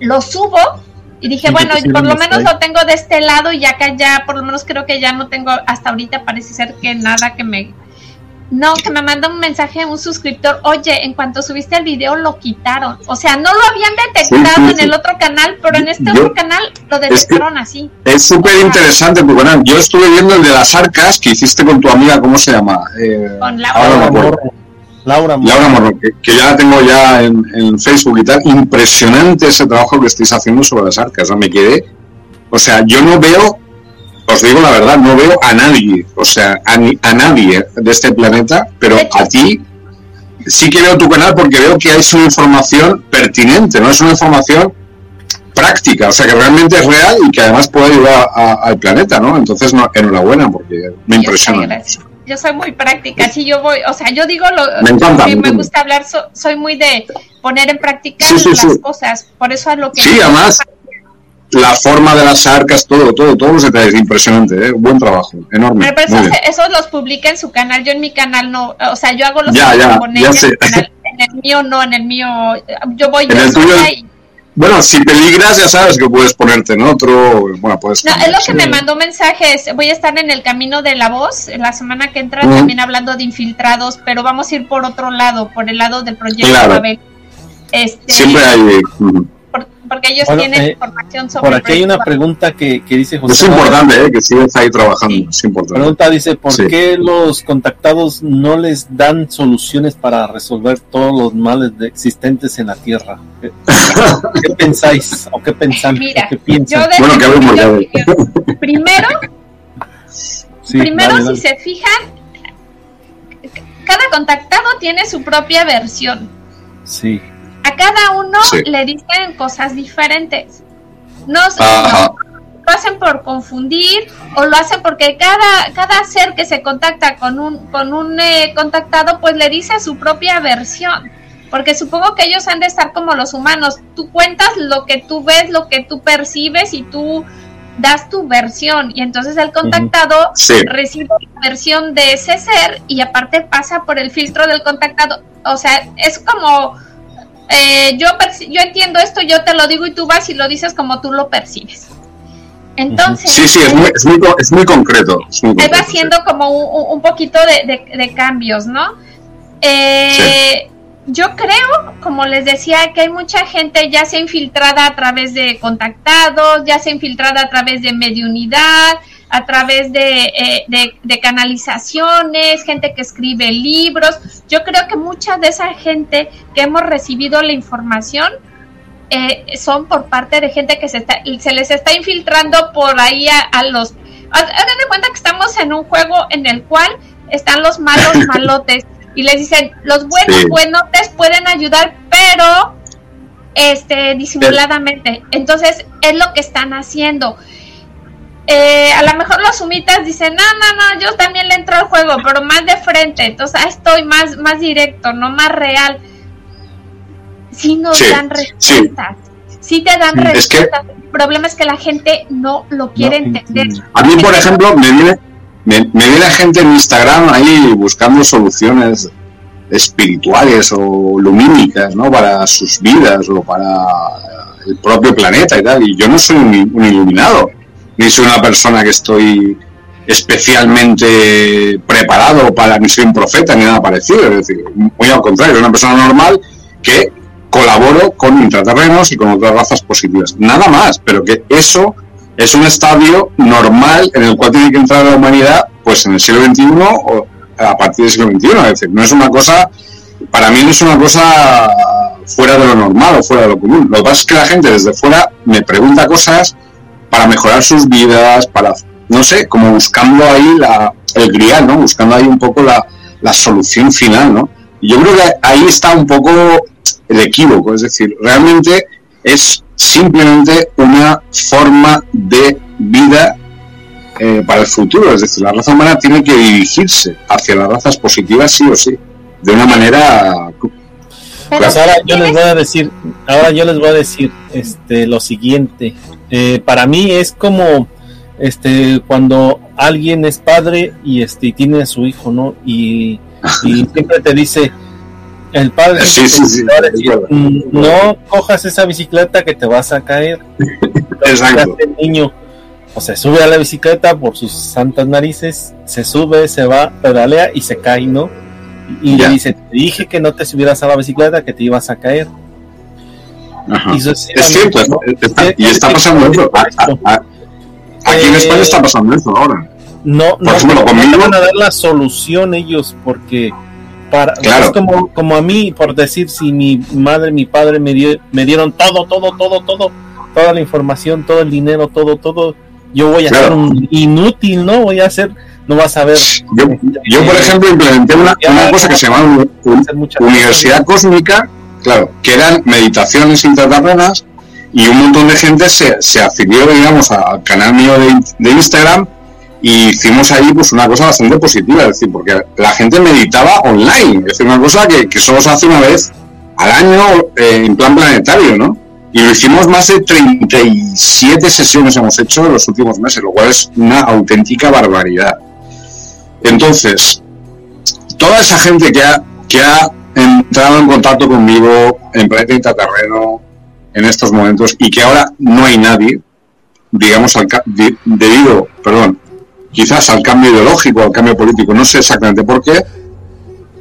Lo subo y dije, sí, bueno, por lo menos strike. Lo tengo de este lado, y acá ya, por lo menos creo que ya no tengo, hasta ahorita parece ser que nada que me... No, que me manda un mensaje un suscriptor, oye, en cuanto subiste el video lo quitaron. O sea, no lo habían detectado sí, sí, sí. en el otro canal, pero en este yo, otro canal lo detectaron es que así. Es súper interesante, porque bueno, yo estuve viendo el de las arcas que hiciste con tu amiga, ¿cómo se llama? Eh, con Laura Morrón. Laura Morrón, que, que ya la tengo ya en, en Facebook y tal. Impresionante ese trabajo que estáis haciendo sobre las arcas, ¿no? Me quedé. O sea, yo no veo... Os digo la verdad, no veo a nadie, o sea, a, ni, a nadie de este planeta, pero a ti sí que veo tu canal, porque veo que hay una información pertinente, no es una información práctica, o sea, que realmente es real y que además puede ayudar a, a, al planeta, ¿no? Entonces, no, enhorabuena, porque me impresiona. Yo soy muy práctica, sí, yo voy, o sea, yo digo lo me encanta, que me gusta hablar, so, soy muy de poner en práctica sí, sí, las sí. cosas, por eso es lo que... Sí, además... La forma de las arcas, todo, todo, todo se trae impresionante, ¿eh? Buen trabajo, enorme. Pero eso, eso los publica en su canal, yo en mi canal no, o sea, yo hago los ya, ya, con ya ella en, el canal, en el mío no, en el mío, yo voy en yo el tuyo, y... Bueno, si peligras ya sabes que puedes ponerte en otro, bueno, puedes... No, es lo que me mandó mensajes, voy a estar en el Camino de la Voz, la semana que entra, uh-huh. también hablando de infiltrados, pero vamos a ir por otro lado, por el lado del proyecto, claro. a ver. Este, Siempre hay... Uh-huh. Porque ellos bueno, tienen eh, información sobre... Por aquí hay una pregunta que, que dice José... Es importante, ¿no? eh, que sigas ahí trabajando, sí. es importante. La pregunta dice, ¿por sí. qué los contactados no les dan soluciones para resolver todos los males de existentes en la Tierra? ¿Qué, ¿qué pensáis? ¿O qué pensáis? Mira, ¿qué piensan? Yo bueno, que vemos, ya vemos. Primero, sí, primero dale, dale. Si se fijan, cada contactado tiene su propia versión. Sí. A cada uno sí. le dicen cosas diferentes. Nos, no, lo hacen por confundir, o lo hacen porque cada, cada ser que se contacta con un, con un eh, contactado, pues le dice su propia versión. Porque supongo que ellos han de estar como los humanos. Tú cuentas lo que tú ves, lo que tú percibes, y tú das tu versión. Y entonces el contactado sí. recibe la versión de ese ser, y aparte pasa por el filtro del contactado. O sea, es como... Eh, yo, yo entiendo esto, yo te lo digo, y tú vas y lo dices como tú lo percibes. Entonces... Sí, sí, es muy, es muy, es muy concreto. Es muy concreto, va haciendo sí. como un, un poquito de, de, de cambios, ¿no? Eh, sí. Yo creo, como les decía, que hay mucha gente ya sea infiltrada a través de contactados, ya sea infiltrada a través de mediunidad, a través de, eh, de, de canalizaciones, gente que escribe libros. Yo creo que mucha de esa gente que hemos recibido la información eh, son por parte de gente que se, está, se les está infiltrando por ahí a, a los... Hagan de cuenta que estamos en un juego en el cual están los malos malotes, y les dicen, los buenos sí. buenotes pueden ayudar, pero este disimuladamente. Entonces es lo que están haciendo. Eh, a lo mejor los sumitas dicen, no, no, no, yo también le entro al juego, pero más de frente, entonces ahí estoy más, más directo, no más real. Sí nos sí, dan respuestas, sí, sí te dan es respuestas. Que... El problema es que la gente no lo quiere no, entender. A mí, por ejemplo, me viene, me, me viene gente en Instagram ahí buscando soluciones espirituales o lumínicas, ¿no? Para sus vidas o para el propio planeta y tal, y yo no soy un, un iluminado. Ni soy una persona que estoy especialmente preparado para, ni soy un profeta ni nada parecido, es decir, muy al contrario, soy una persona normal que colaboro con intraterrenos y con otras razas positivas. Nada más, pero que eso es un estadio normal en el cual tiene que entrar la humanidad pues en el siglo veintiuno o a partir del siglo veintiuno. Es decir, no es una cosa, para mí no es una cosa fuera de lo normal o fuera de lo común. Lo que pasa es que la gente desde fuera me pregunta cosas para mejorar sus vidas, para, no sé, como buscando ahí la, el grial, ¿no? Buscando ahí un poco la, la solución final, ¿no? Yo creo que ahí está un poco el equívoco, es decir, realmente es simplemente una forma de vida eh, para el futuro, es decir, la raza humana tiene que dirigirse hacia las razas positivas sí o sí, de una manera... Pues ahora yo les voy a decir, ahora yo les voy a decir este, lo siguiente, eh, para mí es como este cuando alguien es padre y este y tiene a su hijo, ¿no? Y, y siempre te dice... El padre sí, sí, sí, decir, sí, no cojas esa bicicleta que te vas a caer. Exacto. El niño, o se sube a la bicicleta por sus santas narices, se sube, se va, pedalea y se cae, ¿no? Y ya. Le dice, te dije que no te subieras a la bicicleta, que te ibas a caer. Ajá. Y eso es, es cierto, ¿no? está, y está pasando eso. Aquí en España está pasando eso ahora. No, no, ejemplo, no, no van a dar la solución ellos porque... Para, claro. Es como, como a mí, por decir, si mi madre, mi padre me, dio, me dieron todo, todo, todo, todo, toda la información, todo el dinero, todo, todo, yo voy a claro. ser un inútil, ¿no? Voy a ser, no vas a ver. Yo, yo por eh, ejemplo, implementé una, una cosa que se llama Universidad Cósmica, claro, que eran meditaciones intraterrenas, y un montón de gente se, se afilió, digamos, al canal mío de, de Instagram. Y hicimos ahí pues una cosa bastante positiva, es decir, porque la gente meditaba online, es decir, una cosa que, que solo se hace una vez al año eh, en plan planetario, ¿no? Y lo hicimos más de treinta y siete sesiones hemos hecho en los últimos meses, lo cual es una auténtica barbaridad. Entonces, toda esa gente que ha, que ha entrado en contacto conmigo en Planeta Intraterreno en estos momentos y que ahora no hay nadie, digamos, al ca- de, debido, perdón, quizás al cambio ideológico, al cambio político, no sé exactamente por qué,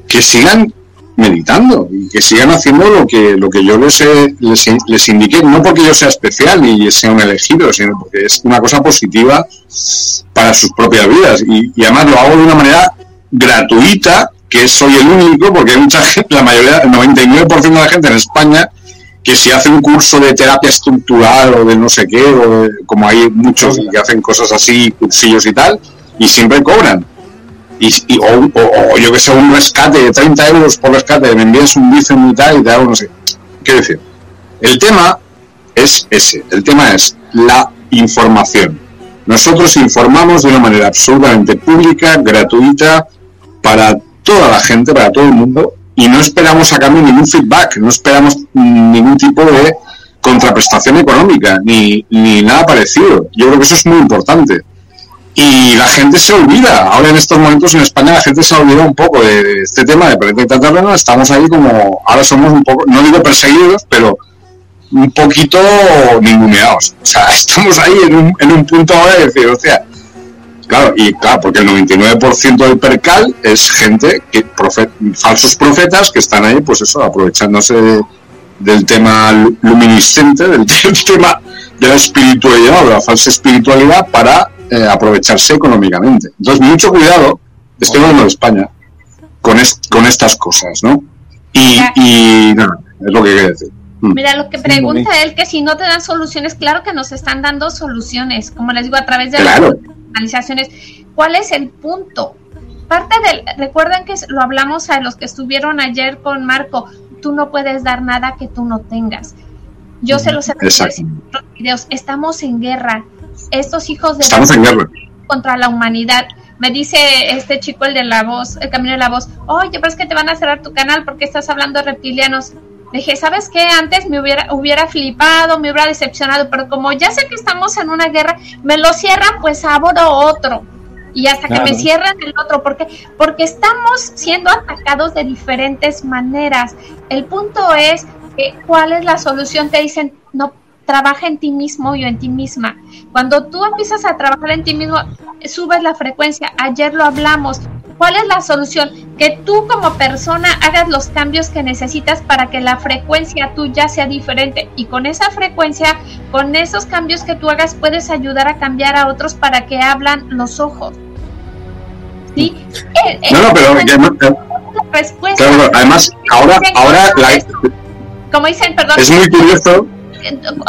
que sigan meditando y que sigan haciendo lo que lo que yo les, les, les indiqué, no porque yo sea especial ni sea un elegido, sino porque es una cosa positiva para sus propias vidas. Y, y además lo hago de una manera gratuita, que soy el único, porque hay mucha gente, la mayoría, el noventa y nueve por ciento de la gente en España, que si hace un curso de terapia estructural o de no sé qué, o de, como hay muchos que hacen cosas así, cursillos y tal, y siempre cobran. Y, y, o, o, o yo que sé, un rescate de treinta euros por rescate, me envías un bíceps y tal, y te hago no sé. Quiero decir, el tema es ese, el tema es la información. Nosotros informamos de una manera absolutamente pública, gratuita, para toda la gente, para todo el mundo, y no esperamos a cambio ningún feedback, no esperamos ningún tipo de contraprestación económica, ni, ni nada parecido. Yo creo que eso es muy importante. Y la gente se olvida, ahora en estos momentos en España la gente se olvida un poco de este tema de Planeta Intraterreno, estamos ahí como, ahora somos un poco, no digo perseguidos, pero un poquito ninguneados. O sea, estamos ahí en un, en un punto ahora de decir, o sea, claro, y claro, porque el noventa y nueve por ciento del percal es gente, que profe, falsos profetas que están ahí, pues eso, aprovechándose de, del tema luminiscente, del, del tema de la espiritualidad o de la falsa espiritualidad para eh, aprovecharse económicamente. Entonces, mucho cuidado, estoy hablando de España, con, est, con estas cosas, ¿no? Y, y no, es lo que quería decir. Mira, lo que pregunta él, que si no te dan soluciones, claro que nos están dando soluciones, como les digo, a través de claro. las canalizaciones. ¿Cuál es el punto? Parte del, recuerdan que lo hablamos a los que estuvieron ayer con Marco, tú no puedes dar nada que tú no tengas. Yo se los he dicho en otros videos, estamos en guerra, estos hijos de estamos en guerra contra la humanidad. Me dice este chico, el de la voz, el camino de la voz, oye, pero es que te van a cerrar tu canal porque estás hablando de reptilianos. Le dije, ¿sabes qué? Antes me hubiera, hubiera flipado, me hubiera decepcionado, pero como ya sé que estamos en una guerra, me lo cierran, pues abro otro. Y hasta claro. que me cierran el otro. ¿Por qué? Porque estamos siendo atacados de diferentes maneras. El punto es, que, ¿cuál es la solución? Te dicen, no, trabaja en ti mismo y en ti misma. Cuando tú empiezas a trabajar en ti mismo, subes la frecuencia. Ayer lo hablamos. ¿Cuál es la solución? Que tú como persona hagas los cambios que necesitas para que la frecuencia tuya sea diferente, y con esa frecuencia, con esos cambios que tú hagas, puedes ayudar a cambiar a otros para que hablan los ojos. ¿Sí? Eh, eh, no, no, pero además, respuesta, claro, además ahora, ahora la, como dicen, perdón, es muy curioso. O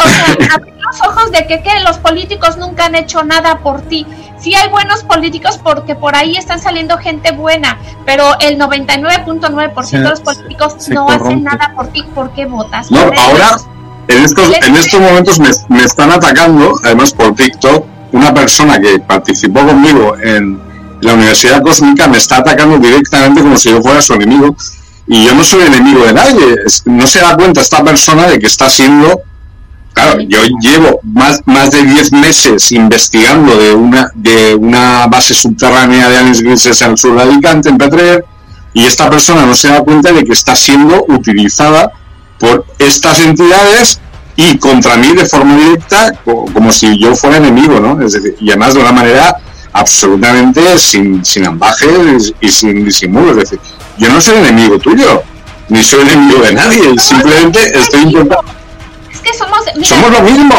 sea, abrir los ojos de que, que los políticos nunca han hecho nada por ti. Sí hay buenos políticos porque por ahí están saliendo gente buena, pero el noventa y nueve punto nueve por ciento sí, de los políticos no corrompe. Hacen nada por ti porque votas. No, por ahora, en estos, en estos momentos me, me están atacando, además por TikTok, una persona que participó conmigo en la Universidad Cósmica me está atacando directamente como si yo fuera su enemigo. Y yo no soy enemigo de nadie. No se da cuenta esta persona de que está siendo... Claro, yo llevo más, más de diez meses investigando de una de una base subterránea de aliens grises al sur de Alicante, en Petrer, y esta persona no se da cuenta de que está siendo utilizada por estas entidades y contra mí de forma directa, como si yo fuera enemigo, ¿no? Es decir, y además de una manera absolutamente sin, sin ambajes y sin disimulo. Es decir, yo no soy enemigo tuyo, ni soy enemigo de nadie, simplemente estoy intentando... Que somos, mira, somos lo mismo,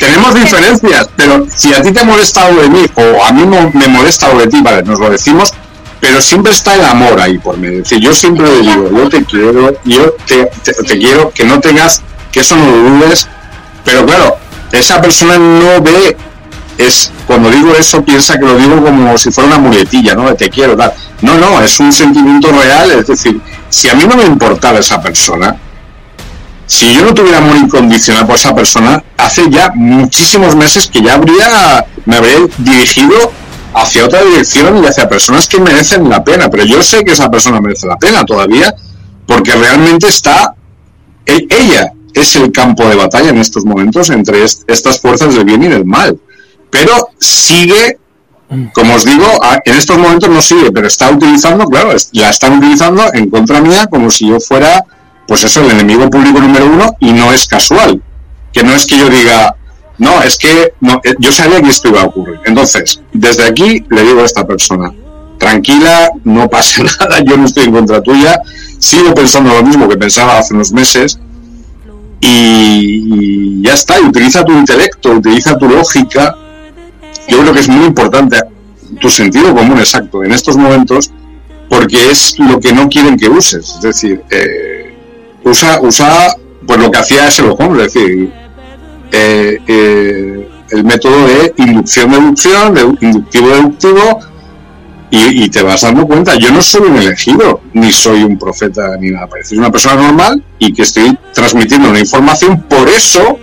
tenemos diferencias, pero si a ti te ha molestado de mí o a mí no me molesta de ti, vale, nos lo decimos, pero siempre está el amor ahí por medio. Es decir, yo siempre le digo, yo te quiero, yo te, te, te quiero, que no tengas, que eso no lo dudes, pero claro, esa persona no ve, es cuando digo eso piensa que lo digo como si fuera una muletilla, ¿no? Te quiero, tal. No, no, es un sentimiento real. Es decir, si a mí no me importaba esa persona, si yo no tuviera amor incondicional por esa persona, hace ya muchísimos meses que ya habría, me habría dirigido hacia otra dirección y hacia personas que merecen la pena. Pero yo sé que esa persona merece la pena todavía, porque realmente está, ella es el campo de batalla en estos momentos entre estas fuerzas del bien y del mal. Pero sigue, como os digo, en estos momentos no sigue, pero está utilizando, claro, la están utilizando en contra mía como si yo fuera... Pues eso, el enemigo público número uno, y no es casual. Que no es que yo diga, no, es que no, yo sabía que esto iba a ocurrir. Entonces, desde aquí le digo a esta persona, tranquila, no pasa nada, yo no estoy en contra tuya, sigo pensando lo mismo que pensaba hace unos meses, y, y ya está, y utiliza tu intelecto, utiliza tu lógica. Yo creo que es muy importante tu sentido común, exacto, en estos momentos, porque es lo que no quieren que uses. Es decir, eh, Usa, usa, pues lo que hacía ese lojón, es decir, eh, eh, el método de inducción-deducción, de inductivo-deductivo, y, y te vas dando cuenta. Yo no soy un elegido, ni soy un profeta, ni nada parecido. Soy una persona normal y que estoy transmitiendo una información, por eso,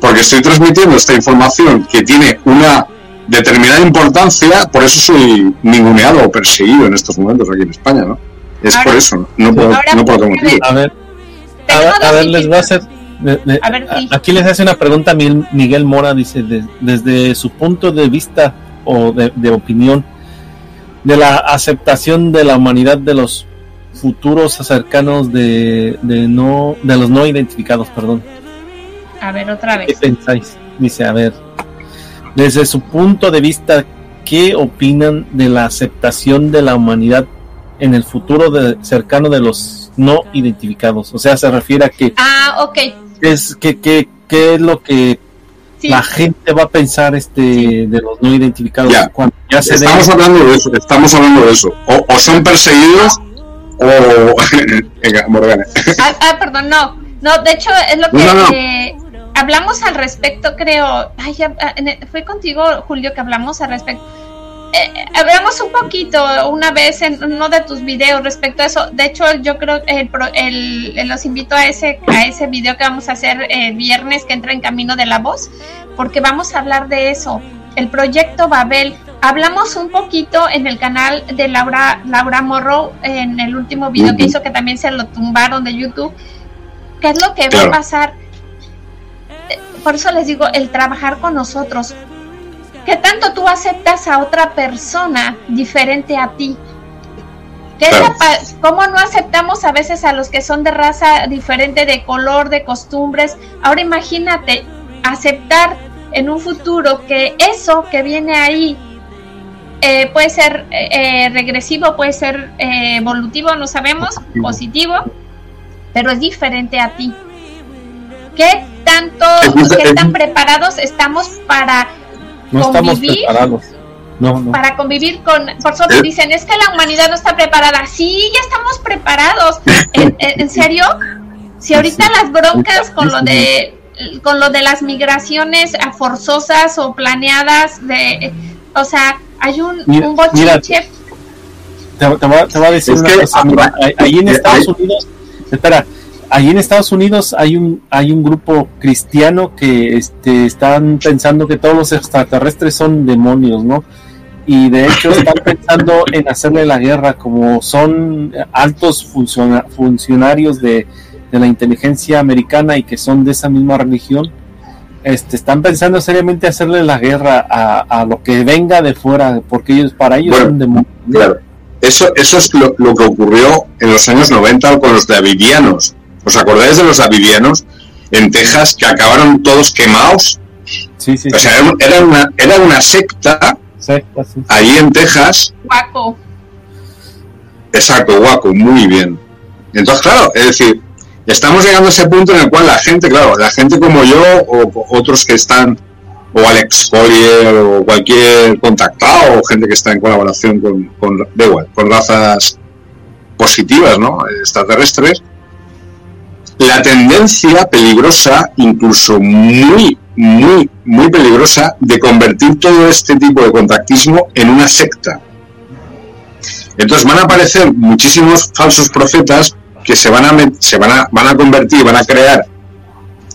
porque estoy transmitiendo esta información que tiene una determinada importancia, por eso soy ninguneado o perseguido en estos momentos aquí en España, ¿no? Es ahora, por eso, no por, no por otro motivo. A ver. A ver, a ver, les voy a hacer. Le, le, a ver, sí. Aquí les hace una pregunta Miguel Mora, dice: de, desde su punto de vista o de, de opinión, de la aceptación de la humanidad de los futuros cercanos de, de no de los no identificados, perdón. A ver, otra vez. ¿Qué pensáis? Dice: a ver, desde su punto de vista, ¿qué opinan de la aceptación de la humanidad en el futuro de, cercano de los no identificados? O sea, se refiere a que... Ah, ok. Es que, que, que es lo que sí. La gente va a pensar este sí. de los no identificados. Ya, cuando ya se estamos den... hablando de eso, estamos hablando de eso. O, o son perseguidos no. o... Venga, Morgane. Ah, ah, perdón, no. No, de hecho, es lo que... No, no. Eh, hablamos al respecto, creo. Ay, fue contigo, Julio, que hablamos al respecto. Eh, hablamos un poquito una vez en uno de tus videos respecto a eso. De hecho, yo creo que el, el, los invito a ese a ese video que vamos a hacer el viernes, que entra en Camino de la Voz, porque vamos a hablar de eso, el proyecto Babel. Hablamos un poquito en el canal de Laura Laura Morrón, en el último video que hizo, que también se lo tumbaron de YouTube. ¿Qué es lo que va a pasar? Por eso les digo, el trabajar con nosotros. ¿Qué tanto tú aceptas a otra persona diferente a ti? ¿Qué claro. ¿Cómo no aceptamos a veces a los que son de raza diferente, de color, de costumbres? Ahora imagínate aceptar en un futuro que eso que viene ahí eh, puede ser eh, regresivo, puede ser eh, evolutivo, no sabemos, positivo, pero es diferente a ti. ¿Qué tanto, qué tan preparados estamos para no convivir? Estamos no, no. Para convivir con... Por favor, dicen, es que la humanidad no está preparada. Sí, ya estamos preparados. ¿En, en serio? Si ahorita las broncas con lo de... con lo de las migraciones forzosas o planeadas de, o sea, hay un, mira, un bochinche. Te, te, voy a, te voy a decir es una que, cosa, mira, ahí en Estados Unidos, espera, ahí en Estados Unidos hay un hay un grupo cristiano que este, están pensando que todos los extraterrestres son demonios, ¿no? Y de hecho están pensando en hacerle la guerra, como son altos funciona, funcionarios de de la inteligencia americana y que son de esa misma religión, este, están pensando seriamente hacerle la guerra a, a lo que venga de fuera, porque ellos, para ellos, bueno, son demonios. Claro, eso, eso es lo, lo que ocurrió en los años noventa con los davidianos. ¿Os acordáis de los davidianos en Texas, que acabaron todos quemados? Sí, sí. O sea, sí. Era, era, una, era una secta, secta sí. Ahí en Texas. Guaco. Exacto, guaco, muy bien. Entonces, claro, es decir, estamos llegando a ese punto en el cual la gente, claro, la gente como yo o, o otros que están, o Alex Collier o cualquier contactado o gente que está en colaboración con, con, de igual, con razas positivas, ¿no?, extraterrestres, la tendencia peligrosa, incluso muy, muy, muy peligrosa, de convertir todo este tipo de contactismo en una secta. Entonces van a aparecer muchísimos falsos profetas que se van a se van a van a convertir, van a crear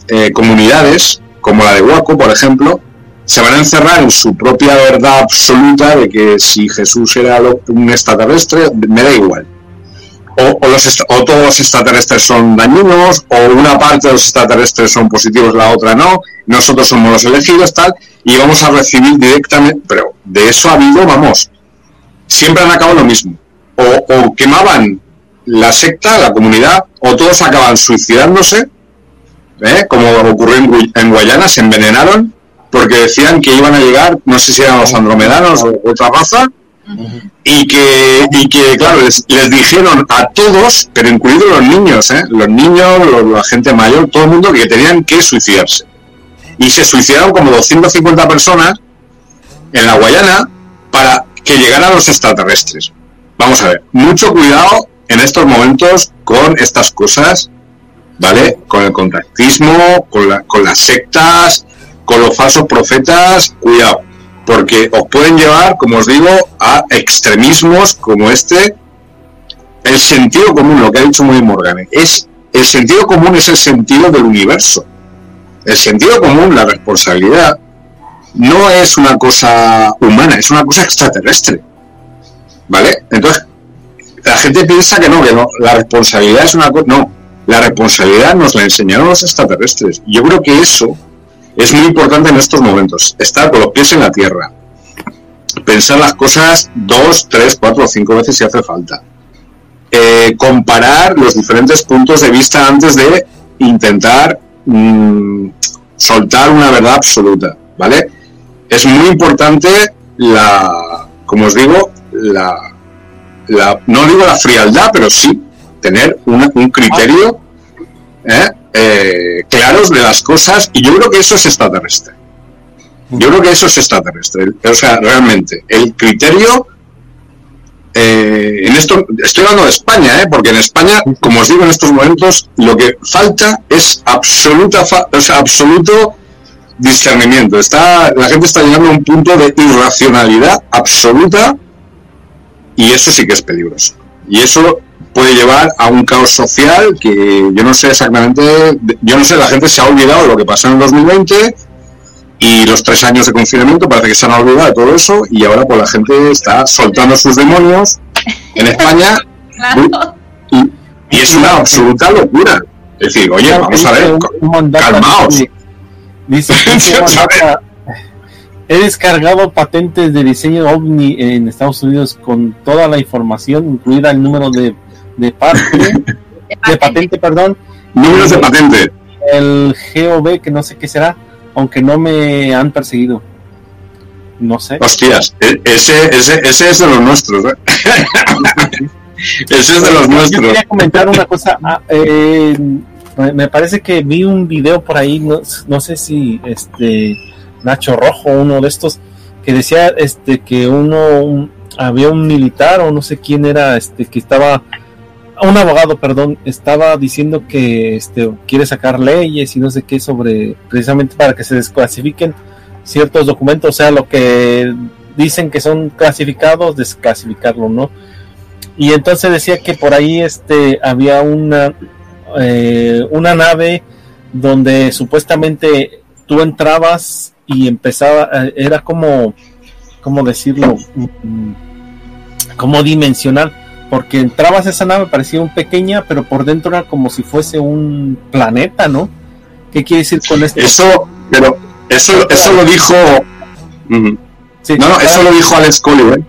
eh, comunidades como la de Huaco, por ejemplo, se van a encerrar en su propia verdad absoluta de que si Jesús era lo, un extraterrestre, me da igual, o, o, los, o todos los extraterrestres son dañinos, o una parte de los extraterrestres son positivos, la otra no, nosotros somos los elegidos, tal, y vamos a recibir directamente, pero de eso ha habido, vamos, siempre han acabado lo mismo, o, o quemaban la secta, la comunidad, o todos acaban suicidándose, ¿eh?, como ocurrió en, en Guayana, se envenenaron porque decían que iban a llegar, no sé si eran los andromedanos o otra raza, uh-huh. y, que, y que, claro, les, les dijeron a todos, pero incluidos los niños, ¿eh?, los niños, los, la gente mayor, todo el mundo, que tenían que suicidarse. Y se suicidaron como doscientas cincuenta personas en la Guayana para que llegaran los extraterrestres. Vamos a ver, mucho cuidado en estos momentos con estas cosas, ¿vale? Con el contactismo, con, la, con las sectas, con los falsos profetas, cuidado, porque os pueden llevar, como os digo, a extremismos como este. El sentido común, lo que ha dicho muy Morgane, es el sentido común es el sentido del universo. El sentido común, la responsabilidad, no es una cosa humana, es una cosa extraterrestre, ¿vale? Entonces, la gente piensa que no, que no, la responsabilidad es una cosa, no, la responsabilidad nos la enseñaron los extraterrestres. Yo creo que eso es muy importante en estos momentos, estar con los pies en la tierra, pensar las cosas dos, tres, cuatro o cinco veces si hace falta, eh, comparar los diferentes puntos de vista antes de intentar mmm, soltar una verdad absoluta, ¿vale? Es muy importante la, como os digo, la La, no digo la frialdad, pero sí tener una, un criterio eh, eh, claros de las cosas, y yo creo que eso es extraterrestre. Yo creo que eso es extraterrestre. O sea, realmente, el criterio eh, en esto, estoy hablando de España, eh, porque en España, como os digo, en estos momentos lo que falta es absoluta, o sea, absoluto discernimiento. Está, la gente está llegando a un punto de irracionalidad absoluta. Y eso sí que es peligroso. Y eso puede llevar a un caos social que yo no sé exactamente... Yo no sé, la gente se ha olvidado de lo que pasó en el dos mil veinte y los tres años de confinamiento, parece que se han olvidado de todo eso, y ahora pues la gente está soltando sus demonios en España. Claro. y, y es una absoluta locura. Es decir, oye, vamos a ver, calmaos. Dice que... He descargado patentes de diseño ovni en Estados Unidos con toda la información, incluida el número de, de parte, de patente, perdón. Números de patente. El G O V, que no sé qué será, aunque no me han perseguido. No sé. Hostias, ese, ese, ese es de los nuestros, ¿eh? Ese es de los yo nuestros. Yo quería comentar una cosa. Ah, eh, me parece que vi un video por ahí, no, no sé si este Nacho Rojo, uno de estos, que decía este que uno un, había un militar o no sé quién era, este que estaba, un abogado, perdón, estaba diciendo que este quiere sacar leyes y no sé qué sobre, precisamente para que se desclasifiquen ciertos documentos, o sea, lo que dicen que son clasificados, desclasificarlo, ¿no? Y entonces decía que por ahí este había una eh, una nave donde supuestamente tú entrabas y empezaba, era como, ¿cómo decirlo? Como dimensional, porque entrabas a esa nave, parecía un pequeña, pero por dentro era como si fuese un planeta, ¿no? ¿Qué quiere decir con esto? Eso, pero eso, eso lo dijo, sí, no, no, eso lo dijo Alex Collier, ¿eh?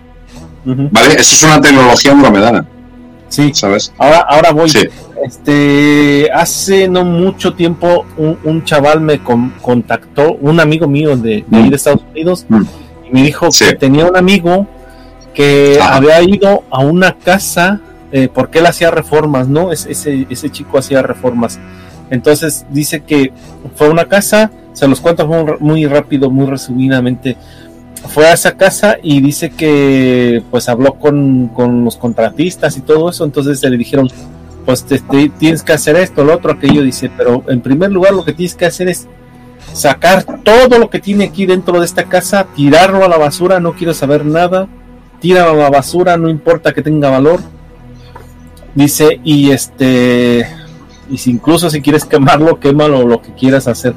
Uh-huh. ¿Vale? Eso es una tecnología andromedana. Sí, ¿sabes? Ahora, ahora voy. Sí. Este, hace no mucho tiempo un, un chaval me con, contactó, un amigo mío de, de, mm. de Estados Unidos, mm. y me dijo sí. que tenía un amigo que ah. había ido a una casa, eh, porque él hacía reformas, ¿no? Es, ese, ese chico hacía reformas. Entonces dice que fue a una casa, se los cuento muy rápido, muy resumidamente. Fue a esa casa y dice que pues habló con, con los contratistas y todo eso, entonces se le dijeron, pues te, te, tienes que hacer esto, lo otro, aquello, dice, pero en primer lugar lo que tienes que hacer es sacar todo lo que tiene aquí dentro de esta casa, tirarlo a la basura, no quiero saber nada, tíralo a la basura, no importa que tenga valor, dice, y este, y si incluso si quieres quemarlo, quémalo, lo que quieras hacer,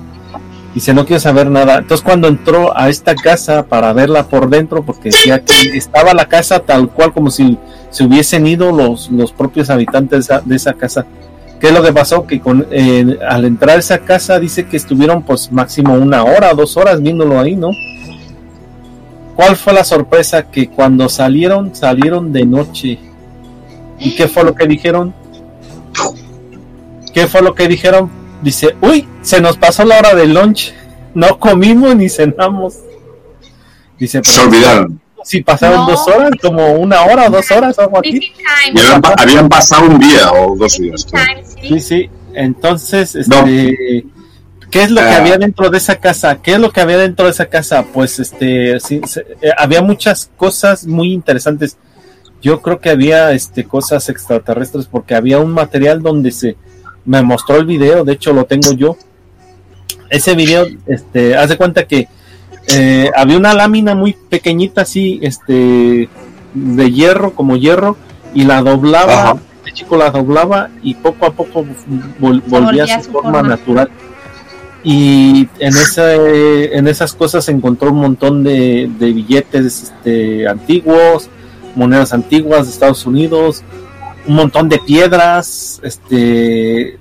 dice, no quiero saber nada. Entonces cuando entró a esta casa para verla por dentro, porque decía que estaba la casa tal cual como si se hubiesen ido los, los propios habitantes de esa, de esa casa. ¿Qué es lo que pasó? Que con, eh, al entrar a esa casa dice que estuvieron pues máximo una hora, dos horas viéndolo ahí, ¿no? ¿Cuál fue la sorpresa? Que cuando salieron, salieron de noche. ¿Y qué fue lo que dijeron? ¿Qué fue lo que dijeron? Dice, uy, se nos pasó la hora del lunch, no comimos ni cenamos. Dice, se olvidaron. Si pasaron no. dos horas, como una hora o dos horas, algo así. Habían, habían pasado un día o dos días. Sí, sí. Entonces, este, no. ¿qué es lo que uh, había dentro de esa casa? ¿Qué es lo que había dentro de esa casa? Pues, este, sí, se, eh, había muchas cosas muy interesantes. Yo creo que había, este, cosas extraterrestres, porque había un material donde se me mostró el video, de hecho lo tengo yo. Ese video, este, haz de cuenta que eh, había una lámina muy pequeñita así, este, de hierro, como hierro, y la doblaba, ajá. este chico la doblaba y poco a poco vol- volvía a su forma, forma natural. Y en ese, en esas cosas se encontró un montón de, de billetes este, antiguos, monedas antiguas de Estados Unidos, un montón de piedras, este,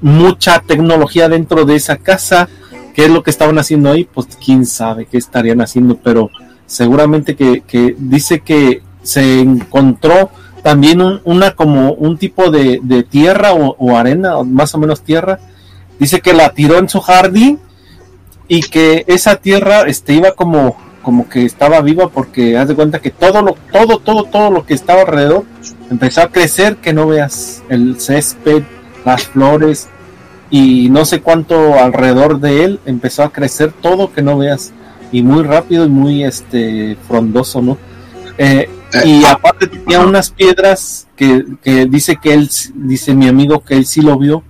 mucha tecnología dentro de esa casa. ¿Qué es lo que estaban haciendo ahí? Pues quién sabe qué estarían haciendo, pero seguramente que, que dice que se encontró también un, una como un tipo de, de tierra o, o arena, más o menos tierra. Dice que la tiró en su jardín y que esa tierra este, iba como, como que estaba viva, porque haz de cuenta que todo lo, todo, todo, todo lo que estaba alrededor empezó a crecer, que no veas, el césped, las flores y no sé cuánto alrededor de él empezó a crecer todo, que no veas, y muy rápido y muy este frondoso, ¿no? Eh, y aparte tenía unas piedras que, que dice que él, dice mi amigo que él sí lo vio,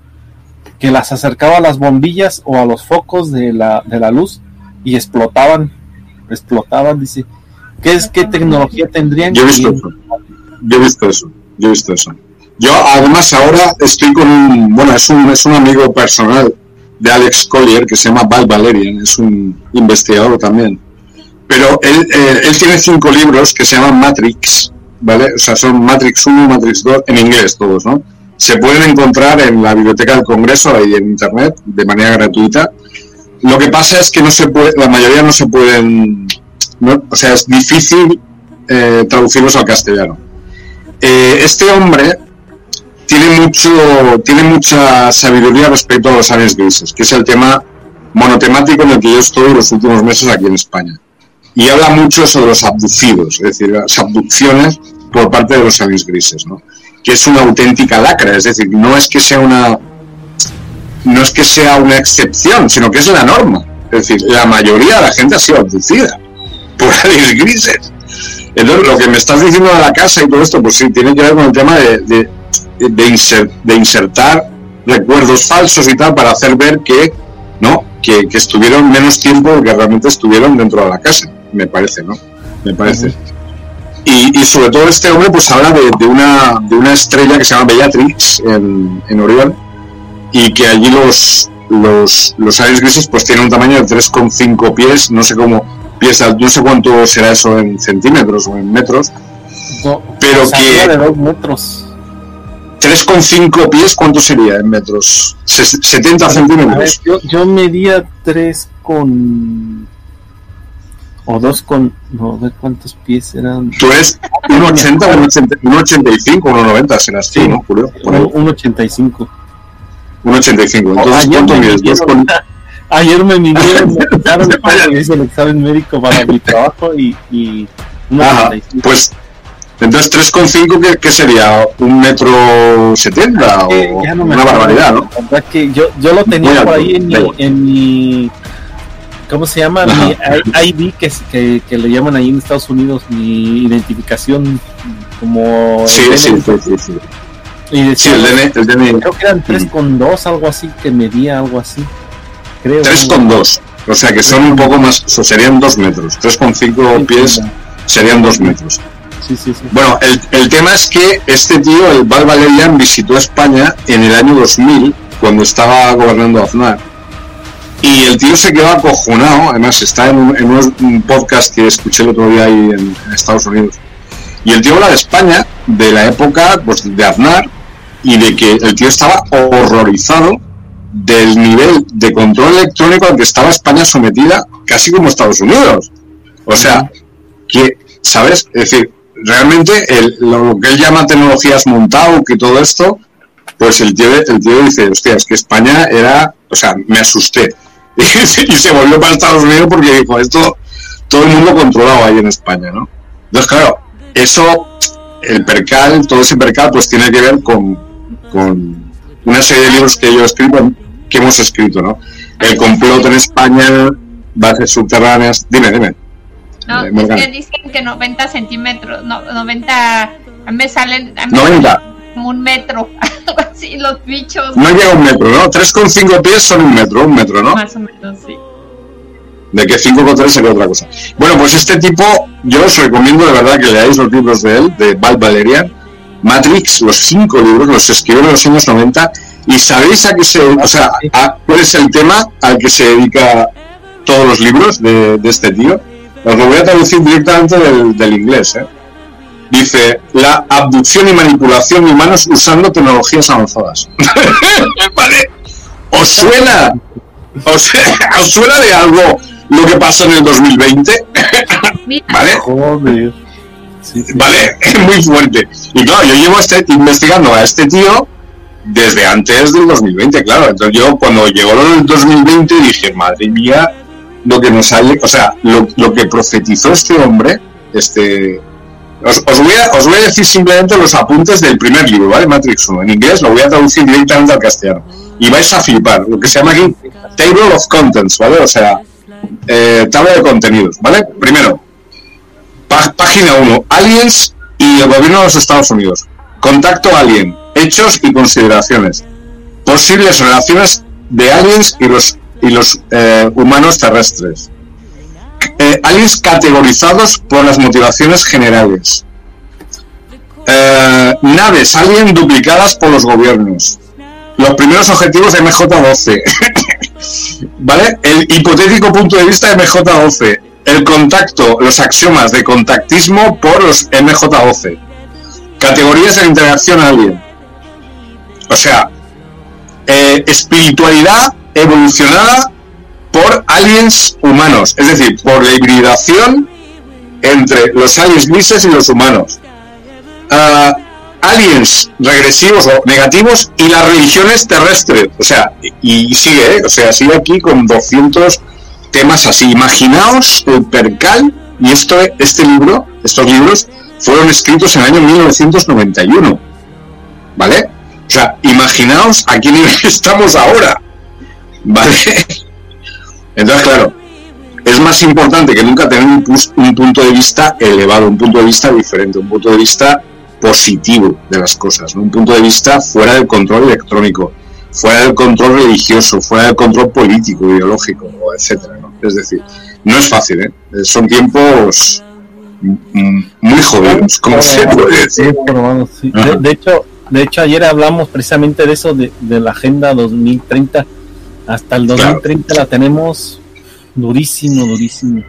que las acercaba a las bombillas o a los focos de la, de la luz y explotaban, explotaban, dice. ¿Qué es, qué tecnología tendrían? Yo he visto eso. Yo he visto eso, yo he visto eso. Yo además ahora estoy con un, bueno, es un, es un amigo personal de Alex Collier que se llama Val Valerian, es un investigador también. Pero él, eh, él tiene cinco libros que se llaman Matrix, ¿vale? O sea, son Matrix uno, Matrix dos, en inglés todos, ¿no? Se pueden encontrar en la Biblioteca del Congreso, ahí en Internet, de manera gratuita. Lo que pasa es que no se puede, la mayoría no se pueden, ¿no? O sea, es difícil eh, traducirlos al castellano. Este hombre tiene mucho, tiene mucha sabiduría respecto a los aliens grises, que es el tema monotemático en el que yo estoy los últimos meses aquí en España. y habla mucho sobre los abducidos, es decir, las abducciones por parte de los aliens grises, ¿no? Que es una auténtica lacra, es decir, no es que sea una no es que sea una excepción, sino que es la norma, es decir, la mayoría de la gente ha sido abducida por aliens grises. Entonces, lo que me estás diciendo de la casa y todo esto, pues sí, tiene que ver con el tema de, de, de, insert, de insertar recuerdos falsos y tal para hacer ver que no, que, que estuvieron menos tiempo que realmente estuvieron dentro de la casa, me parece, ¿no? Me parece. Y, y sobre todo este hombre pues habla de, de, una, de una estrella que se llama Bellatrix en, en Orión, y que allí los los los aliens grises pues tienen un tamaño de tres coma cinco pies, no sé cómo pies, no sé cuánto será eso en centímetros o en metros, no, pero pues que de dos metros. tres coma cinco pies, ¿cuánto sería en metros? setenta centímetros. A ver, yo, yo medía tres con... o dos con... no, a ver cuántos pies eran... Tú eres uno ochenta, uno ochenta y cinco, uno noventa serás tú, sí, ¿no? Julio, uno ochenta y cinco. uno ochenta y cinco, entonces ¿cuánto mides? Con... Ayer me midieron, me dejaron el examen médico para mi trabajo y... y ah, pues... Entonces, tres coma cinco, ¿qué, ¿qué sería? ¿Un metro setenta? Es que o no una barbaridad, ¿no? La verdad que yo, yo lo tenía bueno, por ahí en mi, en mi... ¿Cómo se llama? Mi I D, que, que, que le llaman ahí en Estados Unidos, mi identificación como... Sí, sí, sí, sí. Y decía, sí, el D N I. Creo que eran tres coma dos, algo así, que medía algo así. tres coma dos, o sea que son un poco más... O serían dos metros, tres coma cinco pies serían dos metros. Sí, sí, sí. Bueno, el, el tema es que este tío, el Val Valerian, visitó España en el año dos mil, cuando estaba gobernando Aznar, y el tío se quedó acojonado. Además está en un, en un, un podcast que escuché el otro día ahí en, en Estados Unidos, y el tío habla de España, de la época pues, de Aznar, y de que el tío estaba horrorizado del nivel de control electrónico al que estaba España sometida, casi como Estados Unidos. O sea, que, ¿sabes? Es decir, realmente el, lo que él llama tecnologías Montauk y todo esto, pues el tío, el tío dice, hostia, es que España era, o sea, me asusté, y, y se volvió para Estados Unidos porque dijo, esto todo el mundo controlado ahí en España, ¿no? Entonces claro, eso, el percal, todo ese percal pues tiene que ver con, con una serie de libros que yo he escrito, que hemos escrito, ¿no? El complot en España, bases subterráneas, dime, dime. No, es que dicen que noventa centímetros, no, noventa, a mí me salen como un metro, algo así, los bichos. No llega un metro, ¿no? tres coma cinco pies son un metro, un metro, ¿no? Más o menos, sí. De que cinco coma tres sería otra cosa. Bueno, pues este tipo, yo os recomiendo de verdad que leáis los libros de él, de Val Valerian, Matrix, los cinco libros, los escribió en los años noventa, y sabéis a qué se, o sea, a, cuál es el tema al que se dedica todos los libros de, de este tío. Os lo voy a traducir directamente del, del inglés, ¿eh? Dice, la abducción y manipulación de humanos usando tecnologías avanzadas. ¿Vale? ¿Os suena? ¿Os, ¿Os suena de algo lo que pasó en el dos mil veinte? ¿Vale? Joder. Sí, sí. Vale, es muy fuerte. Y claro, yo llevo este, investigando a este tío desde antes del dos mil veinte, claro. Entonces yo cuando llegó el dos mil veinte dije, madre mía, lo que nos sale, o sea, lo, lo que profetizó este hombre, este, os, os, voy a, os voy a decir simplemente los apuntes del primer libro, ¿vale? Matrix uno, en inglés, lo voy a traducir directamente al castellano, y vais a flipar, lo que se llama aquí Table of Contents, ¿vale? O sea, eh, tabla de contenidos, ¿vale? Primero, pá, página uno, aliens y el gobierno de los Estados Unidos, contacto alien, hechos y consideraciones, posibles relaciones de aliens y los y los eh, humanos terrestres, eh, aliens categorizados por las motivaciones generales, eh, naves alien duplicadas por los gobiernos, los primeros objetivos de M J doce, ¿vale? El hipotético punto de vista de M J doce, el contacto, los axiomas de contactismo por los M J doce, categorías de la interacción alien, o sea, eh, espiritualidad evolucionada por aliens humanos, es decir, por la hibridación entre los aliens grises y los humanos, uh, aliens regresivos o negativos y las religiones terrestres, o sea, y, y sigue, ¿eh? O sea, sigue aquí con doscientos temas así. Imaginaos el percal y esto, este libro, estos libros fueron escritos en el año mil novecientos noventa y uno, ¿vale? O sea, imaginaos a qué nivel estamos ahora, ¿vale? Entonces, claro, es más importante que nunca tener un, un punto de vista elevado, un punto de vista diferente, un punto de vista positivo de las cosas, ¿no? Un punto de vista fuera del control electrónico, fuera del control religioso, fuera del control político, ideológico, etcétera, ¿no? Es decir, no es fácil, ¿eh? Son tiempos muy jodidos, como se puede decir. Sí, de, de hecho, de hecho ayer hablamos precisamente de eso, de, de la Agenda dos mil treinta. Hasta el dos mil treinta, claro, la tenemos durísimo, durísimo.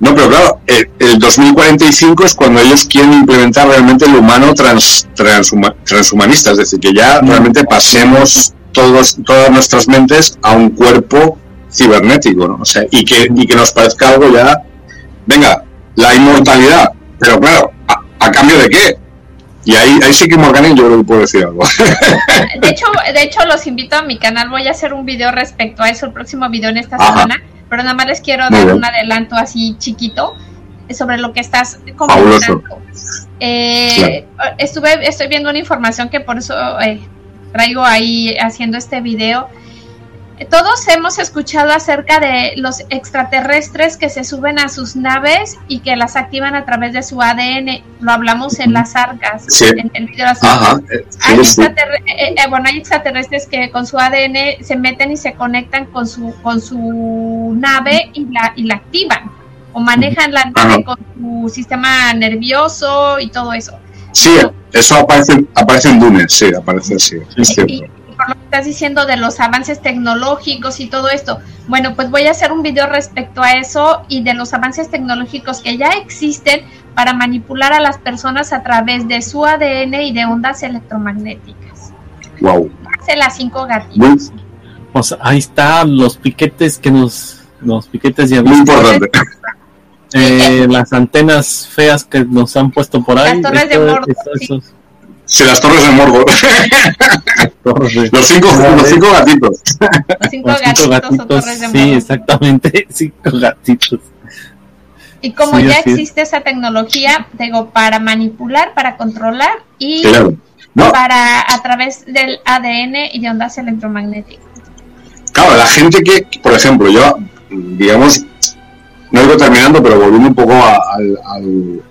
No, pero claro, el, el dos mil cuarenta y cinco es cuando ellos quieren implementar realmente lo humano trans, transhuma, transhumanista, es decir, que ya no, realmente pasemos todos, todas nuestras mentes a un cuerpo cibernético, ¿no? O sea, y que, y que nos parezca algo ya, venga, la inmortalidad, pero claro, ¿a, a cambio de qué? Y ahí, ahí sí que Morgane yo creo que puedo decir algo. De hecho, de hecho los invito a mi canal, voy a hacer un video respecto a eso, el próximo video en esta semana. Ajá. Pero nada más les quiero Muy dar bien. un adelanto así chiquito sobre lo que estás comentando. Eh, claro. Estuve, estoy viendo una información que por eso eh, traigo ahí haciendo este video. Todos hemos escuchado acerca de los extraterrestres que se suben a sus naves y que las activan a través de su A D N. Lo hablamos en las arcas, sí, en el video de las arcas. Hay, extraterre- eh, eh, bueno, hay extraterrestres que con su A D N se meten y se conectan con su con su nave y la y la activan o manejan la nave con su sistema nervioso y todo eso. Sí, eso aparece aparece en Dune, sí, aparece así. Es cierto. Y, por lo que estás diciendo de los avances tecnológicos y todo esto, bueno, pues voy a hacer un video respecto a eso y de los avances tecnológicos que ya existen para manipular a las personas a través de su A D N y de ondas electromagnéticas. Wow. Hace las cinco gatitas. Pues ahí están los piquetes que nos, los piquetes y muy importante. Eh, las antenas feas que nos han puesto por ahí. Las torres esto, de Mordo. Esto, esto, sí. Sí, las torres de Morgo. Los cinco, los cinco gatitos. Los cinco, los cinco gatitos, gatitos o torres de Morgo. Sí, exactamente, cinco gatitos. Y como sí, ya existe es. esa tecnología, digo, para manipular, para controlar y claro. no. para a través del A D N y de ondas electromagnéticas. Claro, la gente que, por ejemplo, yo, digamos, no digo terminando, pero volviendo un poco a, al... al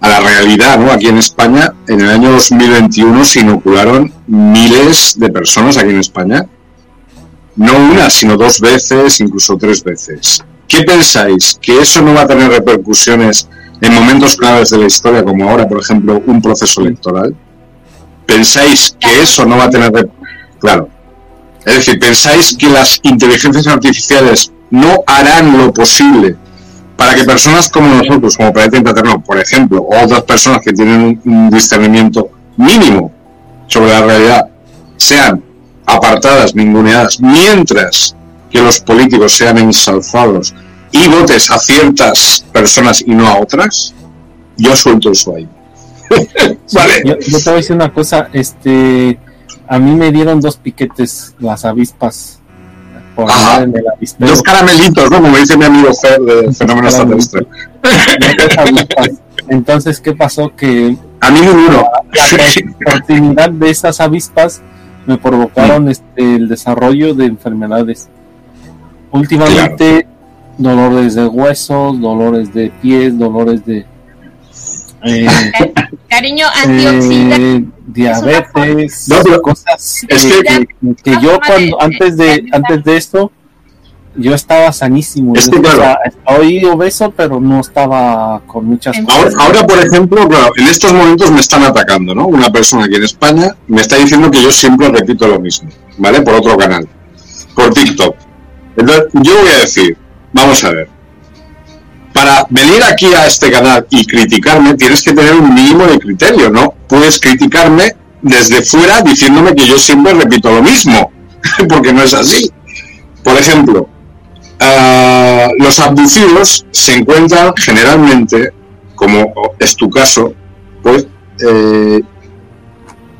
a la realidad, ¿no? Aquí en España, en el año dos mil veintiuno se inocularon miles de personas aquí en España. No una, sino dos veces, incluso tres veces. ¿Qué pensáis? ¿Que eso no va a tener repercusiones en momentos claves de la historia, como ahora, por ejemplo, un proceso electoral? ¿Pensáis que eso no va a tener... Rep- claro. Es decir, ¿pensáis que las inteligencias artificiales no harán lo posible para que personas como nosotros, como Planeta Intraterreno, por ejemplo, o otras personas que tienen un discernimiento mínimo sobre la realidad, sean apartadas, ninguneadas, mientras que los políticos sean ensalzados y votes a ciertas personas y no a otras? Yo suelto eso ahí. Vale. Yo, yo te voy a decir una cosa, este, a mí me dieron dos piquetes las avispas. Ajá. Los caramelitos, ¿no? Como dice mi amigo Fer de Fenómeno Extraterrestre. Entonces, ¿qué pasó? Que a mí ninguno. La oportunidad de esas avispas me provocaron sí. este, el desarrollo de enfermedades. Últimamente, claro. dolores de huesos, dolores de pies, dolores de... Eh, Cariño, antioxidante. Eh, diabetes, no, pero, cosas es que, que, que yo cuando antes de antes de esto yo estaba sanísimo, es que, claro, estaba, hoy obeso pero no estaba con muchas ahora, cosas. Ahora por ejemplo, claro, en estos momentos me están atacando, ¿no? Una persona aquí en España me está diciendo que yo siempre repito lo mismo, ¿vale? Por otro canal, por TikTok. Entonces yo voy a decir, vamos a ver, para venir aquí a este canal y criticarme tienes que tener un mínimo de criterio, ¿no? Puedes criticarme desde fuera diciéndome que yo siempre repito lo mismo, porque no es así. Por ejemplo, uh, los abducidos se encuentran generalmente, como es tu caso, pues eh,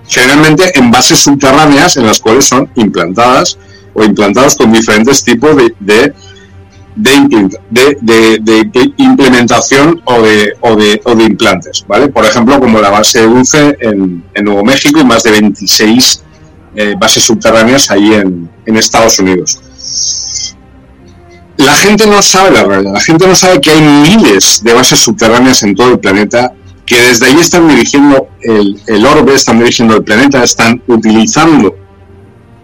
generalmente en bases subterráneas en las cuales son implantadas o implantados con diferentes tipos de, de de, de, de, de implementación o de, o, de, o de implantes, ¿vale? Por ejemplo, como la base UNCE en, en Nuevo México y más de veintiséis eh, bases subterráneas ahí en, en Estados Unidos. La gente no sabe la realidad, la gente no sabe que hay miles de bases subterráneas en todo el planeta, que desde ahí están dirigiendo el, el orbe, están dirigiendo el planeta, están utilizando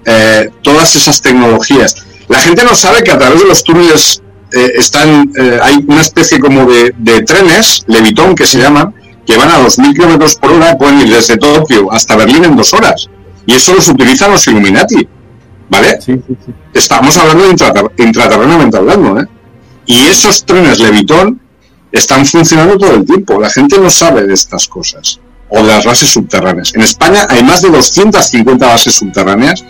eh, todas esas tecnologías. La gente no sabe que a través de los túneles eh, están eh, hay una especie como de, de trenes, levitón que se llaman, que van a dos mil kilómetros por hora, pueden ir desde Tokio hasta Berlín en dos horas. Y eso los utilizan los Illuminati, ¿vale? Sí, sí, sí. Estamos hablando de intrater- intraterrenamente hablando, ¿eh? Y esos trenes levitón están funcionando todo el tiempo. La gente no sabe de estas cosas, o de las bases subterráneas. En España hay más de doscientas cincuenta bases subterráneas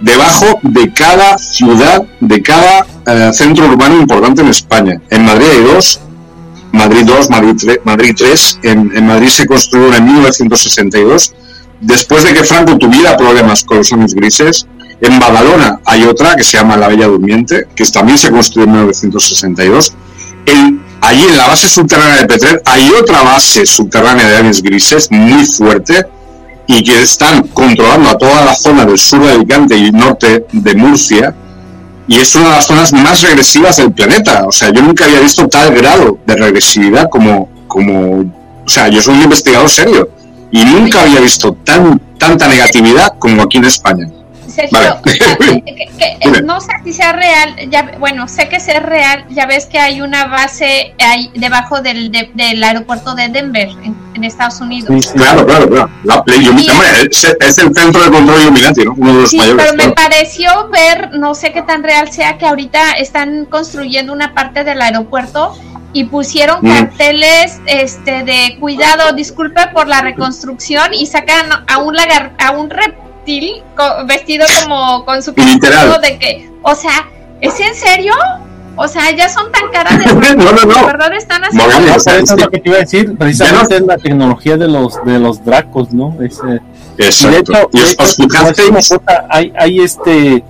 debajo de cada ciudad, de cada eh, centro urbano importante en España. En Madrid hay dos, Madrid dos, Madrid tres. Madrid tres. En, en Madrid se construyó en mil novecientos sesenta y dos, después de que Franco tuviera problemas con los años grises. En Badalona hay otra que se llama La Bella Durmiente, que también se construyó en mil novecientos sesenta y dos. En Allí en la base subterránea de Petrer hay otra base subterránea de aliens grises muy fuerte y que están controlando a toda la zona del sur de Alicante y norte de Murcia, y es una de las zonas más regresivas del planeta. O sea, yo nunca había visto tal grado de regresividad como... como o sea, yo soy un investigador serio y nunca había visto tan tanta negatividad como aquí en España. Sergio, vale. que, que, que, no sé si sea real, ya, bueno, sé que sea real, ya ves que hay una base ahí debajo del, de, del aeropuerto de Denver, en, en Estados Unidos. Sí, sí. Claro, claro, claro. La Play, yo, sí, hombre, es, es el centro de control Illuminati, ¿no? Uno de los sí, mayores. Pero claro, me pareció ver, no sé qué tan real sea, que ahorita están construyendo una parte del aeropuerto y pusieron mm. carteles este, de cuidado, disculpe por la reconstrucción, y sacan a un lagar, a un rep vestido como con su literal de que, o sea, ¿es en serio? O sea, ya son tan caras de no, no, no. La verdad están haciendo. No, no, eso es lo que te iba a decir, precisamente es la tecnología de los de los dracos, ¿no? Ese, exacto. Y de hecho, de hecho, hay hay este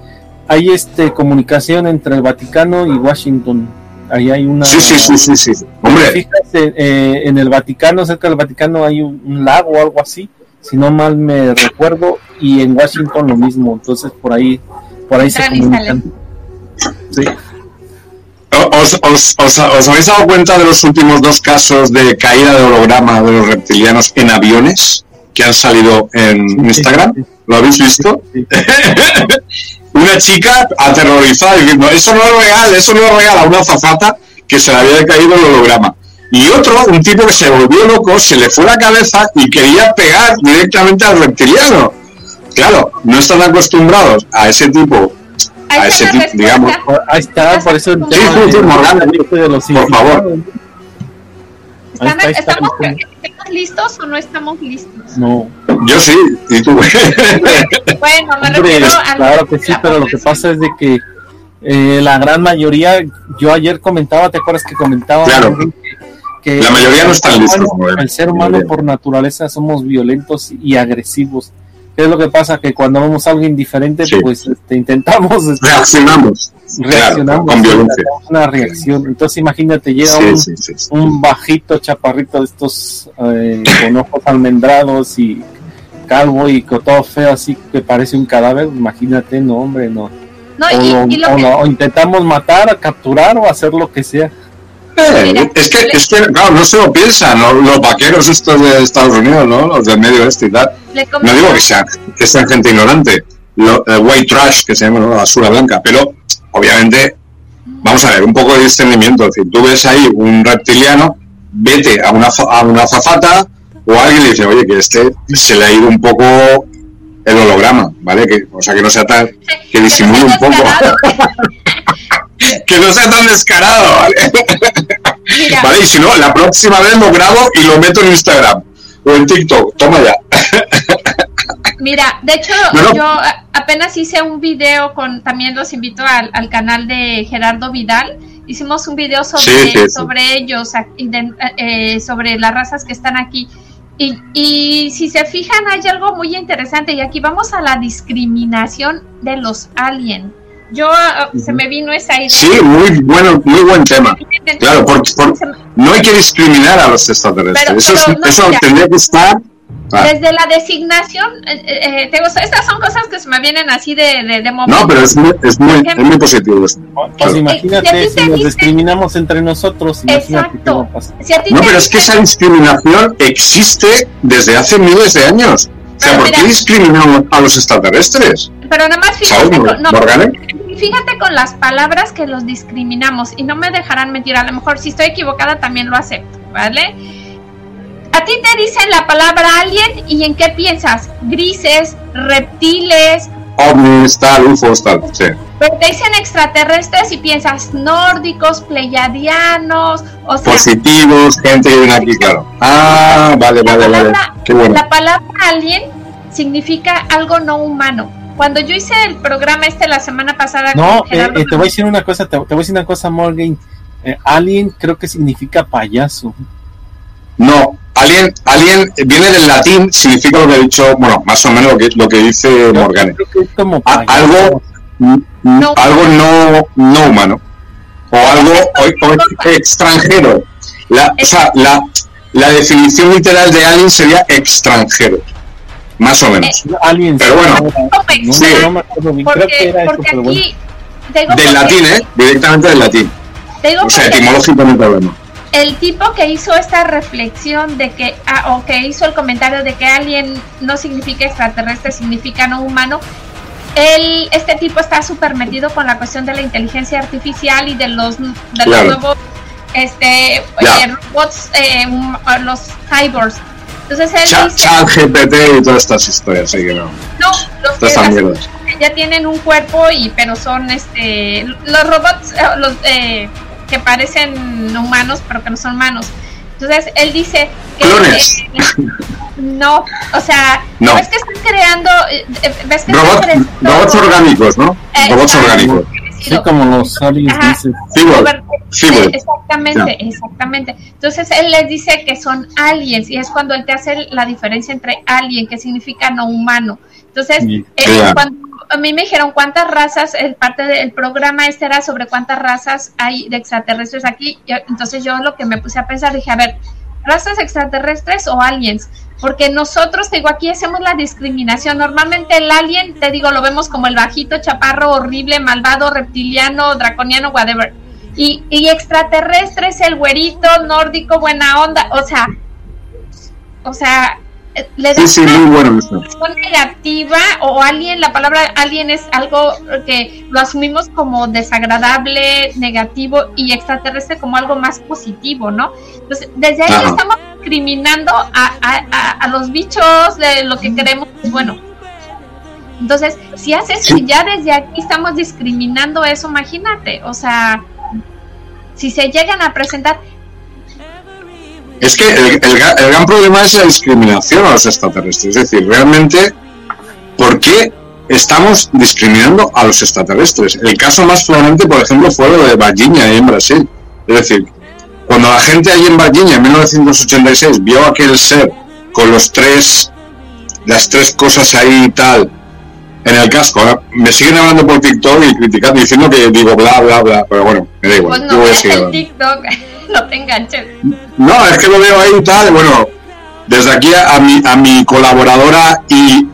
hay este comunicación entre el Vaticano y Washington. Ahí hay una. Sí, sí, sí, sí, sí. Hombre, fíjate, eh, en el Vaticano, cerca del Vaticano hay un, un lago o algo así, si no mal me recuerdo, y en Washington lo mismo, entonces por ahí por ahí se comunican. Sí. ¿Os, os, os, ¿Os habéis dado cuenta de los últimos dos casos de caída de holograma de los reptilianos en aviones que han salido en sí, Instagram? Sí, sí. ¿Lo habéis visto? Sí, sí. Una chica aterrorizada diciendo, eso no es real, eso no es real, a una azafata que se le había caído el holograma. Y otro, un tipo que se volvió loco, se le fue la cabeza y quería pegar directamente al reptiliano. Claro, no están acostumbrados a ese tipo, a ese tipo, digamos. Ahí está, por eso el tema. Sí, sí, sí, Morgane, por favor. ¿Están, está, estamos, ¿Estamos listos o no estamos listos? No. Yo sí, y tú. Bueno, me refiero a... Claro que sí, pero lo que pasa es de que eh, la gran mayoría, yo ayer comentaba, ¿te acuerdas que comentaba? Claro. Que la mayoría no están listos. El ser humano por naturaleza somos violentos y agresivos. ¿Qué es lo que pasa? Que cuando vemos algo indiferente, sí, pues este, intentamos... Este, reaccionamos. Reaccionamos. Claro, con violencia. Una reacción. Entonces imagínate, llega sí, un, sí, sí, sí. un bajito chaparrito de estos eh, con ojos almendrados y calvo y con todo feo, así que parece un cadáver. Imagínate, no, hombre, no. no o, y, lo, y lo o, que... o intentamos matar, capturar o hacer lo que sea. Eh, es que, es que, claro, no se lo piensan, ¿no? Los vaqueros estos de Estados Unidos, ¿no? Los del Medio Este y tal. No digo que sean, que sean gente ignorante, lo, eh, white trash, que se llama, ¿no? Basura blanca, pero obviamente, vamos a ver, un poco de discernimiento. Es decir, tú ves ahí un reptiliano, vete a una, a una azafata o a alguien le dice, oye, que este se le ha ido un poco el holograma, ¿vale? Que, o sea, que no sea tan, que disimule un poco. Que no sea tan descarado, ¿vale? Mira, vale, y si no, la próxima vez lo grabo y lo meto en Instagram o en TikTok, toma ya. Mira, de hecho, bueno, yo apenas hice un video con, también los invito al, al canal de Gerardo Vidal, hicimos un video sobre, sí, sí, sí. sobre ellos, eh, sobre las razas que están aquí. Y, y si se fijan, hay algo muy interesante, y aquí vamos a la discriminación de los aliens. Yo uh-huh. se me vino esa idea. Sí, muy bueno, muy buen tema. Claro, porque por, no hay que discriminar a los extraterrestres. Pero, eso pero es, no, eso mira, tendría que estar. Ah. Desde la designación, eh, eh, tengo, estas son cosas que se me vienen así de, de, de momento. No, pero es muy, es muy, ejemplo, es muy positivo. Esto. Pues claro. Imagínate, si, si nos dicen... discriminamos entre nosotros, imagínate qué va a pasar. Si a ti no, pero dicen... es que esa discriminación existe desde hace miles de años. Pero o sea, ¿por mira, qué discriminamos a los extraterrestres? Pero nada más fíjate, con, no, fíjate con las palabras que los discriminamos, y no me dejarán mentir, a lo mejor si estoy equivocada también lo acepto, ¿vale? A ti te dicen la palabra alien y ¿en qué piensas? Grises, reptiles, ovnis, tal, ufos, tal, sí. Pero te dicen extraterrestres y piensas nórdicos, pleyadianos, o sea... Positivos, gente que viene aquí, claro. Ah, vale, vale, palabra, vale. Qué bueno. La palabra alien significa algo no humano. Cuando yo hice el programa este la semana pasada... No, con Gerardo, eh, te voy a decir una cosa, te, te voy a decir una cosa, Morgane. Eh, alien creo que significa payaso. No, alien, alien viene del latín, significa lo que ha dicho, bueno, más o menos lo que, lo que dice Morgane. Creo que es como algo, no, algo no, no humano, o algo o, o extranjero. La, o sea, la, la definición literal de alien sería extranjero, más o menos. Alien, pero bueno, sí, porque, porque aquí, del latín, ¿eh? Directamente del latín. O sea, etimológicamente hablando. El tipo que hizo esta reflexión de que, ah, o que hizo el comentario de que alien no significa extraterrestre, significa no humano, él, este tipo está súper metido con la cuestión de la inteligencia artificial y de los, de claro. los nuevos este, yeah. eh, robots, eh, los cyborgs. Entonces él Ch- dice... ChatGPT y todas estas historias, así que no. No, los que ya tienen un cuerpo, y pero son este los robots... Eh, los eh, que parecen humanos pero que no son humanos. Entonces él dice que clones. Eh, no, o sea, no. ves que están creando, ves que Robot, están creando robots orgánicos, ¿no? Eh, robots orgánicos. Sí, como los aliens dicen. Sí, bueno. Exactamente, yeah. exactamente. Entonces él les dice que son aliens, y es cuando él te hace la diferencia entre alien, que significa no humano. Entonces, yeah. eh, cuando a mí me dijeron cuántas razas, el parte del programa este era sobre cuántas razas hay de extraterrestres aquí, yo, entonces yo lo que me puse a pensar, dije, a ver, ¿razas extraterrestres o aliens? Porque nosotros, te digo, aquí hacemos la discriminación, normalmente el alien, te digo, lo vemos como el bajito, chaparro, horrible, malvado, reptiliano, draconiano, whatever, y, y extraterrestre es el güerito, nórdico, buena onda, o sea, o sea... le da sí, sí, muy bueno eso. Negativa o alien, la palabra alien es algo que lo asumimos como desagradable, negativo, y extraterrestre como algo más positivo, ¿no? Entonces, desde ahí Ajá. estamos discriminando a, a, a, a los bichos de lo que queremos, bueno. Entonces, si haces, sí. ya desde aquí estamos discriminando eso, imagínate, o sea, si se llegan a presentar... Es que el, el, el gran problema es la discriminación a los extraterrestres. Es decir, realmente, ¿por qué estamos discriminando a los extraterrestres? El caso más flagrante, por ejemplo, fue lo de Varginha ahí en Brasil. Es decir, cuando la gente ahí en Varginha en mil novecientos ochenta y seis vio aquel ser con los tres, las tres cosas ahí y tal, en el casco. Ahora me siguen hablando por TikTok y criticando, diciendo que digo bla, bla, bla, pero bueno, me da igual. Pues no veas el TikTok, no te enganches. No, es que lo veo ahí y tal, bueno, desde aquí a, a, mi, a mi colaboradora y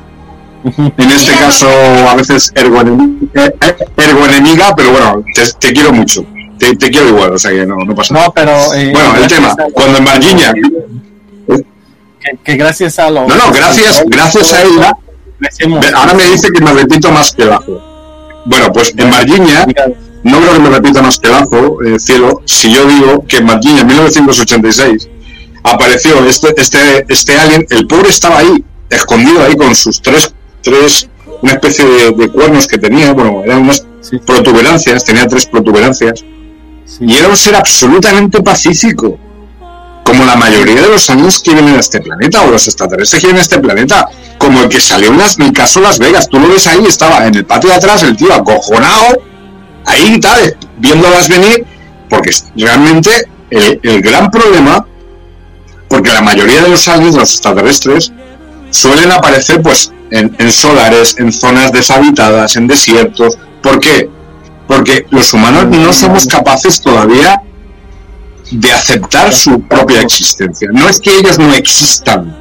en este Mira, caso no. a veces ergoenemiga, ergoenemiga, pero bueno, te, te quiero mucho, te, te quiero igual, o sea que no, no pasa nada. No, pero, eh, bueno, el tema, a... cuando en Varginha... Que, que gracias a los... No, no, gracias, gracias a ella... Ahora me dice que me repito más que bajo. Bueno, pues en Varginha, no creo que me repita más que bajo, eh, cielo, si yo digo que en Varginha en mil novecientos ochenta y seis apareció este, este, este alien, el pobre estaba ahí, escondido ahí con sus tres, tres una especie de, de cuernos que tenía, bueno, eran unas sí. protuberancias, tenía tres protuberancias, sí. y era un ser absolutamente pacífico, como la mayoría de los aliens que vienen a este planeta, o los extraterrestres que vienen a este planeta, como el que salió en, las, en el caso Las Vegas, tú lo ves ahí, estaba en el patio de atrás el tío acojonado, ahí y tal, viéndolas venir, porque realmente el, el gran problema, porque la mayoría de los aliens, los extraterrestres, suelen aparecer pues en, en solares, en zonas deshabitadas, en desiertos, ¿por qué? Porque los humanos no somos capaces todavía de aceptar su propia existencia. No es que ellos no existan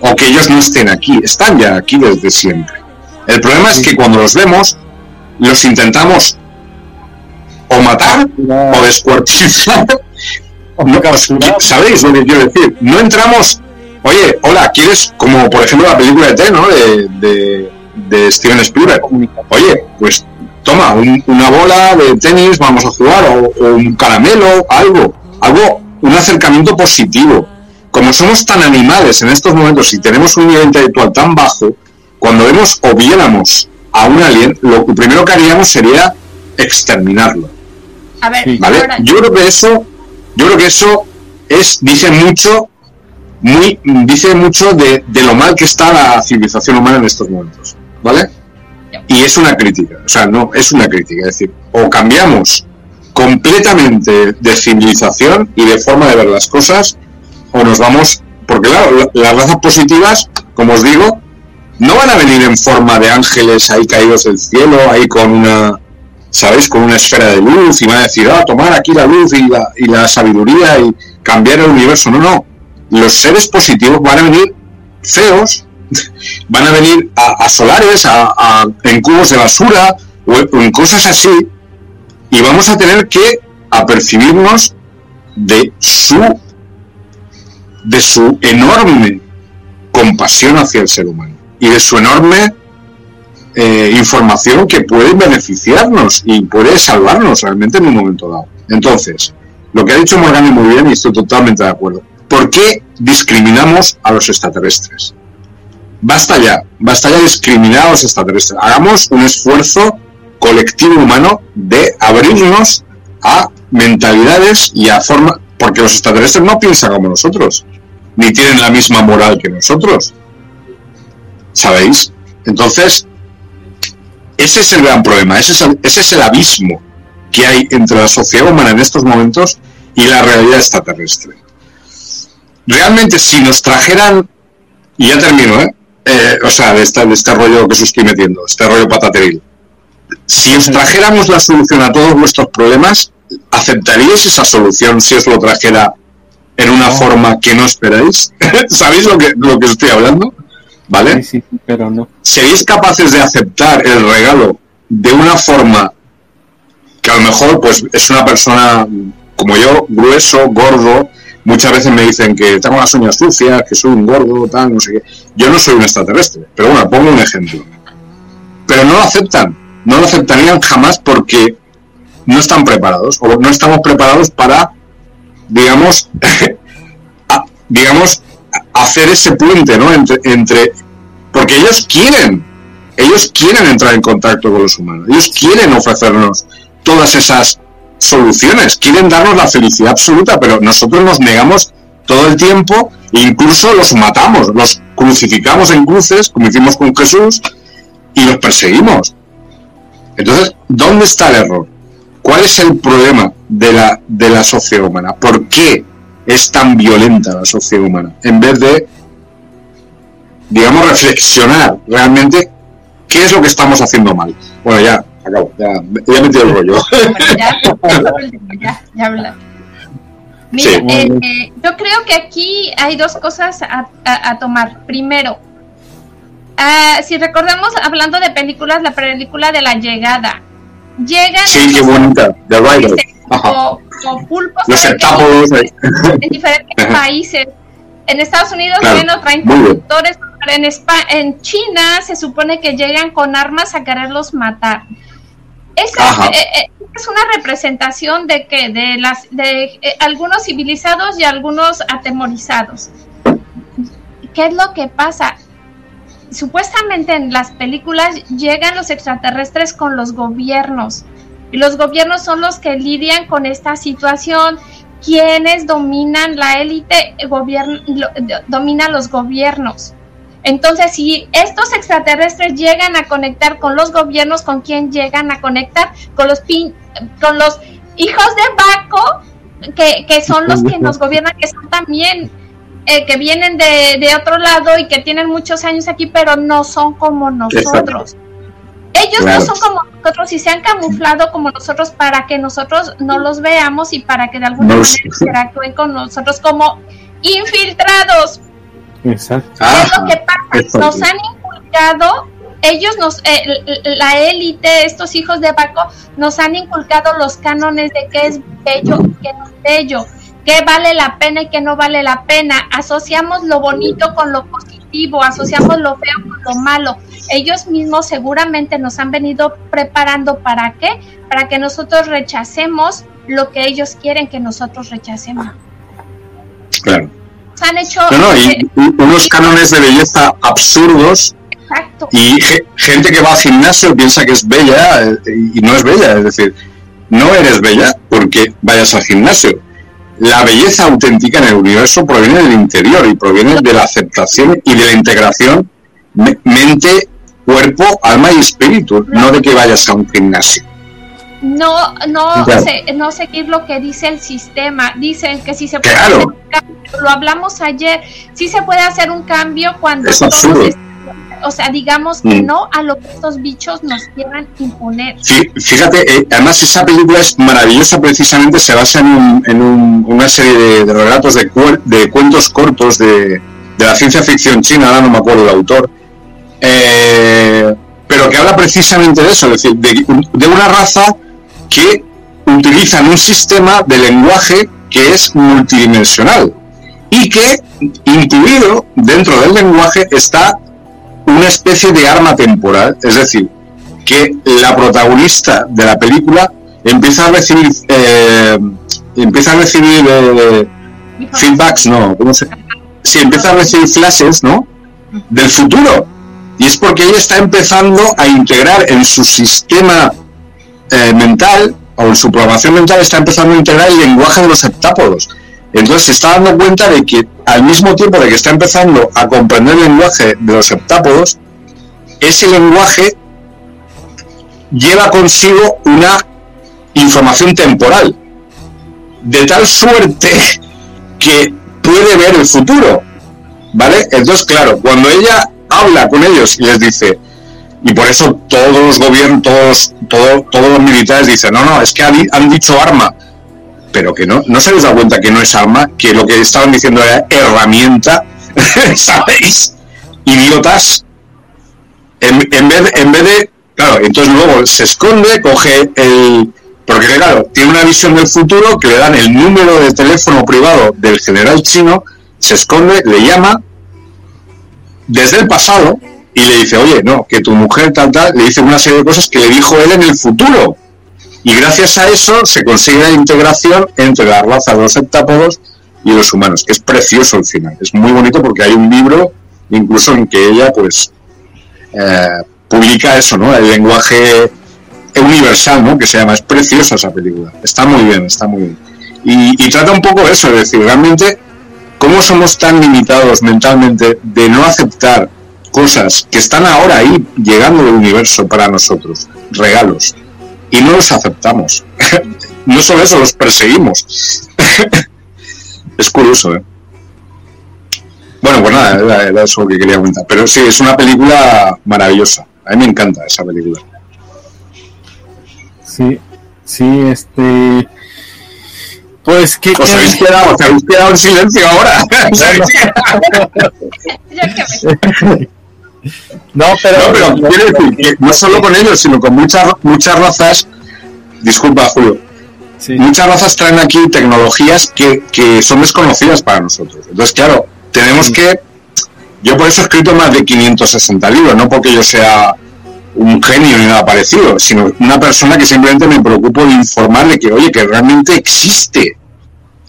o que ellos no estén aquí, están ya aquí desde siempre. El problema es que cuando los vemos, los intentamos o matar o descuartizar. No, ¿sabéis lo que quiero decir? No entramos, oye, hola, ¿quieres? Como por ejemplo la película de T, ¿no? De, de, de Steven Spielberg. Oye, pues toma, un, una bola de tenis, vamos a jugar, o, o un caramelo, algo, algo, un acercamiento positivo. Como somos tan animales en estos momentos y tenemos un nivel intelectual tan bajo, cuando vemos o viéramos a un alien, lo primero que haríamos sería exterminarlo. A ver, ¿vale? Yo creo que eso, yo creo que eso es, dice mucho, muy, dice mucho de, de lo mal que está la civilización humana en estos momentos, ¿vale? Y es una crítica, o sea, no, es una crítica, es decir, o cambiamos completamente de civilización y de forma de ver las cosas, o nos vamos, porque claro, las razas positivas, como os digo, no van a venir en forma de ángeles ahí caídos del cielo, ahí con una, ¿sabéis? Con una esfera de luz, y van a decir, ah, tomar aquí la luz y la, y la sabiduría y cambiar el universo. No, no. Los seres positivos van a venir feos, van a venir a, a solares, a, a, en cubos de basura, o en cosas así, y vamos a tener que apercibirnos de su, de su enorme compasión hacia el ser humano y de su enorme eh, información que puede beneficiarnos y puede salvarnos realmente en un momento dado. Entonces, lo que ha dicho Morgane muy bien, y estoy totalmente de acuerdo, ¿por qué discriminamos a los extraterrestres? Basta ya, basta ya discriminar a los extraterrestres. Hagamos un esfuerzo colectivo humano de abrirnos a mentalidades y a formas, porque los extraterrestres no piensan como nosotros, ni tienen la misma moral que nosotros, ¿sabéis? Entonces, ese es el gran problema, ese es el, ese es el abismo que hay entre la sociedad humana en estos momentos y la realidad extraterrestre. Realmente, si nos trajeran, y ya termino, ¿eh? eh o sea, de este, de este rollo que os estoy metiendo, este rollo patateril, si os trajéramos la solución a todos vuestros problemas, ¿aceptaríais esa solución si os lo trajera en una forma que no esperáis? ¿Sabéis lo que, lo que estoy hablando? ¿Vale? Sí, sí, pero no. ¿Seréis capaces de aceptar el regalo de una forma que a lo mejor pues es una persona como yo, grueso, gordo? Muchas veces me dicen que tengo las uñas sucias, que soy un gordo, tal, no sé qué. Yo no soy un extraterrestre, pero bueno, pongo un ejemplo. Pero no lo aceptan, no lo aceptarían jamás porque no están preparados, o no estamos preparados para, digamos, a, digamos, hacer ese puente, ¿no? Entre, entre, porque ellos quieren, ellos quieren entrar en contacto con los humanos, ellos quieren ofrecernos todas esas soluciones, quieren darnos la felicidad absoluta, pero nosotros nos negamos todo el tiempo, incluso los matamos, los crucificamos en cruces, como hicimos con Jesús, y los perseguimos. Entonces, ¿dónde está el error? ¿Cuál es el problema de la, de la sociedad humana? ¿Por qué es tan violenta la sociedad humana? En vez de, digamos, reflexionar realmente qué es lo que estamos haciendo mal. Bueno, ya, acabo, ya, ya he metido el rollo. Ya, ya, ya habla. Mira, sí. eh, eh, yo creo que aquí hay dos cosas a, a, a tomar. Primero, uh, si recordamos, hablando de películas, la película de La Llegada. Llegan sí, qué bonita, de Ryder. Con pulpos los centavos en, en diferentes países. En Estados Unidos llegan claro, traen conductores, pero en, España, en China se supone que llegan con armas a quererlos matar. Esa es, eh, es una representación de que de las de eh, algunos civilizados y algunos atemorizados. ¿Qué es lo que pasa? Supuestamente en las películas llegan los extraterrestres con los gobiernos, y los gobiernos son los que lidian con esta situación. Quienes dominan la élite, gobierno, dominan los gobiernos. Entonces, si estos extraterrestres llegan a conectar con los gobiernos, ¿con quién llegan a conectar? Con los pin, con los hijos de Baco, que, que son los que nos gobiernan, que son también Eh, que vienen de, de otro lado y que tienen muchos años aquí, pero no son como nosotros. Ellos claro. no son como nosotros y se han camuflado como nosotros para que nosotros no los veamos y para que de alguna Nos, manera interactúen con nosotros como infiltrados. Exacto. Ah, es lo que pasa. Nos han inculcado, ellos nos, eh, la élite, estos hijos de Baco, nos han inculcado los cánones de qué es bello y qué no es bello, qué vale la pena y qué no vale la pena. Asociamos lo bonito con lo positivo, asociamos lo feo con lo malo. Ellos mismos seguramente nos han venido preparando para qué, para que nosotros rechacemos lo que ellos quieren que nosotros rechacemos. Claro. Nos han hecho no, no, y, eh, y unos cánones de belleza absurdos. Exacto. Y ge- gente que va al gimnasio piensa que es bella y no es bella, es decir, no eres bella porque vayas al gimnasio. La belleza auténtica en el universo proviene del interior y proviene de la aceptación y de la integración me- mente, cuerpo, alma y espíritu, no, no de que vayas a un gimnasio. No, no, claro. se, no seguir lo que dice el sistema. Dicen que si se puede claro. hacer un cambio, lo hablamos ayer, si se puede hacer un cambio cuando es todos est- o sea, digamos que mm. no a lo que estos bichos nos quieran imponer. Sí, fíjate, eh, además esa película es maravillosa, precisamente se basa en, un, en un, una serie de, de relatos de, cuer- de cuentos cortos de, de la ciencia ficción china, ahora no me acuerdo el autor. Eh, pero que habla precisamente de eso, es decir, de, de una raza que utilizan un sistema de lenguaje que es multidimensional y que, incluido dentro del lenguaje, está una especie de arma temporal, es decir, que la protagonista de la película empieza a recibir eh, empieza a recibir eh, feedbacks, no, ¿cómo se? Sí, empieza a recibir flashes, ¿no? Del futuro, y es porque ella está empezando a integrar en su sistema Eh, mental, o en su programación mental, está empezando a integrar el lenguaje de los heptápodos. Entonces se está dando cuenta de que al mismo tiempo de que está empezando a comprender el lenguaje de los heptápodos, ese lenguaje lleva consigo una información temporal, de tal suerte que puede ver el futuro, ¿vale? Entonces, claro, cuando ella habla con ellos y les dice, y por eso todos los gobiernos, todos, todo, todos los militares dicen, no, no, es que han, han dicho arma, pero que no, no se les da cuenta que no es arma, que lo que estaban diciendo era herramienta, ¿sabéis? Idiotas, en, en, vez, en vez de, claro, entonces luego se esconde, coge el, porque claro, tiene una visión del futuro que le dan el número de teléfono privado del general chino, se esconde, le llama desde el pasado, y le dice, oye, no, que tu mujer tal, tal, le dice una serie de cosas que le dijo él en el futuro. Y gracias a eso se consigue la integración entre la raza de los heptápodos y los humanos, que es precioso al final. Es muy bonito porque hay un libro, incluso en que ella, pues, eh, publica eso, ¿no? El lenguaje universal, ¿no? Que se llama. Es preciosa esa película. Está muy bien, está muy bien. Y, y trata un poco eso, es decir, realmente, cómo somos tan limitados mentalmente de no aceptar cosas que están ahora ahí llegando del universo para nosotros, regalos, y no los aceptamos. No solo eso, los perseguimos. Es curioso, ¿eh? Bueno, pues nada, era, era eso lo que quería comentar. Pero sí, es una película maravillosa. A mí me encanta esa película. Sí, sí, este... Pues que os habéis quedado, os habéis quedado en silencio ahora. No, pero, no, pero no, quiero decir que no solo con ellos, sino con muchas muchas razas. Disculpa, Julio. Sí. Muchas razas traen aquí tecnologías que, que son desconocidas para nosotros. Entonces, claro, tenemos sí. que. Yo por eso he escrito más de quinientos sesenta libros, no porque yo sea un genio ni nada parecido, sino una persona que simplemente me preocupo de informar de que, oye, que realmente existe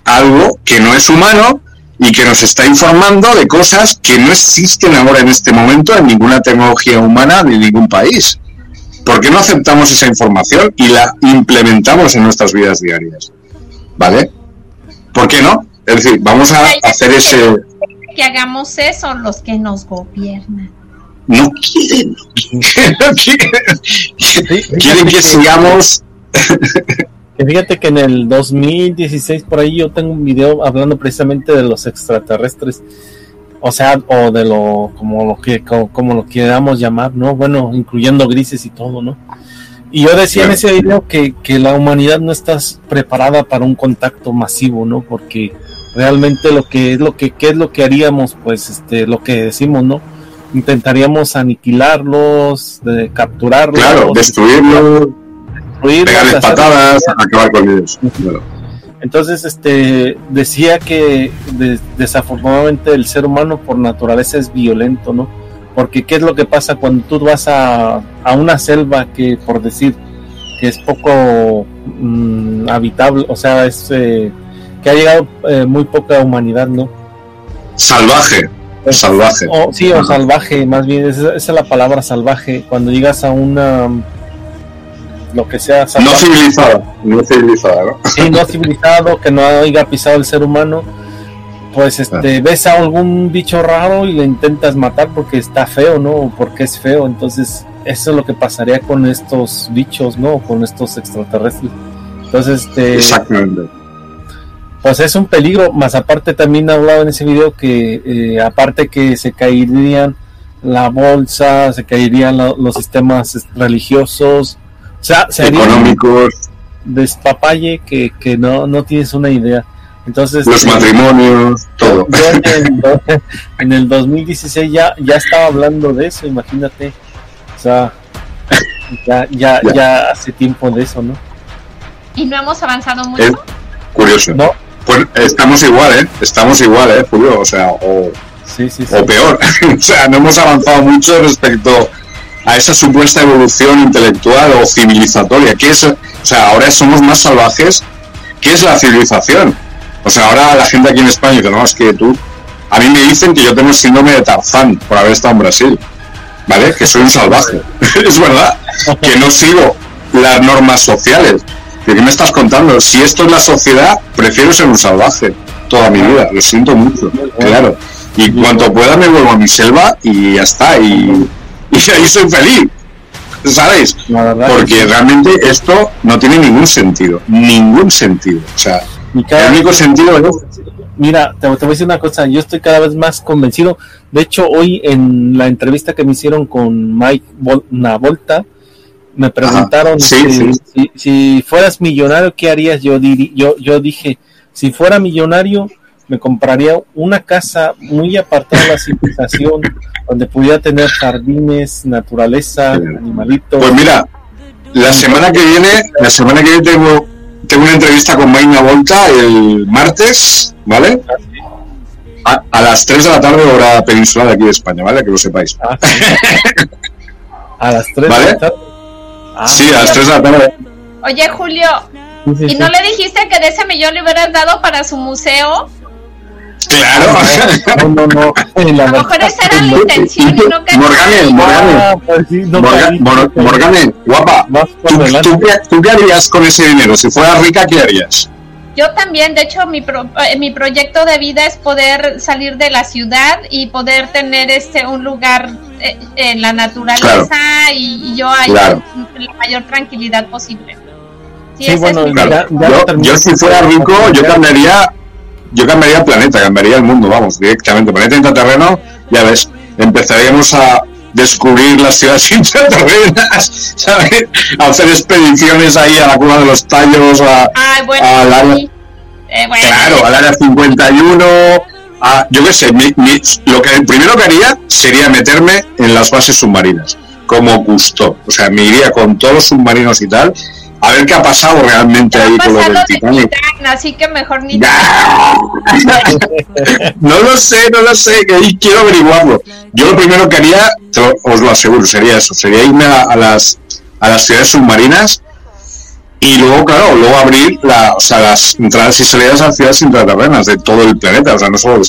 algo que no es humano y que nos está informando de cosas que no existen ahora en este momento en ninguna tecnología humana ni en ningún país. ¿Por qué no aceptamos esa información y la implementamos en nuestras vidas diarias? ¿Vale? ¿Por qué no? Es decir, vamos a hacer ese... Que hagamos eso los que nos gobiernan. No quieren, no quieren, no quieren. Quieren que sigamos. Fíjate que en el dos mil dieciséis, por ahí yo tengo un video hablando precisamente de los extraterrestres. o sea, o de lo como lo que como, como lo queramos llamar, ¿no? Bueno, incluyendo grises y todo, ¿no? Y yo decía en ese video que, que la humanidad no está preparada para un contacto masivo, ¿no? Porque realmente lo que es lo que qué es lo que haríamos, pues este lo que decimos, ¿no? Intentaríamos aniquilarlos, de, capturarlos, claro, destruirlos, destruirlos pegarles patadas, acabar con ellos. Claro. Entonces, este decía que de, desafortunadamente el ser humano por naturaleza es violento, ¿no? Porque qué es lo que pasa cuando tú vas a, a una selva que, por decir, que es poco mmm, habitable, o sea, es eh, que ha llegado eh, muy poca humanidad, ¿no? Salvaje. Es, salvaje. O, sí, o salvaje, más bien, esa, esa es la palabra salvaje. Cuando llegas a una... lo que sea salvaje, no civilizado, no civilizado, ¿no? Sí, no civilizado, que no haya pisado el ser humano, pues este ah. ves a algún bicho raro y le intentas matar porque está feo, ¿no? Porque es feo. Entonces eso es lo que pasaría con estos bichos, ¿no? Con estos extraterrestres. Entonces este exactamente, pues es un peligro. Más aparte también hablaba en ese video que eh, aparte que se caerían la bolsa, se caerían la, los sistemas religiosos, o sea, sería económicos, despapalle que, que no, no tienes una idea. Entonces los este, matrimonios, todo. Yo en el, en el dos mil dieciséis ya, ya estaba hablando de eso, imagínate. O sea, ya, ya, ya. ya hace tiempo de eso, ¿no? ¿Y no hemos avanzado mucho? Es curioso. ¿No? Pues estamos igual, ¿eh? Estamos igual, ¿eh, Julio? O sea, o, sí, sí, sí. o peor. O sea, no hemos avanzado mucho respecto a esa supuesta evolución intelectual o civilizatoria, que es, o sea, ahora somos más salvajes, que es la civilización. O sea, ahora la gente aquí en España dice, no, es que tú, a mí me dicen que yo tengo el síndrome de Tarzán por haber estado en Brasil, ¿vale? Que soy un salvaje, es verdad, que no sigo las normas sociales. ¿De qué me estás contando? Si esto es la sociedad, prefiero ser un salvaje toda mi vida, lo siento mucho, claro. Y cuanto pueda me vuelvo a mi selva y ya está, y... y ahí soy feliz, ¿sabéis? Porque realmente esto no tiene ningún sentido, ningún sentido. O sea, el único sentido es... Mira, te, te voy a decir una cosa, yo estoy cada vez más convencido. De hecho, hoy en la entrevista que me hicieron con Mike Vol- Navolta, me preguntaron, Ajá, sí, si, sí. Si, si fueras millonario, ¿qué harías? Yo, diri- yo, yo dije, si fuera millonario... me compraría una casa muy apartada de la civilización, donde pudiera tener jardines, naturaleza, animalitos. Pues mira, la semana que viene, la semana que viene tengo, tengo una entrevista con Maina Volta el martes, ¿vale? Ah, sí. a, a las tres de la tarde, hora peninsular de aquí de España, ¿vale? Que lo sepáis. Ah, sí. ¿A las tres, ¿vale?, de la tarde? Ah, sí, a las tres de la tarde. Oye, Julio, sí, sí, ¿y sí. no le dijiste que de ese millón le hubieras dado para su museo? Claro, no, no, no. La a lo mejor esa era la intención. No, no, Morgane, Morgane, ah, pues sí, no Morgane, Mor- Morgane, guapa. ¿Tú, tú, qué, ¿Tú qué harías con ese dinero? Si fueras rica, ¿qué harías? Yo también, de hecho, mi pro, eh, mi proyecto de vida es poder salir de la ciudad y poder tener este un lugar eh, en la naturaleza, claro. y, y yo ahí claro. la mayor tranquilidad posible. Sí, sí, bueno, es claro. ya, ya yo, yo si fuera rico, yo cambiaría. Yo cambiaría el planeta, cambiaría el mundo, vamos, directamente. Planeta Intraterreno, ya ves, empezaríamos a descubrir las ciudades intraterrenas, ¿sabes? A hacer expediciones ahí a la Cueva de los Tallos, a, Ay, bueno, a la, sí. eh, bueno, claro, sí. al área cincuenta y uno, a, yo qué sé, mi, mi, lo que primero que haría sería meterme en las bases submarinas, como Cousteau, o sea, me iría con todos los submarinos y tal. A ver qué ha pasado realmente ahí con lo del Titanic. Titán, así que mejor ni... No lo sé, no lo sé, que quiero averiguarlo. Yo lo primero que haría, os lo aseguro, sería eso, sería irme a, a las a las ciudades submarinas y luego, claro, luego abrir la, o sea, las entradas y salidas a ciudades intraterrenas de todo el planeta, o sea, no solo de